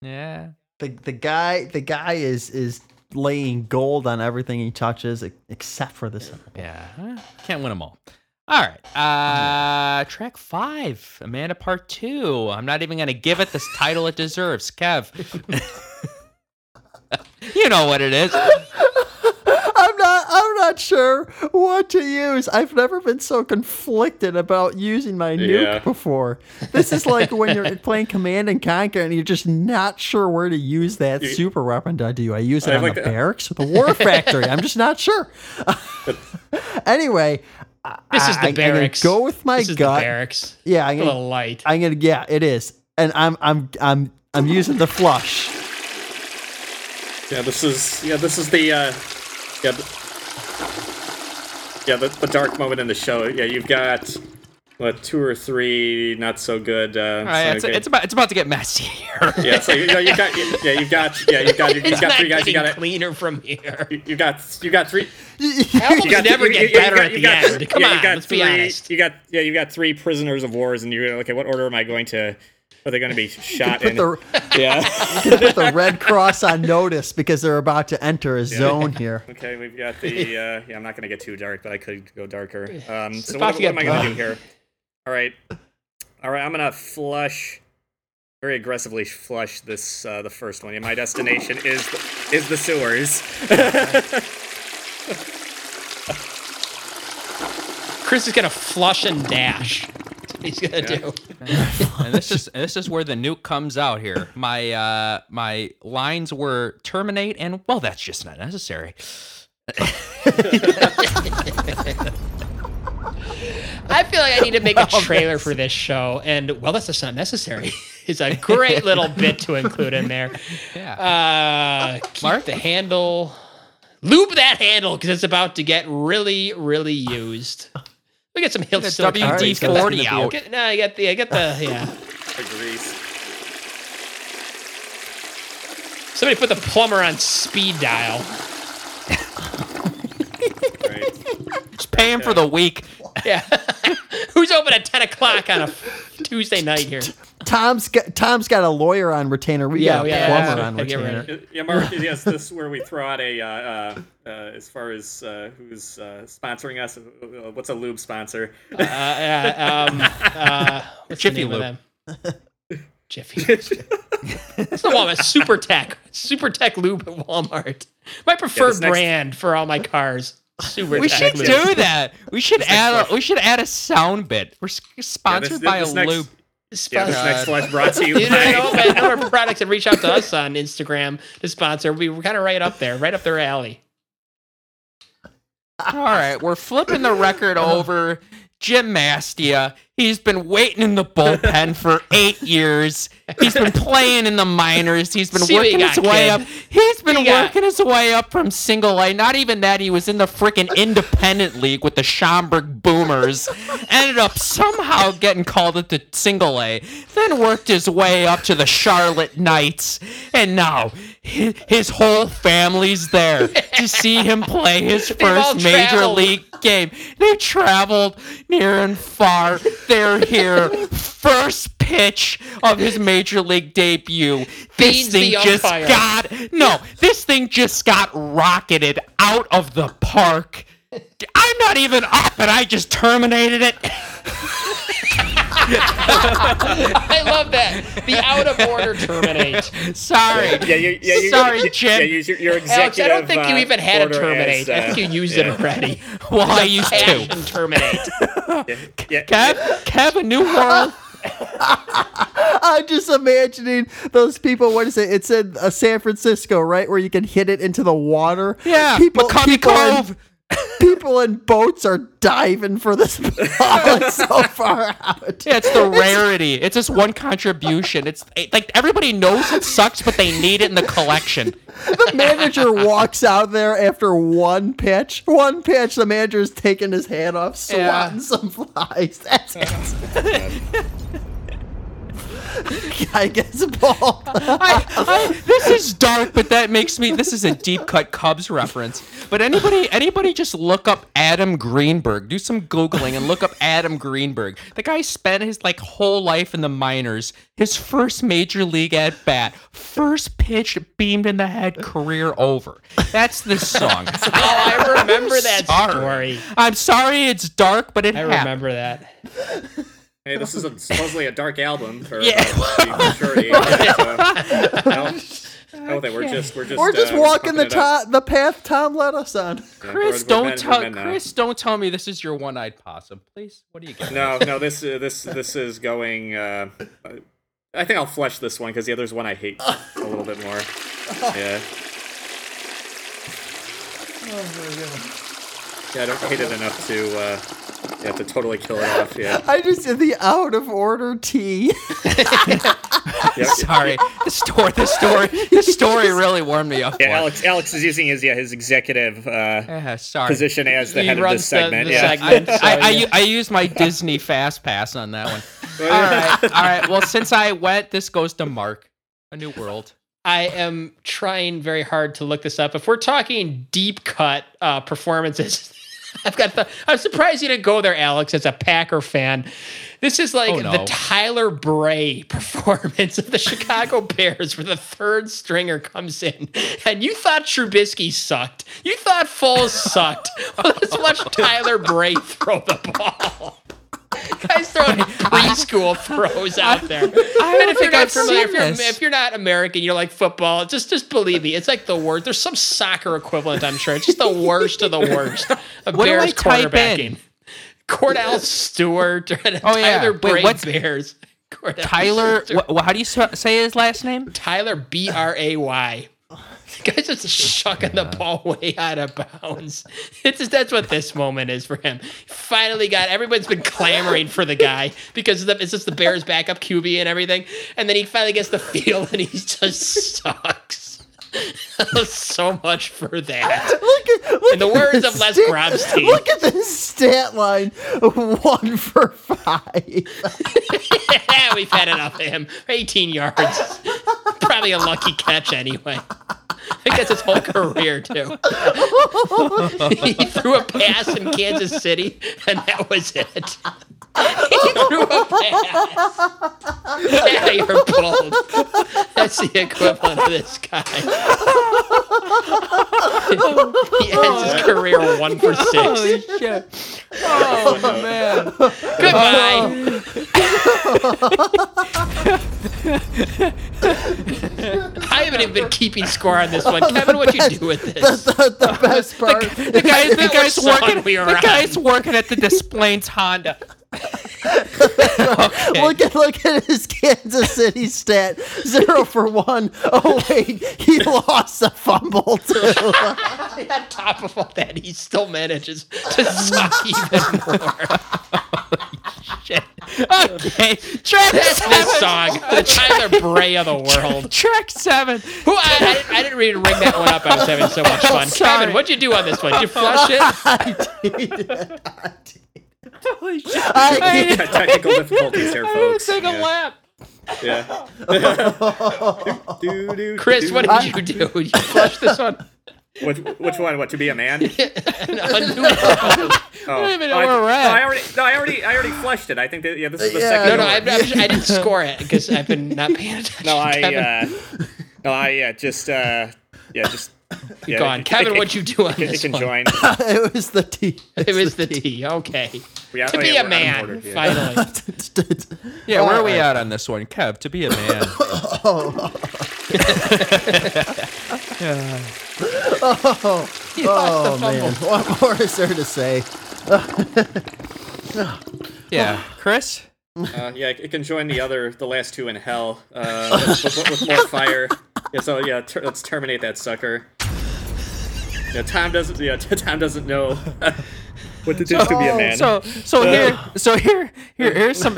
Yeah, the guy is laying gold on everything he touches except for this one. Yeah, can't win them all. All right, track 5, Amanda Part 2. I'm not even going to give it the title it deserves, Kev. You know what it is. I'm not sure what to use. I've never been so conflicted about using my nuke before. This is like when you're playing Command and Conquer and you're just not sure where to use that super weapon. Do I use it on the barracks or the war factory? I'm just not sure. Anyway... This is the barracks. Go with my gut. The barracks. Yeah, I'm gonna, a little light. I'm gonna. Yeah, it is. And I'm using the flush. Yeah, this is the the dark moment in the show. Yeah, you've got two or three not so good. Right, it's about to get messy here. Yeah, so you've got three guys. You got cleaner from here. You got three. Albums never get better at the end. Come on, let's be honest. You got three prisoners of wars, and you're okay. What order am I going to? Are they going to be shot in? You can put the Red Cross on notice because they're about to enter a zone here. Okay, we've got the. I'm not going to get too dark, but I could go darker. So what am I going to do here? All right. I'm gonna very aggressively flush this the first one. Yeah, my destination is the sewers. Chris is gonna flush and dash. he's gonna do. And this is where the nuke comes out here. My my lines were terminate and well, that's just not necessary. I feel like I need to make a trailer for this show, and well, that's just not necessary. It's a great little bit to include in there. Yeah. Mark the handle. Loop that handle because it's about to get really, really used. We got some WD-40 out. No, I got the yeah. Grease. Somebody put the plumber on speed dial. Just pay him for the week. Yeah. Who's open at 10 o'clock on a Tuesday night here? Tom's got a lawyer on retainer. We got a plumber on retainer. Yeah, Mark, yes, this is where we throw out a, as far as who's sponsoring us, what's a lube sponsor? What's Jiffy Lube. Jiffy Lube. That's the one, Super Tech Lube at Walmart. My preferred brand for all my cars. Super we should lube. Do that. We should add a sound bit. We're sponsored by a lube. This next slide brought to you by... Number products that reach out to us on Instagram to sponsor. We're kind of right up their alley. All right, we're flipping the record over. Jim Mastia, he's been waiting in the bullpen for 8 years. He's been playing in the minors. He's been working his way up. He's been working his way up from single A. Not even that. He was in the freaking independent league with the Schaumburg Boomers. Ended up somehow getting called up to single A. Then worked his way up to the Charlotte Knights. And now his whole family's there to see him play his first major league game. They traveled near and far. They're here. First pitch of his major league debut. This thing just got rocketed out of the park. I'm not even up, and I just terminated it. I love that. The out of order terminate. Sorry. Sorry, Jim. Yeah, use your executive, Alex, I don't think you even had a terminate. I think you used it already. Well, I used to. Terminate. Kev, a new world. I'm just imagining those people. What is it? It's in San Francisco, right? Where you can hit it into the water. Yeah. People in boats are diving for this ball. It's so far out. Yeah, it's the rarity. It's just one contribution. It's like everybody knows it sucks, but they need it in the collection. The manager walks out there after one pitch. The manager's taking his hat off, swatting some flies. That's it. I guess a ball. This is dark, but that makes me. This is a deep cut Cubs reference. But anybody, just look up Adam Greenberg. Do some googling and look up Adam Greenberg. The guy spent his whole life in the minors. His first major league at bat, first pitch beamed in the head, career over. That's this song. Oh, I remember that story. I'm sorry, it's dark, but I remember that. Hey, this is supposedly a dark album for maturity. We're just walking the path Tom led us on. Chris, don't tell me this is your one-eyed possum, please. What do you got? No, this is going. I think I'll flesh this one because the other's one I hate a little bit more. Yeah. Oh, yeah, I don't hate it enough to totally kill it off. Yeah, I just did the out of order tea. Sorry, the story really warmed me up. Yeah, Alex is using his executive position as the head of this segment. I used my Disney Fast Pass on that one. All right. Well, since I went, this goes to Mark. A New World. I am trying very hard to look this up. If we're talking deep cut performances, I'm surprised you didn't go there, Alex, as a Packer fan. This is the Tyler Bray performance of the Chicago Bears where the third stringer comes in. And you thought Trubisky sucked. You thought Foles sucked. Well, let's watch Tyler Bray throw the ball. Guys throwing preschool throws out there. If you're not American, you don't like football. Just believe me. It's like the worst. There's some soccer equivalent, I'm sure. It's just the worst of the worst. What do I type in? Cordell Stewart. Oh, yeah. Tyler Bears. Tyler, how do you say his last name? Tyler Bray. The guy's just shucking the ball way out of bounds. It's just, that's what this moment is for him. Finally got, everyone's been clamoring for the guy because it's just the Bears backup QB and everything. And then he finally gets the field and he just sucks. So much for that. Look at in the words of Les Grobstein. Look at this stat line, 1 for 5. Yeah, we've had enough of him. 18 yards. Probably a lucky catch anyway. I think that's his whole career, too. He threw a pass in Kansas City, and that was it. He threw a pass. Yeah, you're bold. That's the equivalent of this guy. He ends his career 1 for 6. Holy shit. Oh, man. Goodbye. I haven't even been keeping score on this one. Kevin, what'd you do with this? The best part. The guy's working at the Desplaines Honda. Okay. Look at his Kansas City stat. 0 for 1. Oh wait, he lost a fumble too. On top of all that, he still manages to suck even more. Shit. Okay, track that's 7. This song, the Tyler Bray of the world. Track 7. Who I didn't really ring that one up. I was having so much fun. Kevin, what'd you do on this one? Did you flush it? I did. Holy shit. I technical difficulties here, folks. I didn't take a lap. Yeah. Chris, what did you do? You flushed this one. Which one? What, to be a man? No, I already flushed it. I think that this is the second. No, one. I didn't score it because I've been not paying attention. No, I just. Yeah, gone. Kevin, what'd you do on this one? It was the T. It was the T. Okay. To be a man, finally. Yeah, where are we at on this one, Kev? To be a man. Oh man. What more is there to say? Yeah, Chris. It can join the last two in hell with more fire. Yeah, so let's terminate that sucker. Yeah, Tom doesn't know what to do to be a man. So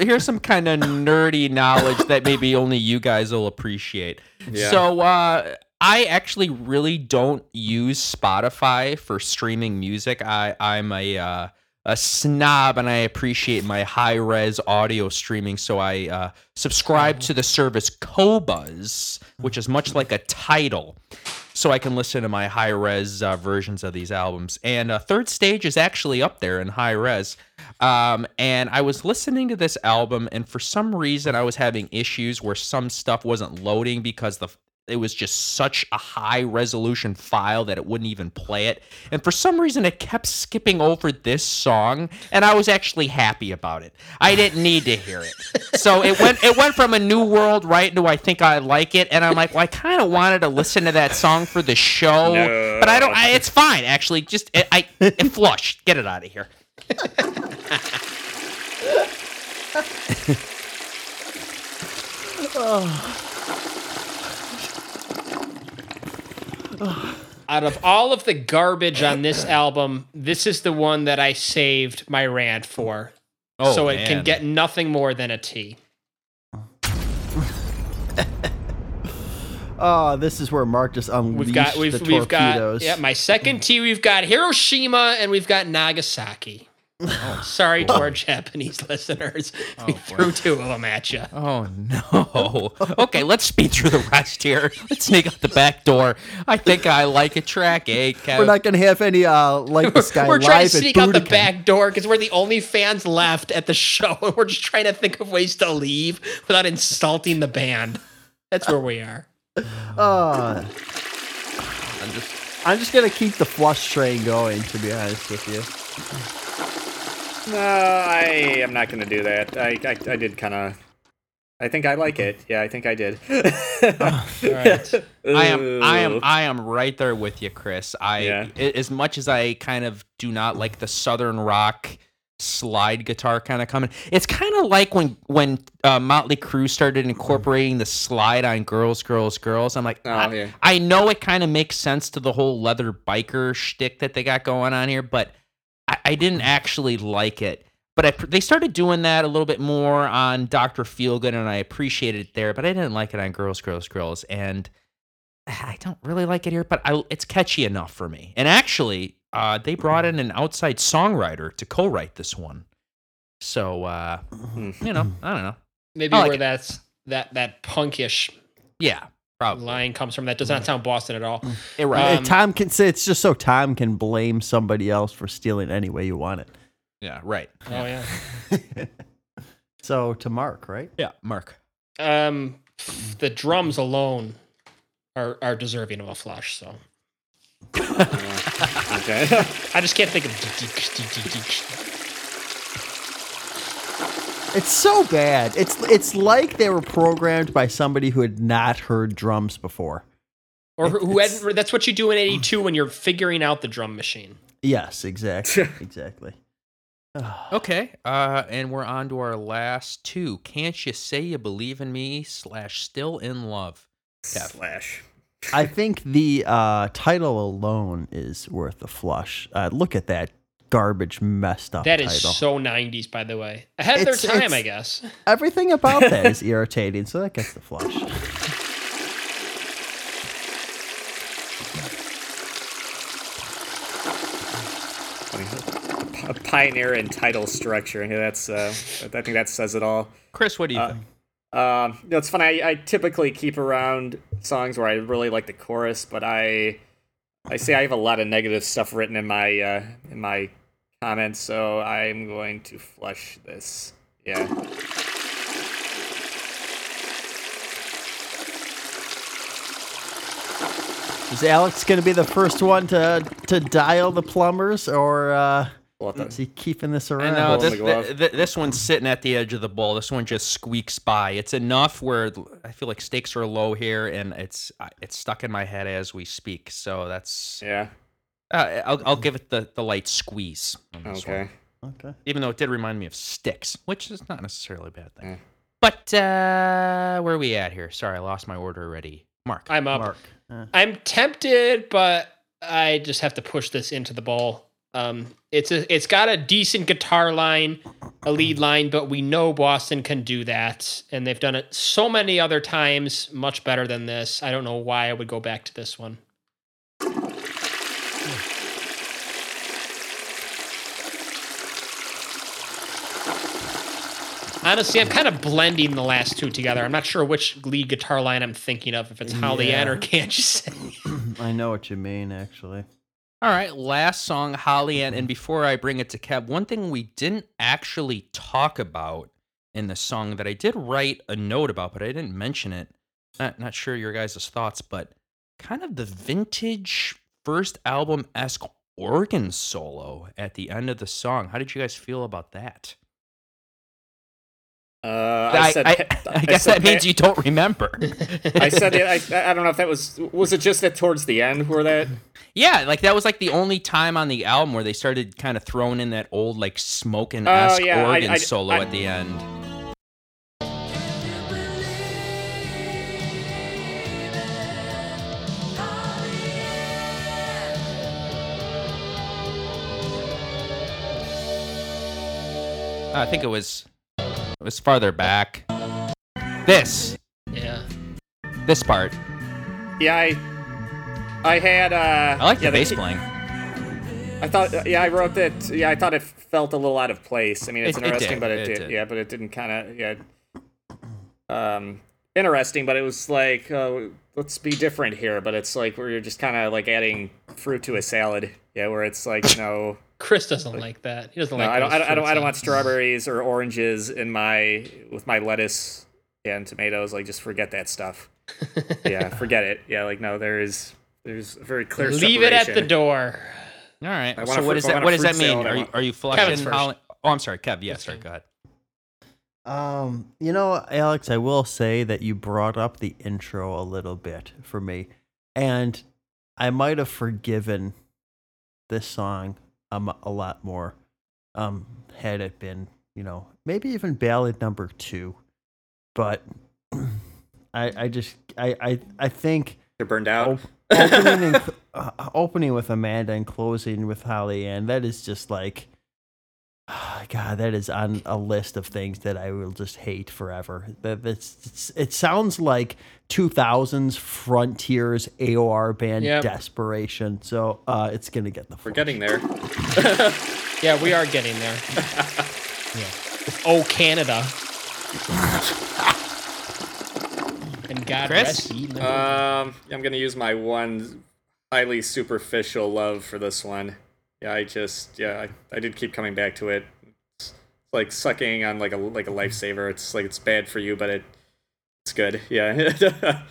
here's some kind of nerdy knowledge that maybe only you guys will appreciate. Yeah. So I actually really don't use Spotify for streaming music. I'm a snob, and I appreciate my high-res audio streaming, so I subscribe to the service Kobuz, which is much like a Tidal, so I can listen to my high-res versions of these albums. And Third Stage is actually up there in high-res, and I was listening to this album, and for some reason I was having issues where some stuff wasn't loading because it was just such a high-resolution file that it wouldn't even play it. And for some reason, it kept skipping over this song, and I was actually happy about it. I didn't need to hear it. So it went from A New World right into I Think I Like It, and I'm like, well, I kind of wanted to listen to that song for the show, but I don't. It's fine, actually. Just it flushed. Get it out of here. Oh. Out of all of the garbage on this album, this is the one that I saved my rant for. Oh, so it man. Can get nothing more than a T. Oh, this is where Mark just unleashed the torpedoes. My second T, we've got Hiroshima and we've got Nagasaki. Oh, sorry to our Japanese listeners. We threw 2 of them at you. Oh, no. Okay, let's speed through the rest here. Let's sneak out the back door. I Think I Like It, track 8. We're not going to have any Like This Guy Live. We're trying to sneak out the back door because we're the only fans left at the show. And we're just trying to think of ways to leave without insulting the band. That's where we are. I'm just going to keep the flush train going, to be honest with you. No, I am not going to do that. I did kind of... I think I like it. Yeah, I think I did. All right. I am right there with you, Chris. As much as I kind of do not like the Southern rock slide guitar kind of coming. It's kind of like when Motley Crue started incorporating the slide on Girls, Girls, Girls. I'm like, I know it kind of makes sense to the whole leather biker shtick that they got going on here, but I didn't actually like it. But they started doing that a little bit more on Dr. Feelgood, and I appreciated it there, but I didn't like it on Girls, Girls, Girls. And I don't really like it here, but it's catchy enough for me. And actually, they brought in an outside songwriter to co-write this one. So, I don't know. Maybe like where that's that punkish line comes from. That does not sound Boston at all. It, right. Tom can say it's just so Tom can blame somebody else for stealing any way you want it. Yeah, right. Oh, yeah. So, to Mark, right? Yeah, Mark. The drums alone are deserving of a flush, so... Okay. I just can't think of. It's so bad. It's like they were programmed by somebody who had not heard drums before, or who hadn't. That's what you do in '82 when you're figuring out the drum machine. Yes, exactly. Okay, and we're on to our last two. Can't You Say You Believe in Me / Still in Love. / I think the title alone is worth a flush. Look at that garbage messed up title. That is so 90s, by the way. Ahead of their time, I guess. Everything about that is irritating, so that gets the flush. A pioneer in title structure. I think that says it all. Chris, what do you think? It's funny. I typically keep around songs where I really like the chorus, but I say I have a lot of negative stuff written in my comments, so I'm going to flush this. Yeah. Is Alex going to be the first one to dial the plumbers, or? Is he keeping this around? I know, this one's sitting at the edge of the bowl. This one just squeaks by. It's enough where I feel like stakes are low here, and it's stuck in my head as we speak. So that's I'll give it the light squeeze on this one. Okay. Even though it did remind me of Sticks, which is not necessarily a bad thing. Yeah. But where are we at here? Sorry, I lost my order already. Mark, I'm up. Mark. I'm tempted, but I just have to push this into the bowl. It's got a decent guitar line, a lead line, but we know Boston can do that, and they've done it so many other times much better than this. I don't know why I would go back to this one. Honestly, I'm kind of blending the last two together. I'm not sure which lead guitar line I'm thinking of, if it's Holly Ann or Can't You Say. I know what you mean, actually. All right, last song, Holly Ann. And before I bring it to Kev, one thing we didn't actually talk about in the song that I did write a note about, but I didn't mention it. Not sure your guys' thoughts, but kind of the vintage first album-esque organ solo at the end of the song. How did you guys feel about that? I guess that means you don't remember. I said it. I don't know if that was it just that towards the end where that. Yeah, like that was like the only time on the album where they started kind of throwing in that old like smoking-esque organ solo at the end. I think it was. It was farther back. This. Yeah. This part. Yeah, I had... I like the bass playing. I thought... Yeah, I wrote that... Yeah, I thought it felt a little out of place. I mean, it's interesting, but it did. Yeah, but it didn't kind of... Yeah. Interesting, but it was like, let's be different here. But it's like where you're just kind of like adding fruit to a salad. Yeah, where it's like, no... Chris doesn't like that. He doesn't like. I don't want strawberries or oranges with my lettuce and tomatoes. Like, just forget that stuff. Yeah, forget it. Yeah, like no, there's a very clear. Leave it at the door. All right. So what does that? What does that mean? Are you flushing? Oh, I'm sorry, Kev. Yeah, sorry. Go ahead. Alex, I will say that you brought up the intro a little bit for me, and I might have forgiven this song a lot more had it been, you know, maybe even ballad number two. But I think they're burned out. Opening with Amanda and closing with Holly Ann, that is just like, God, that is on a list of things that I will just hate forever. It sounds like 2000s Frontiers AOR band desperation. So it's going to get the We're getting there. Yeah, we are getting there. Yeah. Oh, Canada. And God rest ye lords. I'm going to use my one highly superficial love for this one. Yeah, I did keep coming back to it. It's like sucking on like a lifesaver. It's like, it's bad for you, but it's good. Yeah.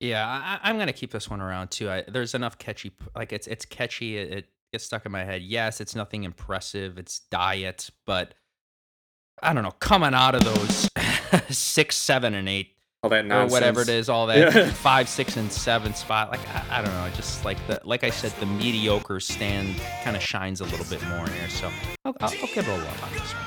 Yeah, I'm gonna keep this one around too. There's enough catchy, like it's catchy. It gets stuck in my head. Yes, it's nothing impressive. It's diet, but I don't know. Coming out of those 6, 7, and 8. All that nonsense. Or whatever it is, all that 5, 6, and 7 spot. Like I don't know, just like I said, the mediocre stand kind of shines a little bit more in here. So I'll give it a love on this one.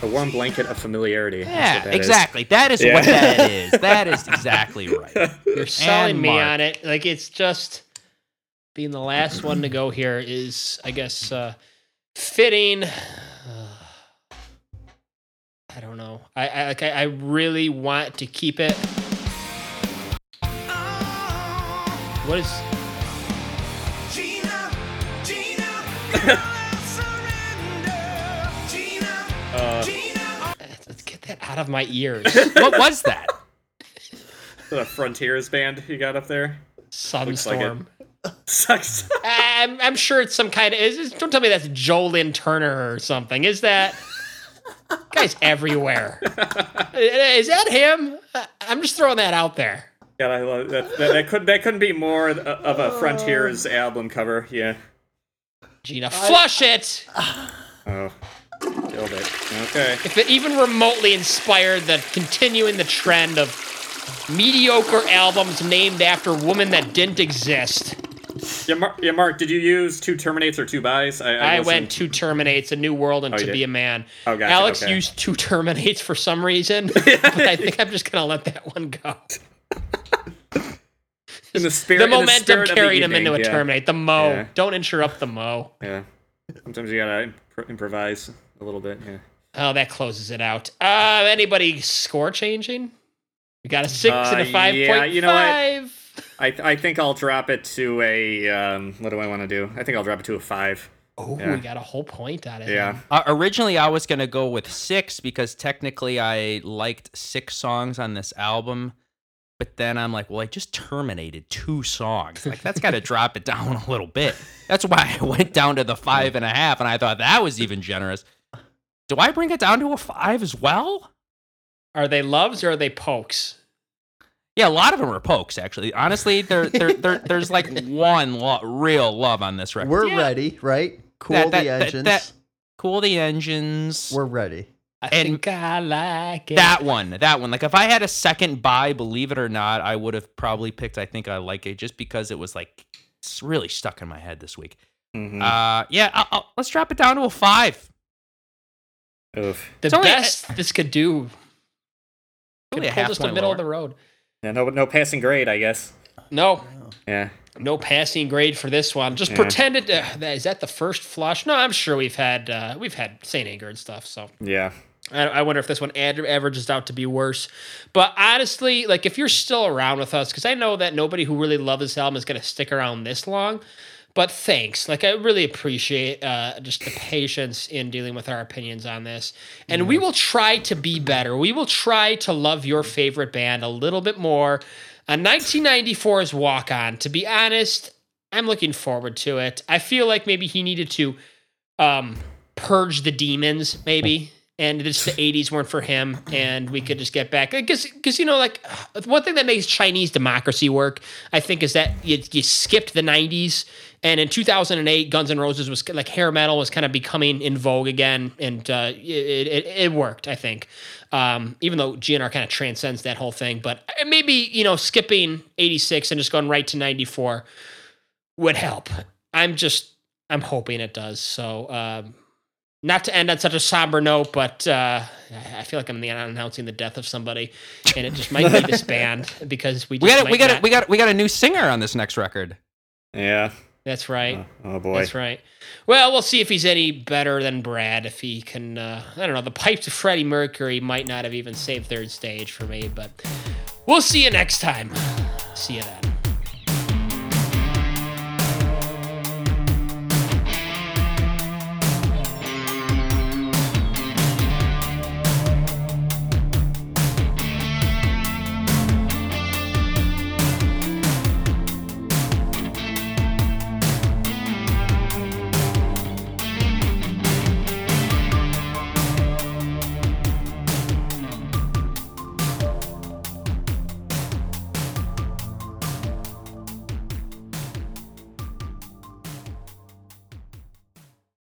The warm blanket of familiarity. Yeah, exactly. That is what that is. That is exactly right. You're selling me on it. Like it's just being the last one to go here is, I guess, fitting. I don't know. I really want to keep it. What is? Gina, let's get that out of my ears. What was that? The Frontiers band you got up there. Sunstorm. Like sucks. I'm sure it's some kind of. Don't tell me that's Jolyn Turner or something. Is that? Guy's everywhere. Is that him? I'm just throwing that out there. Yeah, I love that. That couldn't be more of a Frontiers album cover. Yeah. Gina, flush it. Oh, killed it. Okay. If it even remotely inspired the continuing the trend of mediocre albums named after women that didn't exist. Yeah, Mark, did you use 2 terminates or 2 buys? I went 2 terminates, A New World, and To Be a Man. Oh, gotcha. Alex used 2 terminates for some reason, but I think I'm just going to let that one go. The momentum carried him into a terminate. The mo. Yeah. Don't interrupt the mo. Yeah. Sometimes you got to improvise a little bit. Yeah. Oh, that closes it out. Anybody score changing? We got a 6 and a 5.5. Yeah, you know what? I think I'll drop it to a what do I want to do? I think I'll drop it to a 5. Oh, yeah. We got a whole point out of it. Yeah. Originally, I was gonna go with 6 because technically I liked 6 songs on this album, but then I'm like, well, I just terminated 2 songs. Like that's got to drop it down a little bit. That's why I went down to the 5.5, and I thought that was even generous. Do I bring it down to a 5 as well? Are they loves or are they pokes? Yeah, a lot of them are pokes, actually. Honestly, there's like one real love on this record. We're ready, right? Cool the engines. Cool the engines. We're ready. I think I like it. That one. Like, if I had a second buy, believe it or not, I would have probably picked I Think I Like It just because it was, like, it's really stuck in my head this week. Mm-hmm. Let's drop it down to a 5. Oof. The best this could do. Could pull just the middle lower. Of the road. Yeah, no passing grade, I guess. No. Yeah. No passing grade for this one. Just pretend it. Is that the first flush? No, I'm sure we've had St. Anger and stuff. So yeah. I wonder if this one averages out to be worse. But honestly, like if you're still around with us, because I know that nobody who really loves this album is going to stick around this long. But thanks. Like, I really appreciate just the patience in dealing with our opinions on this. And we will try to be better. We will try to love your favorite band a little bit more. 1994's Walk On, to be honest, I'm looking forward to it. I feel like maybe he needed to purge the demons, maybe. And just the 80s weren't for him, and we could just get back. Because, you know, like, one thing that makes Chinese democracy work, I think, is that you skipped the 90s. And in 2008, Guns N' Roses was, like, hair metal was kind of becoming in vogue again, and it worked, I think. Even though GNR kind of transcends that whole thing. But maybe, you know, skipping 86 and just going right to 94 would help. I'm hoping it does. So, Not to end on such a somber note, but I feel like I'm announcing the death of somebody, and it just might be this band because we got a new singer on this next record. Yeah, that's right. Oh boy, that's right. Well, we'll see if he's any better than Brad. If he can, I don't know. The pipes of Freddie Mercury might not have even saved Third Stage for me, but we'll see you next time. See you then.